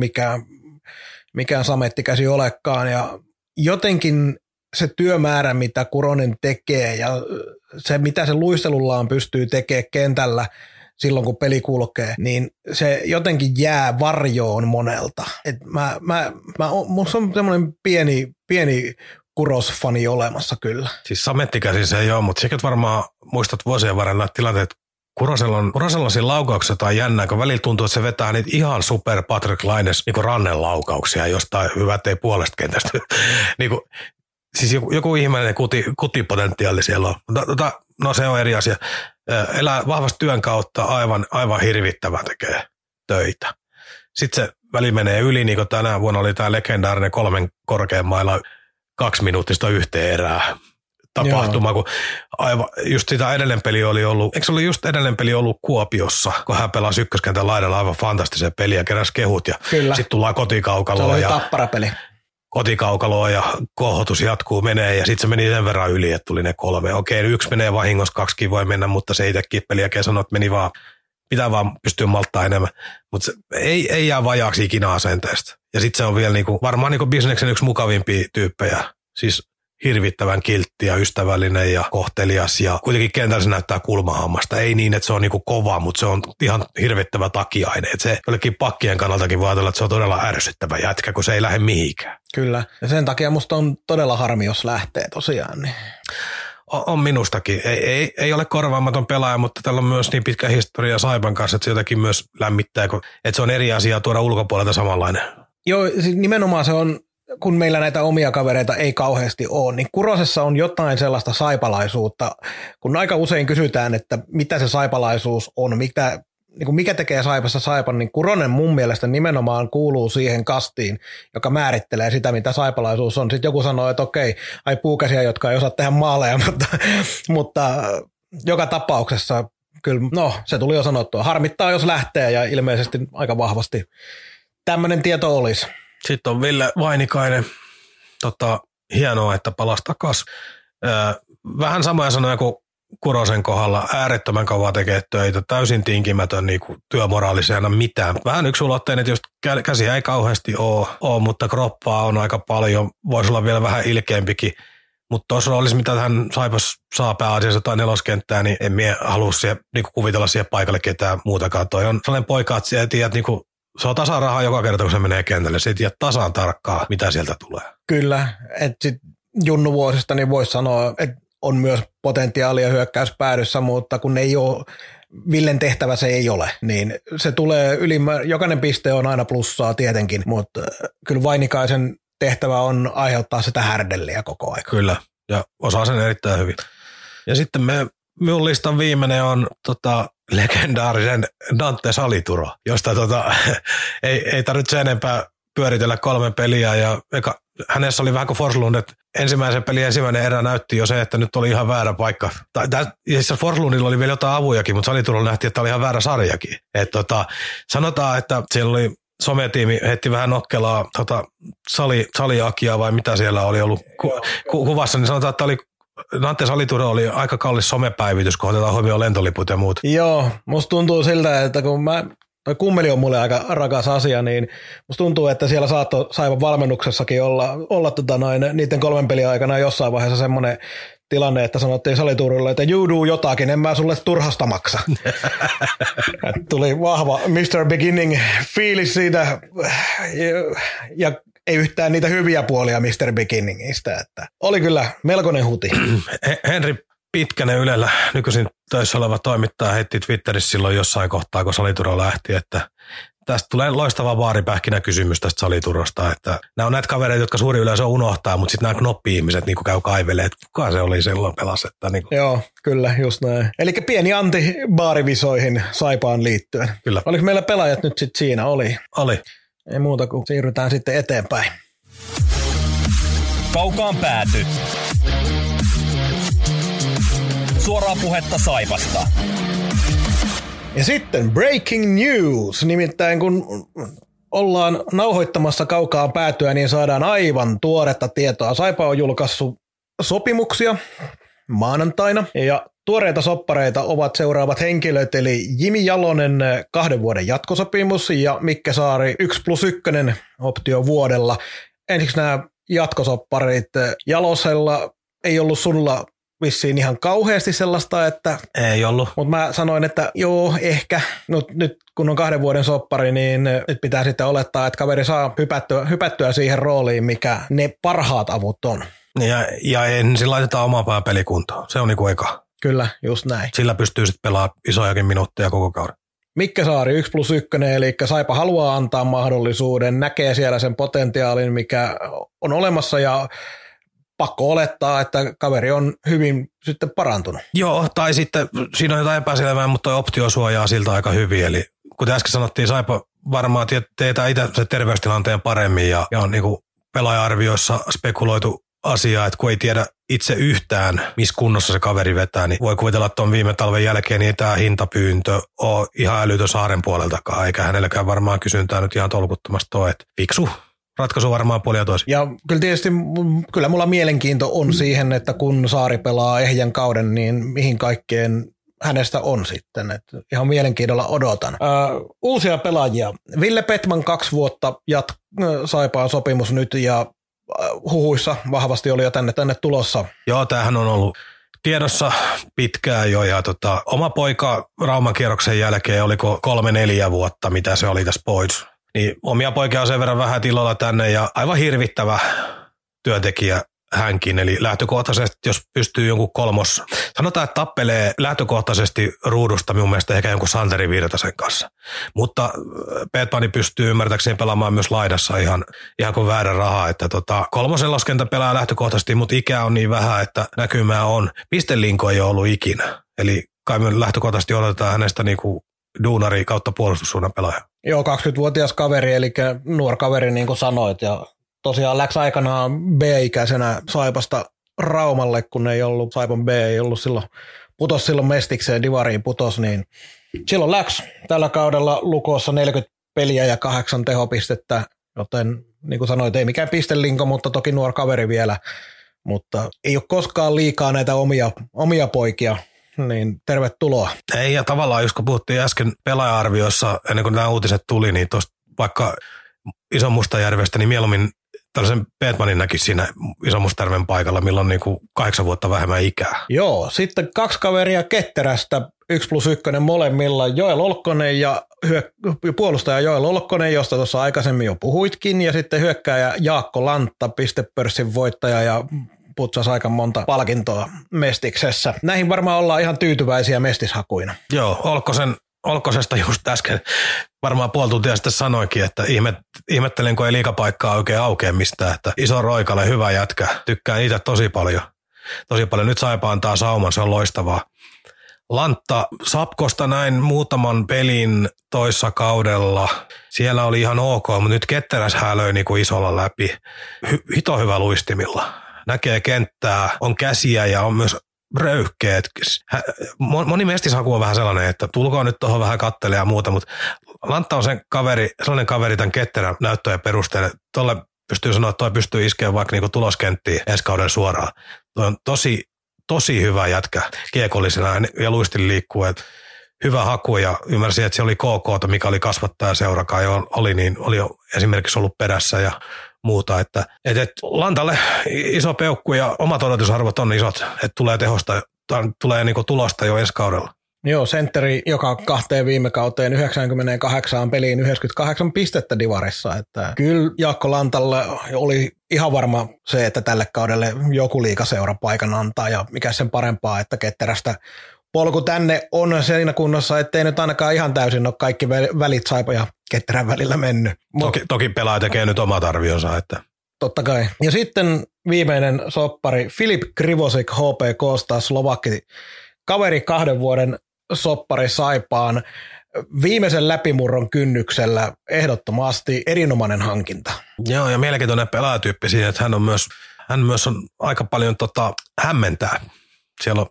mikään samettikäsi olekaan. Ja jotenkin se työmäärä, mitä Kuronen tekee ja se, mitä se luistelullaan pystyy tekemään kentällä silloin, kun peli kulkee, niin se jotenkin jää varjoon monelta. Et musta on semmoinen pieni Kuros-fani olemassa kyllä. Siis samettikäsi se ei ole, mutta sekin varmaan muistat vuosien varrella tilanteet, Kurosella on siinä laukauksia tai jännää, kun välillä tuntuu, että se vetää niitä ihan super Patrick Laines niin rannelaukauksia, jostain hyvät ei puolesta kentästä. Niin kuin, siis joku ihminen kutipotentiaali siellä on. No se on eri asia. Elää vahvasti työn kautta, aivan hirvittävää tekee töitä. Sitten se väli menee yli, niin kuin tänä vuonna oli tämä legendaarinen 3 korkeammailla 2 minuuttista yhteen erää tapahtuma, kun just sitä edellinen peli oli ollut, eikö se oli just edellinen peli ollut Kuopiossa, kun hän pelasi ykköskentän laidalla aivan fantastisen peli ja keräsi kehut ja sitten tullaan kotikaukaloa ja tapparapeli. Kotikaukaloa ja kohotus jatkuu menee ja sitten se meni sen verran yli, että tuli ne 3. Okei, yksi menee vahingossa, 2 voi mennä, mutta se itsekin peli ja sanoi, että meni vaan, pitää vaan pystyä malttaa enemmän, mutta ei jää vajaaksi ikinä asenteesta. Ja sitten se on vielä niinku, varmaan niinku bisneksen yksi mukavimpia tyyppejä, siis hirvittävän kiltti ja ystävällinen ja kohtelias ja kuitenkin kentällä se näyttää kulmahammasta. Ei niin, että se on niinku kova, mutta se on ihan hirvittävä takiainen. Et se jollekin pakkien kannaltakin voi ajatella, että se on todella ärsyttävä jätkä, kun se ei lähde mihinkään. Kyllä. Ja sen takia musta on todella harmi, jos lähtee tosiaan. Niin. On minustakin. Ei ole korvaamaton pelaaja, mutta tällä on myös niin pitkä historia Saipan kanssa, että se jotakin myös lämmittää, että se on eri asiaa tuoda ulkopuolelta samanlainen. Joo, siis nimenomaan se on, kun meillä näitä omia kavereita ei kauheasti ole, niin Kurosessa on jotain sellaista saipalaisuutta, kun aika usein kysytään, että mitä se saipalaisuus on, mikä tekee Saipassa Saipan, niin Kuronen mun mielestä nimenomaan kuuluu siihen kastiin, joka määrittelee sitä, mitä saipalaisuus on. Sitten joku sanoo, että okei, ai puukäsiä, jotka ei osaa tehdä maaleja, mutta joka tapauksessa kyllä, no se tuli jo sanottua, harmittaa jos lähtee ja ilmeisesti aika vahvasti tämmöinen tieto olisi. Sitten on Ville Vainikainen. Hienoa, että palasi takaisin. Vähän samoja sanoja kuin Kurosen kohdalla. Äärettömän kovaa tekee töitä. Täysin tinkimätön niin työmoraalisena mitään. Vähän yksulotteinen, että just käsiä ei kauheasti ole, mutta kroppaa on aika paljon. Voisi olla vielä vähän ilkeämpikin. Mutta tuossa roolissa, mitä hän Saipas saa pääasiassa tai neloskenttää, niin en minä halua siihen, niinku kuvitella siihen paikalle ketään muutakaan. Toi on sellainen poika, että sä tiedät, niinku, se on tasarahaa joka kerta, kun se menee kentälle. Sä tiedät tasan tarkkaan, mitä sieltä tulee. Kyllä, että sitten junnuvuosista niin voisi sanoa, että on myös potentiaalia hyökkäyspäädyssä, mutta kun ei ole, Villen tehtävä se ei ole, niin se tulee jokainen piste on aina plussaa tietenkin, mutta kyllä Vainikaisen tehtävä on aiheuttaa sitä härdelliä koko aika. Kyllä, ja osaa sen erittäin hyvin. Ja sitten minun listan viimeinen on legendaarisen Dante Salituro, josta ei tarvitse enempää pyöritellä 3 peliä. Ja hänessä oli vähän kuin Forslund, että ensimmäisen pelin ensimmäinen erä näytti jo se, että nyt oli ihan väärä paikka. Forslundilla oli vielä jotain avujakin, mutta Saliturolla nähtiin, että oli ihan väärä sarjakin. Sanotaan, että siellä oli sometiimi heitti vähän nokkelaa saliakia vai mitä siellä oli ollut kuvassa, niin sanotaan, että Dante Salituro oli aika kallis somepäivitys, kun otetaan huomioon lentoliput ja muut. Joo, musta tuntuu siltä, että kun kummeli on mulle aika rakas asia, niin musta tuntuu, että siellä saattoi Saipan valmennuksessakin olla niiden 3 pelin aikana jossain vaiheessa semmoinen tilanne, että sanottiin Saliturulle, että juuduu jotakin, en mä sulle turhasta maksa. Tuli vahva Mr. Beginning fiilis siitä ja ei yhtään niitä hyviä puolia Mr. Beginningistä. Että oli kyllä melkoinen huti. Henri Pitkänen Ylellä nykyisin töissä oleva toimittaja heitti Twitterissä silloin jossain kohtaa, kun Salituro lähti, että tästä tulee loistava baaripähkinä kysymys tästä Saliturosta, että nämä on näitä kavereita, jotka suuri yleisö unohtaa, mutta sitten nämä knoppi-ihmiset niin käy kaivelemaan, että kuka se oli silloin pelas. Niin joo, kyllä, just näin. Eli pieni anti baarivisoihin Saipaan liittyen. Kyllä. Oliko meillä pelaajat nyt sitten siinä? Oli. Ei muuta kuin siirrytään sitten eteenpäin. Kaukaan pääty. Suoraa puhetta Saipasta. Ja sitten breaking news, nimittäin kun ollaan nauhoittamassa Kaukaa päätyä, niin saadaan aivan tuoretta tietoa. Saipa on julkaissut sopimuksia maanantaina ja tuoreita soppareita ovat seuraavat henkilöt, eli Jimi Jalonen 2 vuoden jatkosopimus ja Mikke Saari 1+1 optio vuodella. Ensiksi nämä jatkosopparit. Jalosella ei ollut sulla vissiin ihan kauheasti sellaista, että ei ollut. Mutta mä sanoin, että joo, ehkä. Nyt kun on 2 vuoden soppari, niin nyt pitää sitten olettaa, että kaveri saa hypättyä siihen rooliin, mikä ne parhaat avut on. Ja ensin laitetaan omaa pääpelikuntoon. Se on niinku eka. Kyllä, just näin. Sillä pystyy sitten pelaamaan isojakin minuutteja koko kauden. Mikke Saari 1+1, eli Saipa haluaa antaa mahdollisuuden, näkee siellä sen potentiaalin, mikä on olemassa ja pakko olettaa, että kaveri on hyvin sitten parantunut. Joo, tai sitten siinä on jotain epäselvää, mutta optio suojaa siltä aika hyvin. Eli kuten äsken sanottiin, Saipa varmaan tietää itse se terveystilanteen paremmin ja on niin kuin pelaaja-arvioissa spekuloitu asiaa, että kun ei tiedä itse yhtään, missä kunnossa se kaveri vetää, niin voi kuvitella, että tuon viime talven jälkeen niin tämä hintapyyntö on ihan älytön Saaren puoleltakaan, eikä hänelläkään varmaan kysyntää nyt ihan tolkuttomasti ole, että fiksu. Ratkaisu varmaan puoli ja toisin. Ja kyllä tietysti, kyllä mulla mielenkiinto on siihen, että kun Saari pelaa ehjän kauden, niin mihin kaikkeen hänestä on sitten. Et ihan mielenkiinnolla odotan. Uusia pelaajia. Ville Petman 2 vuotta Saipaa sopimus nyt ja huhuissa vahvasti oli jo tänne tulossa. Joo, tämähän on ollut tiedossa pitkään jo ja oma poika Rauman kierroksen jälkeen oliko 3-4 vuotta, mitä se oli tässä pois. Niin omia poikia on sen verran vähän tilalla tänne ja aivan hirvittävä työntekijä hänkin. Eli lähtökohtaisesti, jos pystyy jonkun kolmos, sanotaan, että tappelee lähtökohtaisesti ruudusta minun mielestä ehkä jonkun Santeri Virtasen kanssa. Mutta Petmani pystyy ymmärtääkseen pelaamaan myös laidassa ihan kuin väärä rahaa. Että kolmosen laskenta pelaa lähtökohtaisesti, mutta ikää on niin vähän, että näkymää on. Pistelinko ei ole ollut ikinä. Eli kai me lähtökohtaisesti odotetaan hänestä niinku duunari kautta puolustussuunnan pelaaja. Joo, 20-vuotias kaveri, eli nuor kaveri, niin kuin sanoit. Ja tosiaan läksi aikanaan B-ikäisenä Saipasta Raumalle, kun Saipan B ei ollut silloin, putos silloin mestikseen, divariin putos, niin silloin läksi tällä kaudella lukossa 40 peliä ja 8 tehopistettä, joten niin kuin sanoit, ei mikään pistelinko, mutta toki nuori kaveri vielä, mutta ei ole koskaan liikaa näitä omia poikia, niin tervetuloa. Ei, ja tavallaan just kun puhuttiin äsken pelaaja-arvioissa, ennen kuin nämä uutiset tuli, niin tuosta vaikka Iso Mustajärvestä, niin mieluummin tällaisen Petmanin näkisi siinä Iso Mustajärven paikalla, milloin niin kuin 8 vuotta vähemmän ikää. Joo, sitten 2 kaveria Ketterästä, 1+1 molemmilla, Joel Olkkonen ja puolustaja Joel Olkkonen, josta tuossa aikaisemmin jo puhuitkin, ja sitten hyökkääjä Jaakko Lantta, pistepörssin voittaja ja putsasi aika monta palkintoa Mestiksessä. Näihin varmaan ollaan ihan tyytyväisiä mestishakuina. Joo, Olkkosesta just äsken varmaan puoli tuntia sitten sanoikin, että ihmettelen, kun ei liikapaikkaa oikein aukea mistään, että Iso roikalle, hyvä jätkä, tykkään itse tosi paljon. Tosi paljon. Nyt Saipa antaa sauman, se on loistavaa. Lantta Sapkosta näin muutaman pelin toissa kaudella. Siellä oli ihan ok, mutta nyt Ketteräshää löi niin kuin Isolla läpi. Hito hyvä luistimilla. Näkee kenttää, on käsiä ja on myös röyhkeet. Moni mestishaku on vähän sellainen, että tulkoon nyt tuohon vähän kattele ja muuta, mutta Lantta on sellainen kaveri tämän Ketterän näyttöjen perusteella. Tolle pystyy sanoa, että toi pystyy iskeä vaikka niinku tuloskenttiin ensi kauden suoraan. Toi on tosi hyvä jätkä kiekollisena ja luistin liikkuu. Et hyvä haku ja ymmärsin, että se oli KK, mikä oli kasvattaja seurakaan ja oli jo esimerkiksi ollut perässä ja muuta. Et Lantalle iso peukku ja omat odotusarvot on isot, että tulee tehosta, tulee niinku tulosta jo ensi kaudella. Joo, sentteri, joka 2 viime kauteen 98 peliin 98 pistettä divarissa. Että kyllä Jaakko Lantalla oli ihan varma se, että tälle kaudelle joku liigaseura paikan antaa ja mikä sen parempaa, että Ketterästä polku tänne on siinä kunnossa, ettei nyt ainakaan ihan täysin ole kaikki välit Saipa ja Ketterän välillä mennyt. Toki pelaaja tekee nyt omat arvionsa, että totta kai. Ja sitten viimeinen soppari Filip Krivosik HPK:sta, slovakki kaveri 2 vuoden soppari Saipaan viimeisen läpimurron kynnyksellä, ehdottomasti erinomainen hankinta. Joo, ja mielenkiintoinen pelaajatyyppi siinä, että hän myös on aika paljon hämmentää. Siellä on,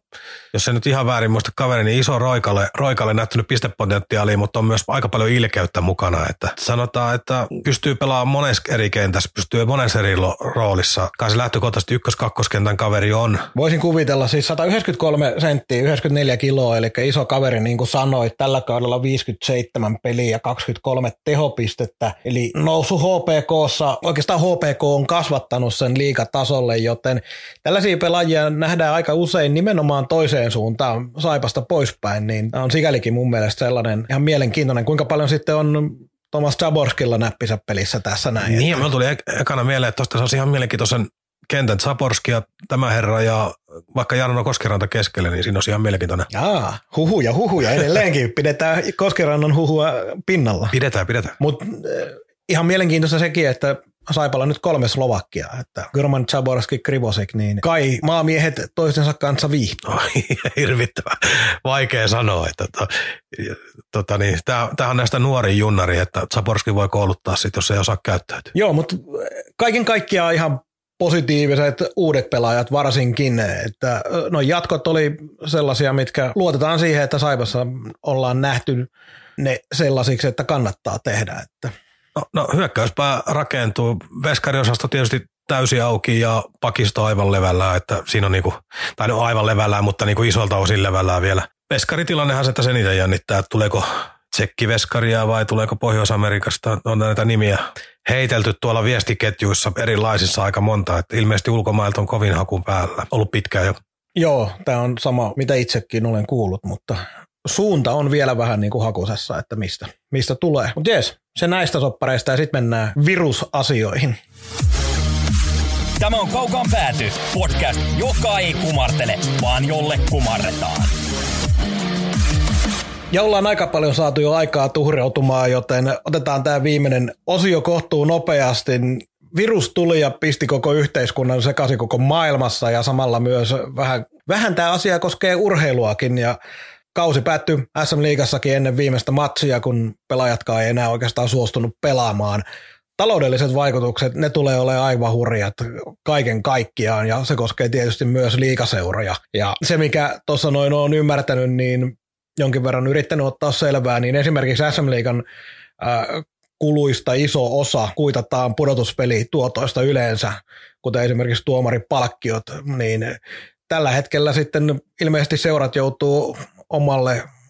jos ei nyt ihan väärin muista kaveri, niin Iso roikalle näyttänyt pistepotentiaalia, mutta on myös aika paljon ilkeyttä mukana. Että sanotaan, että pystyy pelaamaan monessa eri kentässä, pystyy monessa eri roolissa. Kai se lähtökohtaisesti ykkös-kakkoskentän kaveri on. Voisin kuvitella, siis 193 senttiä, 94 kiloa, eli iso kaveri, niin kuin sanoit, tällä kaudella 57 peliä ja 23 tehopistettä. Eli nousu HPK:ssa, oikeastaan HPK on kasvattanut sen liigatasolle, joten tällaisia pelaajia nähdään aika usein nimenomaan toiseen suuntaan Saipasta poispäin, niin on sikälikin mun mielestä sellainen ihan mielenkiintoinen, kuinka paljon sitten on Tomas Chaborskilla näppisä pelissä tässä näin. Niin, minulle tuli ekana mieleen, että tuosta saisi ihan mielenkiintoisen kentän Chaborski ja tämä herra ja vaikka Jarno Koskiranta keskelle, niin siinä olisi ihan mielenkiintoinen. Jaa, huhuja edelleenkin. Pidetään Koskirannan huhua pinnalla. Pidetään. Mutta ihan mielenkiintoista sekin, että Saipalla nyt 3 slovakkia, että Grman, Chaborski, Krivosik, niin kai maamiehet toistensa kanssa viihtyy. Hirvittävä. Vaikea sanoa, että niin, tämähän on näistä nuori junnari, että Chaborski voi kouluttaa sitten, jos ei osaa käyttäytyä. Joo, mutta kaiken kaikkiaan ihan positiiviset uudet pelaajat varsinkin, että no jatkot oli sellaisia, mitkä luotetaan siihen, että Saipassa ollaan nähty ne sellaisiksi, että kannattaa tehdä, että No hyökkäyspää rakentuu. Veskariosasto tietysti täysin auki ja pakisto aivan levällään, että siinä on niinku, tai no aivan levällään, mutta niinku isolta osin levällään vielä. Veskaritilannehan se tässä eniten jännittää, että tuleeko tsekkiveskaria vai tuleeko Pohjois-Amerikasta. On näitä nimiä heitelty tuolla viestiketjuissa erilaisissa aika monta, että ilmeisesti ulkomailta on kovin hakun päällä. Ollut pitkään jo. Joo, tämä on sama, mitä itsekin olen kuullut, mutta suunta on vielä vähän niin kuin hakusessa, että mistä tulee. Mutta jees, se näistä soppareista ja sitten mennään virusasioihin. Tämä on Kaukaan pääty podcast, joka ei kumartele, vaan jolle kumarretaan. Ja ollaan aika paljon saatu jo aikaa tuhreutumaan, joten otetaan tämä viimeinen osio kohtuu nopeasti. Virus tuli ja pisti koko yhteiskunnan sekaisin koko maailmassa ja samalla myös vähän tämä asia koskee urheiluakin ja kausi päättyi SM-liigassakin ennen viimeistä matsia, kun pelaajatkaan ei enää oikeastaan suostunut pelaamaan. Taloudelliset vaikutukset, ne tulee olemaan aivan hurjat kaiken kaikkiaan ja se koskee tietysti myös liigaseuroja. Ja se, mikä tuossa noin on ymmärtänyt, niin jonkin verran yrittänyt ottaa selvää, niin esimerkiksi SM-liigan kuluista iso osa kuitataan pudotuspelituotoista yleensä, kuten esimerkiksi tuomaripalkkiot, niin tällä hetkellä sitten ilmeisesti seurat joutuu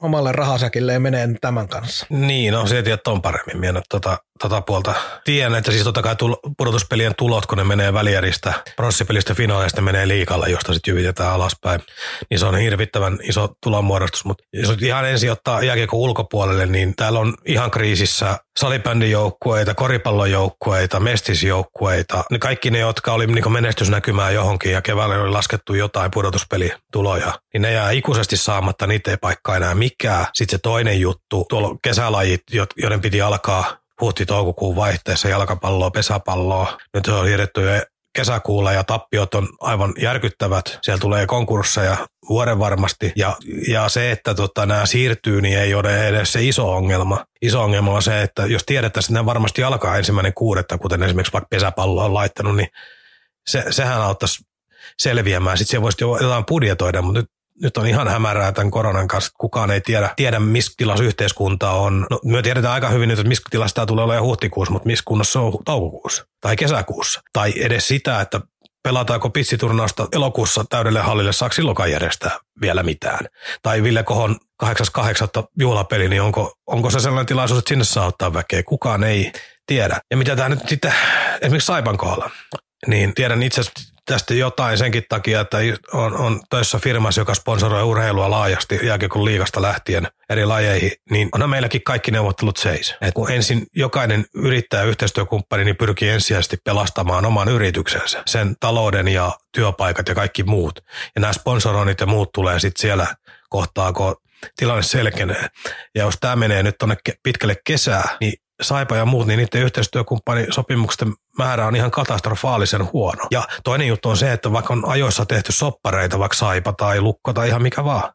omalle rahasäkilleen menee tämän kanssa. Niin, no se ei tiedä ton paremmin. Minä en tota puolta tiedän, että siis totta kai pudotuspelien tulot, kun ne menee välijäristä, pronssipelistä finaaleista menee liikalle, josta sitten jyvitetään alaspäin. Niin se on hirvittävän iso tulonmuodostus, mutta jos ihan ensin ottaa jääkiekon ulkopuolelle, niin täällä on ihan kriisissä salibändijoukkueita, koripallojoukkueita, mestisjoukkueita. Ne kaikki ne, jotka oli niin menestysnäkymää johonkin ja keväällä oli laskettu jotain pudotuspelituloja, niin ne jää ikuisesti saamatta, niitä ei paikkaa enää mikään. Sitten se toinen juttu, tuolla on kesälajit, joiden piti alkaa huhti-toukokuun vaihteessa, jalkapalloa, pesäpalloa. Nyt se on edetty jo kesäkuulla ja tappiot on aivan järkyttävät. Siellä tulee konkursseja vuoden varmasti. Ja se, että nämä siirtyy, niin ei ole edes se iso ongelma. Iso ongelma on se, että jos tiedettäisiin, että ne varmasti alkaa 1.6., kuten esimerkiksi vaikka pesäpallo on laittanut, niin sehän auttaisi selviämään. Sitten se voisi jo jotain budjetoida, mutta nyt on ihan hämärää tämän koronan kanssa, että kukaan ei tiedä missä tilassa yhteiskunta on. No, me tiedetään aika hyvin nyt, että missä tilassa tämä tulee olemaan huhtikuussa, mutta missä kunnossa se on toukokuussa tai kesäkuussa. Tai edes sitä, että pelataanko pitsiturnausta elokuussa täydelle hallille, saako silloinkaan järjestää vielä mitään. Tai Ville Kohon 8.8. juhlapeli, niin onko se sellainen tilaisuus, että sinne saa ottaa väkeä? Kukaan ei tiedä. Ja mitä tämä nyt sitten esimerkiksi Saipan kohdalla, niin tiedän itse asiassa tästä jotain senkin takia, että on töissä firmassa, joka sponsoroi urheilua laajasti jääkiekon liigasta lähtien eri lajeihin, niin onhan meilläkin kaikki neuvottelut seis. Et kun ensin jokainen yrittäjä yhteistyökumppani niin pyrkii ensisijaisesti pelastamaan oman yrityksensä, sen talouden ja työpaikat ja kaikki muut. Ja nämä sponsoroinnit ja muut tulee sitten siellä kohtaa, kun tilanne selkenee. Ja jos tämä menee nyt tuonne pitkälle kesää, niin Saipa ja muut, niin niiden yhteistyökumppanisopimuksen määrä on ihan katastrofaalisen huono. Ja toinen juttu on se, että vaikka on ajoissa tehty soppareita, vaikka Saipa tai Lukko tai ihan mikä vaan,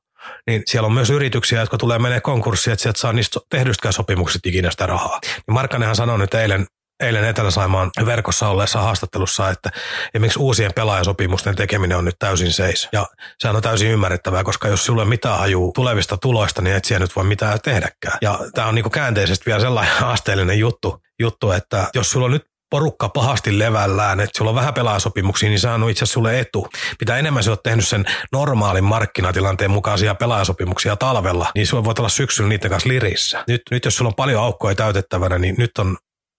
niin siellä on myös yrityksiä, jotka tulee menee konkurssiin, että sieltä saa niistä tehdystäkään sopimukset ikinä sitä rahaa. Ja Markkanenhan sanoi nyt eilen Etelä-Saimaan verkossa olleessa haastattelussa, että esimerkiksi uusien pelaajasopimusten tekeminen on nyt täysin seis. Ja sehän on täysin ymmärrettävää, koska jos sulle mitään hajuu tulevista tuloista, niin et siellä nyt voi mitään tehdäkään. Ja tämä on käänteisesti vielä sellainen haasteellinen juttu, että jos sulla on nyt porukka pahasti levällään, että sulla on vähän pelaajasopimuksia, niin sehän on itse asiassa sulle etu. Mitä enemmän sä oot tehnyt sen normaalin markkinatilanteen mukaisia pelaajasopimuksia talvella, niin sulla voi olla syksyllä niiden kanssa lirissä. Nyt jos sulla on paljon aukkoja täytettävänä, niin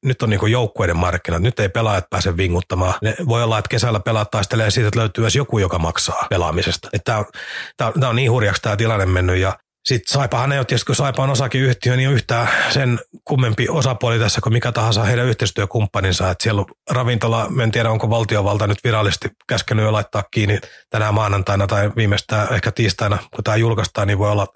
nyt on niin kuin joukkueiden markkinat. Nyt ei pelaajat pääse vinguttamaan. Ne voi olla, että kesällä pelaat taistelee siitä, että löytyy edes joku, joka maksaa pelaamisesta. Tämä on niin hurjaksi tämä tilanne mennyt. Ja sitten Saipahan ei ole tietysti, kun Saipa on osakeyhtiö, niin yhtään sen kummempi osapuoli tässä kuin mikä tahansa heidän yhteistyökumppaninsa. Että siellä on ravintola, en tiedä onko valtiovalta nyt virallisesti käskenyt jo laittaa kiinni tänään maanantaina tai viimeistään ehkä tiistaina, kun tämä julkaistaan, niin voi olla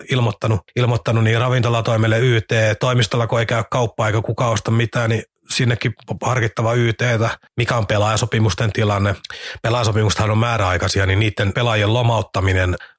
ilmoittanut niin ravintolatoimelle YT, toimistolla kun ei käy kauppaa eikä kukaan osta mitään, niin sinnekin harkittava YT:tä, mikä on pelaajasopimusten tilanne. Pelaajasopimuksethan on määräaikaisia, niin niiden pelaajien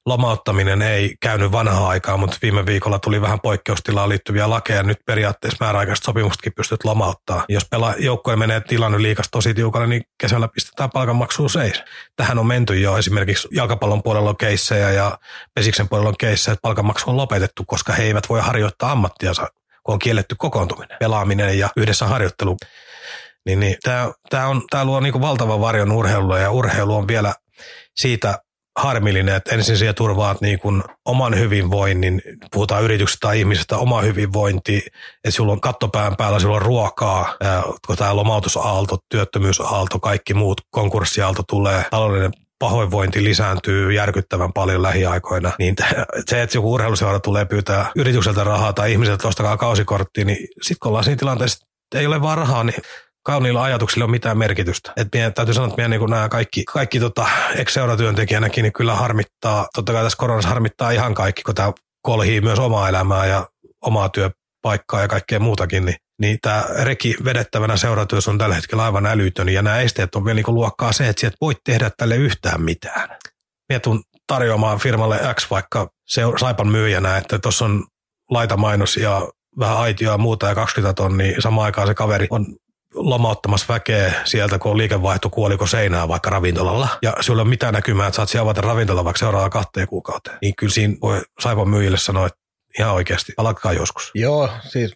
lomauttaminen ei käynyt vanhaa aikaa, mutta viime viikolla tuli vähän poikkeustilaan liittyviä lakeja. Nyt periaatteessa määräaikaiset sopimuksetkin pystyt lomauttamaan. Jos joukkue menee tilanne liikasta tosi tiukalle, niin kesällä pistetään palkanmaksuun seis. Tähän on menty jo esimerkiksi jalkapallon puolella on keissejä ja pesiksen puolella on keissejä, että palkanmaksu on lopetettu, koska he eivät voi harjoittaa ammattiansa. On kielletty kokoontuminen, pelaaminen ja yhdessä harjoittelu. Niin, tämä luo niin kuin valtavan varjon urheilulle ja urheilu on vielä siitä harmillinen, että ensin siellä turvaat niin kuin oman hyvinvoinnin, puhutaan yrityksestä tai ihmisestä, oma hyvinvointi, että sulla on kattopään päällä, sulla on ruokaa, tämä lomautusaalto, työttömyysaalto, kaikki muut, konkurssiaalto tulee, taloudellinen pahoinvointi lisääntyy järkyttävän paljon lähiaikoina, niin se, että joku urheiluseura tulee pyytää yritykseltä rahaa tai ihmiseltä ostakaa kausikorttia, niin sitten kun ollaan siinä tilanteessa, ei ole vaan rahaa, niin kauniilla ajatuksilla on mitään merkitystä. Et täytyy sanoa, että meidän niin nämä kaikki ex-seuratyöntekijänäkin niin kyllä harmittaa, totta kai tässä koronassa harmittaa ihan kaikki, kun tämä kolhii myös omaa elämää ja omaa työpaikkaa ja kaikkea muutakin, niin tämä reki vedettävänä seuratyössä on tällä hetkellä aivan älytön, ja nämä esteet on vielä niin kuin luokkaa se, että sä et voi tehdä tälle yhtään mitään. Minä tuun tarjoamaan firmalle X vaikka Saipan myyjänä, että tuossa on laitamainos ja vähän aitioa ja muuta ja 20 000, niin samaan aikaan se kaveri on lomauttamassa väkeä sieltä, kun on liikevaihto kuoliko seinää vaikka ravintolalla. Ja sulla ei ole mitään näkymää, että saat siellä avata ravintola vaikka seuraavaan 2 kuukauteen. Niin kyllä siinä voi Saipan myyjille sanoa, että ihan oikeasti, palatkaa joskus. Joo, siis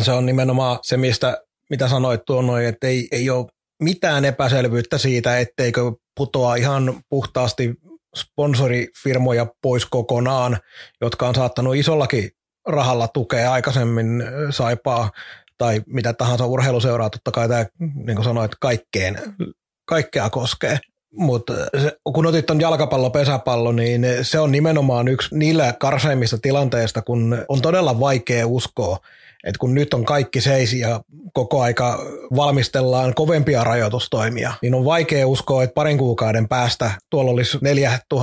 se on nimenomaan se, mitä sanoit tuon, että ei ole mitään epäselvyyttä siitä, etteikö putoa ihan puhtaasti sponsorifirmoja pois kokonaan, jotka on saattanut isollakin rahalla tukea aikaisemmin Saipaa tai mitä tahansa urheiluseuraa. Totta kai tämä, niin kuin sanoit, kaikkea koskee. Mutta kun otit tuon jalkapallo-pesäpallo, niin se on nimenomaan yksi niillä karseimmista tilanteista, kun on todella vaikea uskoa, että kun nyt on kaikki seis ja koko aika valmistellaan kovempia rajoitustoimia, niin on vaikea uskoa, että parin kuukauden päästä tuolla olisi 4 000–5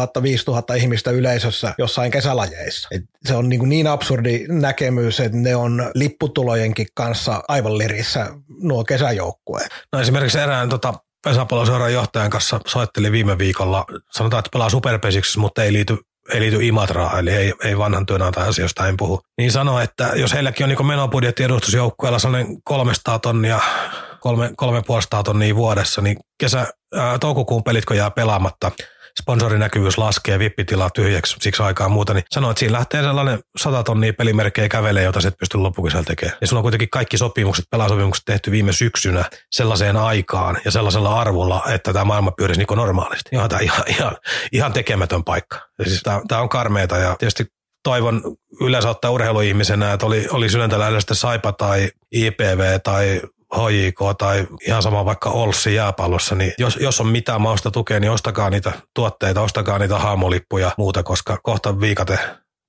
000 ihmistä yleisössä jossain kesälajeissa. Et se on niin absurdi näkemys, että ne on lipputulojenkin kanssa aivan lirissä nuo kesäjoukkueet. No esimerkiksi erään pesäpalloseuran johtajan kanssa soittelin viime viikolla. Sanotaan, että pelaa superpesiksi, mutta ei liity Imatraan, eli ei vanhan työnantajan asioista en puhu. Niin sanoo, että jos heilläkin on niin menobudjetti edustusjoukkueella sellainen 300 000 350 000 vuodessa, niin toukokuun pelit, kun jää pelaamatta, sponsorinäkyvyys laskee, vippitila tyhjäksi siksi aikaa muuta, niin sanoo, että siinä lähtee sellainen 100 000 pelimerkkejä kävelee, jota se et pysty loppukesällä tekemään. Ja sulla on kuitenkin kaikki sopimukset, pelasopimukset tehty viime syksynä sellaiseen aikaan ja sellaisella arvolla, että tämä maailma pyörisi niin kuin normaalisti. Ihan tekemätön paikka. Siis tämä on karmeeta ja tietysti toivon yleensä ottaa urheiluihmisenä, että oli sydäntä lähellä sitten Saipa tai IPV tai HJK tai ihan sama vaikka Olssi jääpallossa, niin jos on mitään mausta tukea, niin ostakaa niitä tuotteita, ostakaa niitä haamolippuja ja muuta, koska kohta viikate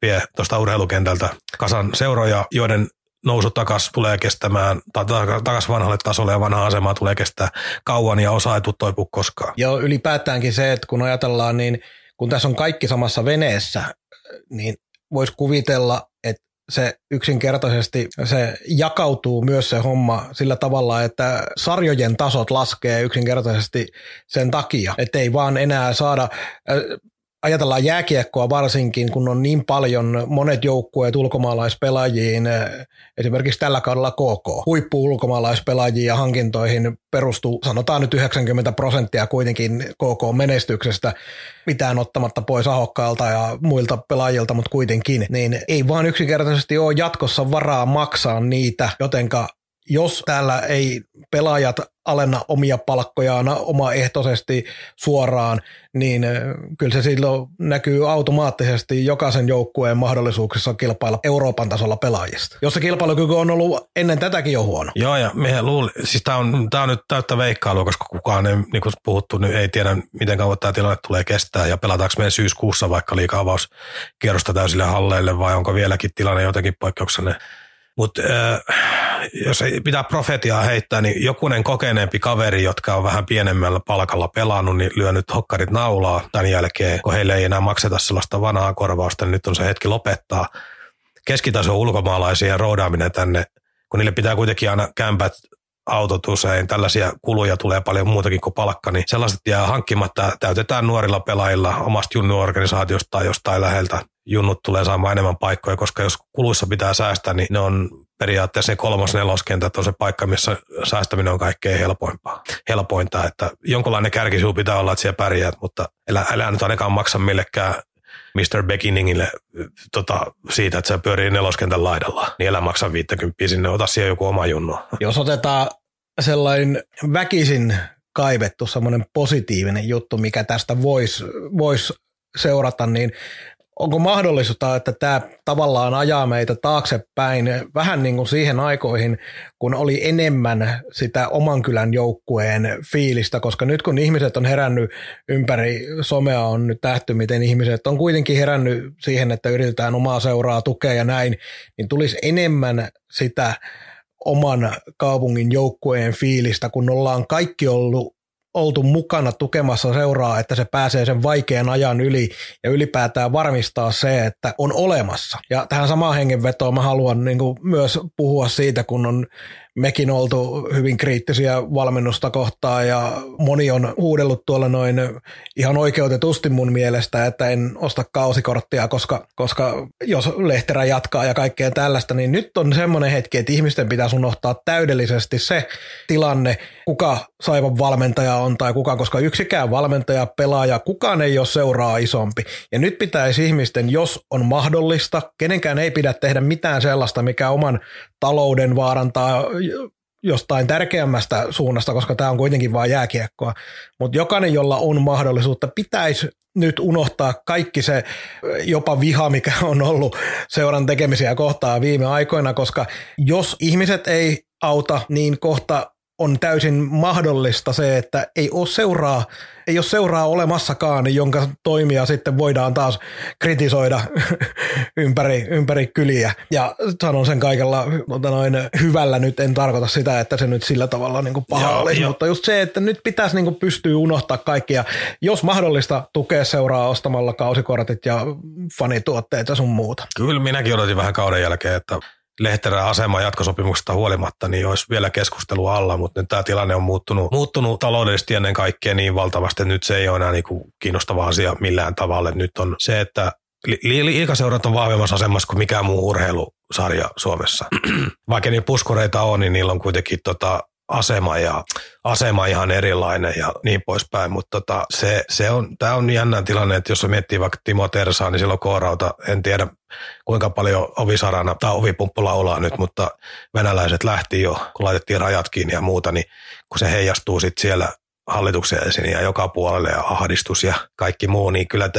vie tuosta urheilukentältä kasan seuroja, joiden nousu takaisin tulee kestämään, tai takaisin vanhalle tasolle ja vanhaa asemaa tulee kestää kauan ja osa ei tule toipu koskaan. Joo, ylipäätäänkin se, että kun ajatellaan, niin kun tässä on kaikki samassa veneessä, niin voisi kuvitella, että se yksinkertaisesti se jakautuu myös se homma sillä tavalla, että sarjojen tasot laskee yksinkertaisesti sen takia, että ei vaan enää saada, ajatellaan jääkiekkoa varsinkin, kun on niin paljon monet joukkueet ulkomaalaispelaajiin, esimerkiksi tällä kaudella KK, huippu-ulkomaalaispelaajiin ja hankintoihin perustuu, sanotaan nyt 90% kuitenkin KK-menestyksestä, mitään ottamatta pois Ahokkaalta ja muilta pelaajilta, mutta kuitenkin, niin ei vaan yksinkertaisesti ole jatkossa varaa maksaa niitä, jotenka jos täällä ei pelaajat alenna omia palkkojaan omaehtoisesti suoraan, niin kyllä se silloin näkyy automaattisesti jokaisen joukkueen mahdollisuuksissa kilpailla Euroopan tasolla pelaajista, jossa kilpailukyky on ollut ennen tätäkin jo huono. Joo, ja mehän luulin, siis tämä on nyt täyttä veikkailua, koska kukaan ei, niin kuin puhuttu, niin ei tiedä, miten kauan tämä tilanne tulee kestää, ja pelataanko meidän syyskuussa vaikka liiga-avauskierrosta täysille halleille, vai onko vieläkin tilanne jotenkin poikkeuksellinen. Mutta jos pitää profetiaa heittää, niin jokunen kokeneempi kaveri, jotka on vähän pienemmällä palkalla pelannut, niin lyö nyt hokkarit naulaa tämän jälkeen, kun heille ei enää makseta sellaista vanhaa korvausta, niin nyt on se hetki lopettaa keskitason ulkomaalaisia roudaaminen tänne, kun niille pitää kuitenkin aina kämpät autot usein, tällaisia kuluja tulee paljon muutakin kuin palkka, niin sellaiset jää hankkimatta, täytetään nuorilla pelaajilla omasta junnuorganisaatiosta tai jostain läheltä. Junnut tulee saamaan enemmän paikkoja, koska jos kuluissa pitää säästää, niin ne on periaatteessa ne 3.–4. kentät on se paikka, missä säästäminen on kaikkein helpointa, että jonkinlainen kärkisuu pitää olla, että siellä pärjäät, mutta älä nyt ainakaan maksa millekään Mr. Beginningille siitä, että se pyörii 4. kentän laidalla, niin älä maksa 50 sinne, ota siihen joku oma junnu. Jos otetaan sellainen väkisin kaivettu semmoinen positiivinen juttu, mikä tästä voisi seurata, niin onko mahdollisuutta, että tämä tavallaan ajaa meitä taaksepäin vähän niin kuin siihen aikoihin, kun oli enemmän sitä oman kylän joukkueen fiilistä, koska nyt kun ihmiset on herännyt ympäri somea, on nyt nähty, miten ihmiset on kuitenkin herännyt siihen, että yritetään omaa seuraa tukea ja näin, niin tulisi enemmän sitä oman kaupungin joukkueen fiilistä, kun ollaan kaikki oltu mukana tukemassa seuraa, että se pääsee sen vaikean ajan yli ja ylipäätään varmistaa se, että on olemassa. Ja tähän samaan hengenvetoon mä haluan myös puhua siitä, kun on mekin oltu hyvin kriittisiä valmennusta kohtaan ja moni on huudellut tuolla noin ihan oikeutetusti mun mielestä, että en osta kausikorttia, koska jos Lehterä jatkaa ja kaikkea tällaista, niin nyt on semmoinen hetki, että ihmisten pitäisi unohtaa täydellisesti se tilanne, kuka Saipan valmentaja on tai kuka, koska yksikään valmentaja, pelaaja, kukaan ei ole seuraa isompi. Ja nyt pitäisi ihmisten, jos on mahdollista, kenenkään ei pidä tehdä mitään sellaista, mikä oman talouden vaarantaa jostain tärkeämmästä suunnasta, koska tämä on kuitenkin vain jääkiekkoa. Mutta jokainen, jolla on mahdollisuutta, pitäisi nyt unohtaa kaikki se jopa viha, mikä on ollut seuran tekemisiä kohtaan viime aikoina, koska jos ihmiset ei auta, niin kohta on täysin mahdollista se, että ei ole seuraa olemassakaan, jonka toimia sitten voidaan taas kritisoida ympäri kyliä. Ja sanon sen kaikella hyvällä, nyt en tarkoita sitä, että se nyt sillä tavalla niin kuin paha olisi, mutta just se, että nyt pitäisi niin kuin pystyä unohtaa kaikkia, jos mahdollista tukea seuraa ostamalla kausikortit ja fanituotteet ja sun muuta. Kyllä minäkin odotin vähän kauden jälkeen, että Lehterän asema jatkosopimuksesta huolimatta, niin olisi vielä keskustelua alla, mutta nyt tämä tilanne on muuttunut taloudellisesti ennen kaikkea niin valtavasti, nyt se ei ole enää niin kuin kiinnostava asia millään tavalla. Nyt on se, että liigaseurat on vahvemmassa asemassa kuin mikään muu urheilusarja Suomessa. Vaikka niillä puskureita on, niin niillä on kuitenkin asema ihan erilainen ja niin poispäin, mutta tämä on jännä tilanne, että jos miettii vaikka Timo Tersaa, niin silloin Koorauta, en tiedä kuinka paljon ovisarana tai ovipumppu laulaa nyt, mutta venäläiset lähti jo, kun laitettiin rajat kiinni ja muuta, niin kun se heijastuu sitten siellä hallituksen esiin ja joka puolelle ja ahdistus ja kaikki muu, niin kyllä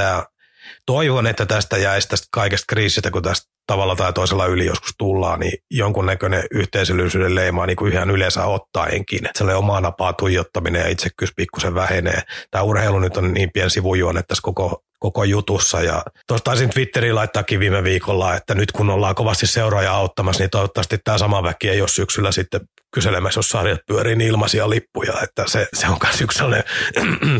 toivon, että tästä jäisi tästä kaikesta kriisistä, kun tästä tavalla tai toisella yli joskus tullaan, niin jonkunnäköinen yhteisöllisyyden leimaa niin kuin ihan yleensä ottaenkin. Että sellainen omaa napaa tuijottaminen ja itsekkyys pikkusen vähenee. Tämä urheilu nyt on niin pieni sivujuone tässä koko jutussa. Ja taisin Twitteriin laittaakin viime viikolla, että nyt kun ollaan kovasti seuraaja auttamassa, niin toivottavasti tämä sama väki ei ole syksyllä sitten kyselemässä, jos sarjat pyörii, niin ilmaisia lippuja. Että se on myös yksi sellainen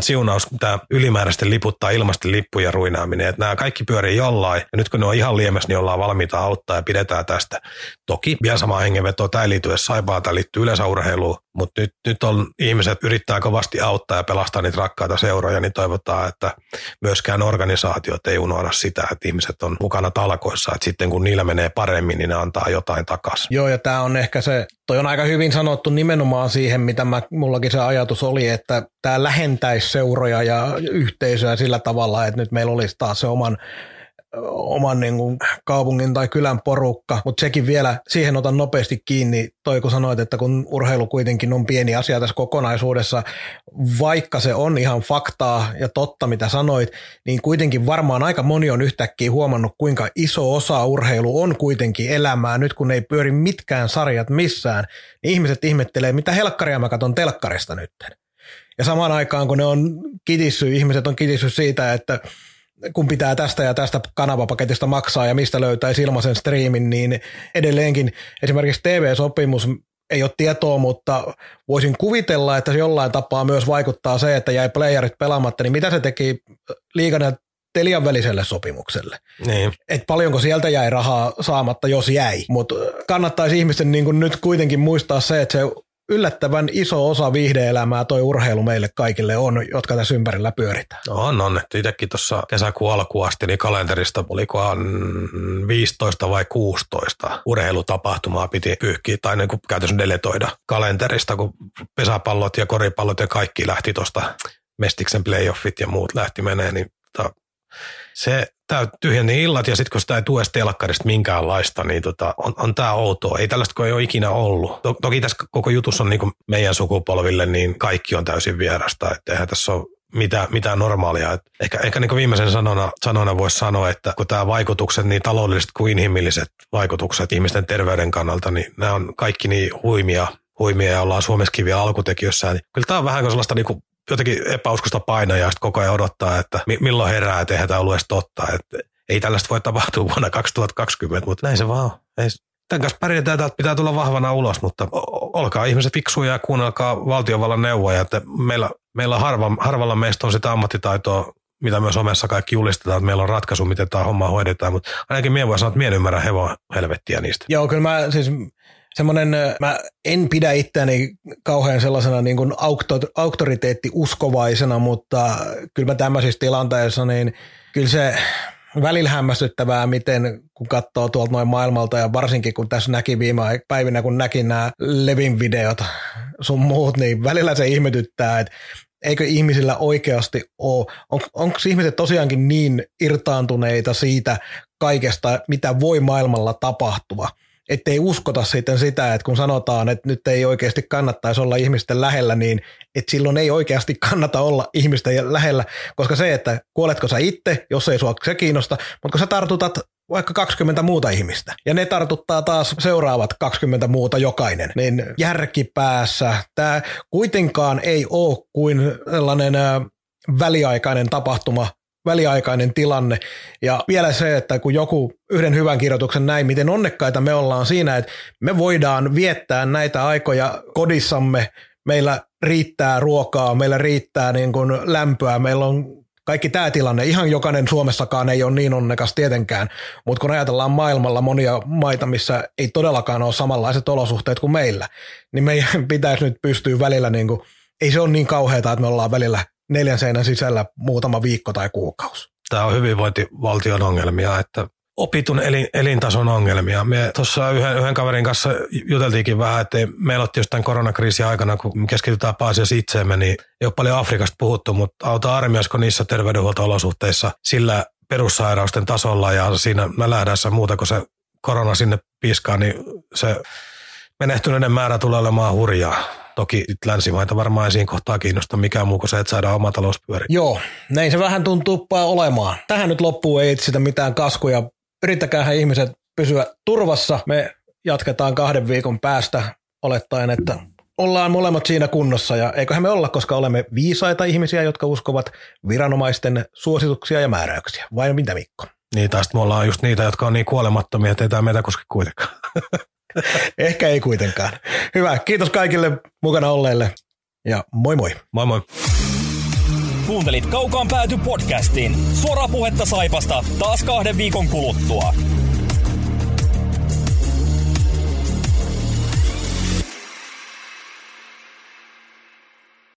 siunaus, tämä ylimääräisten liputtaa ilmaisten lippuja ruinaaminen. Että nämä kaikki pyörii jollain. Ja nyt kun ne on ihan liemessä, niin ollaan valmiita auttaa ja pidetään tästä. Toki vielä sama hengenvetoa. Tämä ei liity edes Saipaan, tämä liittyy yleensä urheiluun. Mutta nyt on ihmiset yrittää kovasti auttaa ja pelastaa niitä rakkaita seuroja, niin toivotaan, että myöskään organisaatiot ei unohda sitä, että ihmiset on mukana talkoissa, että sitten kun niillä menee paremmin, niin ne antaa jotain takaisin. Joo, ja tämä on ehkä se, toi on aika hyvin sanottu nimenomaan siihen, mitä mullakin se ajatus oli, että tämä lähentäisi seuroja ja yhteisöä sillä tavalla, että nyt meillä olisi taas se oman niin kuin kaupungin tai kylän porukka, mutta sekin vielä, siihen otan nopeasti kiinni, toi kun sanoit, että kun urheilu kuitenkin on pieni asia tässä kokonaisuudessa, vaikka se on ihan faktaa ja totta, mitä sanoit, niin kuitenkin varmaan aika moni on yhtäkkiä huomannut, kuinka iso osa urheilu on kuitenkin elämää, nyt kun ei pyöri mitkään sarjat missään, niin ihmiset ihmettelee, mitä helkkaria mä katson telkkarista nytten. Ja samaan aikaan, kun ihmiset on kitissyt siitä, että kun pitää tästä ja tästä kanavapaketista maksaa ja mistä löytäisi ilmaisen striimin, niin edelleenkin esimerkiksi TV-sopimus ei ole tietoa, mutta voisin kuvitella, että se jollain tapaa myös vaikuttaa se, että jäi playerit pelaamatta, niin mitä se teki Liigan ja Telian väliselle sopimukselle. Niin. Et paljonko sieltä jäi rahaa saamatta, jos jäi, mutta kannattaisi ihmisten niin kuin nyt kuitenkin muistaa se, että se yllättävän iso osa viihde-elämää toi urheilu meille kaikille on, jotka tässä ympärillä pyöritään. On. Itsekin tuossa kesäkuun alkuun asti, niin kalenterista olikohan 15 vai 16 urheilutapahtumaa piti pyyhkiä, tai niin kuin käytössä deletoida kalenterista, kun pesäpallot ja koripallot ja kaikki lähti tuosta, Mestiksen playoffit ja muut lähti menee, niin se tyhjeni illat, ja sitten kun sitä ei tue telkkarista minkäänlaista, niin on tämä outoa. Ei tällaista kun ei ole ikinä ollut. Toki tässä koko jutussa on niin kuin meidän sukupolville, niin kaikki on täysin vierasta. Että eihän tässä ole mitään normaalia. Et ehkä niin kuin viimeisen sanona voisi sanoa, että kun tämä vaikutukset, niin taloudelliset kuin inhimilliset vaikutukset ihmisten terveyden kannalta, niin nämä on kaikki niin huimia ja ollaan Suomessakin vielä alkutekijössä. Niin kyllä tämä on vähän kuin sellaista niin kuin jotenkin epäuskosta painajaa, sitten koko ajan odottaa, että milloin herää, että eihän tämä ollut edes totta. Että ei tällaista voi tapahtua vuonna 2020, mutta näin se vaan on. Tämän kanssa pärjätään, että pitää tulla vahvana ulos, mutta olkaa ihmiset fiksuja ja kuunnelkaa valtiovallan neuvoja. Että meillä harvalla meistä on sitä ammattitaitoa, mitä myös omessa kaikki julistetaan, että meillä on ratkaisu, miten tämä homma hoidetaan, mutta ainakin minä voin sanoa, että minä en ymmärrä hevon helvettiä niistä. Joo, kyllä mä siis semmoinen, mä en pidä itseäni kauhean sellaisena niin kuin auktoriteettiuskovaisena, mutta kyllä mä tämmöisissä tilanteissa, niin kyllä se välillä hämmästyttävää, miten kun katsoo tuolta noin maailmalta ja varsinkin kun tässä näki viime päivinä, kun näki nämä Levin videot sun muut, niin välillä se ihmetyttää, että eikö ihmisillä oikeasti ole, onko ihmiset tosiaankin niin irtaantuneita siitä kaikesta, mitä voi maailmalla tapahtua, ettei uskota sitten sitä, että kun sanotaan, että nyt ei oikeasti kannattaisi olla ihmisten lähellä, niin että silloin ei oikeasti kannata olla ihmisten lähellä, koska se, että kuoletko sä itse, jos ei sua se kiinnosta, mutta kun sä tartutat vaikka 20 muuta ihmistä ja ne tartuttaa taas seuraavat 20 muuta jokainen, niin järkipäässä tämä kuitenkaan ei ole kuin sellainen väliaikainen tapahtuma, väliaikainen tilanne. Ja vielä se, että kun joku yhden hyvän kirjoituksen näin, miten onnekkaita me ollaan siinä, että me voidaan viettää näitä aikoja kodissamme. Meillä riittää ruokaa, meillä riittää niin kuin lämpöä, meillä on kaikki tämä tilanne. Ihan jokainen Suomessakaan ei ole niin onnekas tietenkään, mutta kun ajatellaan maailmalla monia maita, missä ei todellakaan ole samanlaiset olosuhteet kuin meillä, niin meidän pitäisi nyt pystyä välillä, niin kuin, ei se ole niin kauheata, että me ollaan välillä 4 seinän sisällä muutama viikko tai kuukausi. Tämä on hyvinvointivaltion ongelmia, että opitun elintason ongelmia. Me tuossa yhden kaverin kanssa juteltiinkin vähän, että meillä on jostain koronakriisin aikana, kun keskitytään pääasiassa itseemme, niin ei ole paljon Afrikasta puhuttu, mutta auta armias, kun niissä terveydenhuolto-olosuhteissa sillä perussairausten tasolla ja siinä nälähdässä muuta, kun se korona sinne piskaa, niin se menehtyneiden määrä tulee olemaan hurjaa. Toki länsimaita varmaan siinä kohtaa kiinnostaa mikään muu kuin se, että saadaan oma talous pyöriä. Joo, näin se vähän tuppaa olemaan. Tähän nyt loppuun ei etsitä mitään kaskuja. Yrittäkäähän ihmiset pysyä turvassa. Me jatketaan 2 viikon päästä olettaen, että ollaan molemmat siinä kunnossa. Ja eiköhän me olla, koska olemme viisaita ihmisiä, jotka uskovat viranomaisten suosituksia ja määräyksiä. Vai mitä, Mikko? Niin, taas me ollaan just niitä, jotka on niin kuolemattomia, että ei tämä meitä koske kuitenkaan. Ehkä ei kuitenkaan. Hyvä, kiitos kaikille mukana olleille ja moi moi. Moi moi. Kuuntelit Kaukaan pääty podcastin. Suoraa puhetta Saipasta taas 2 viikon kuluttua.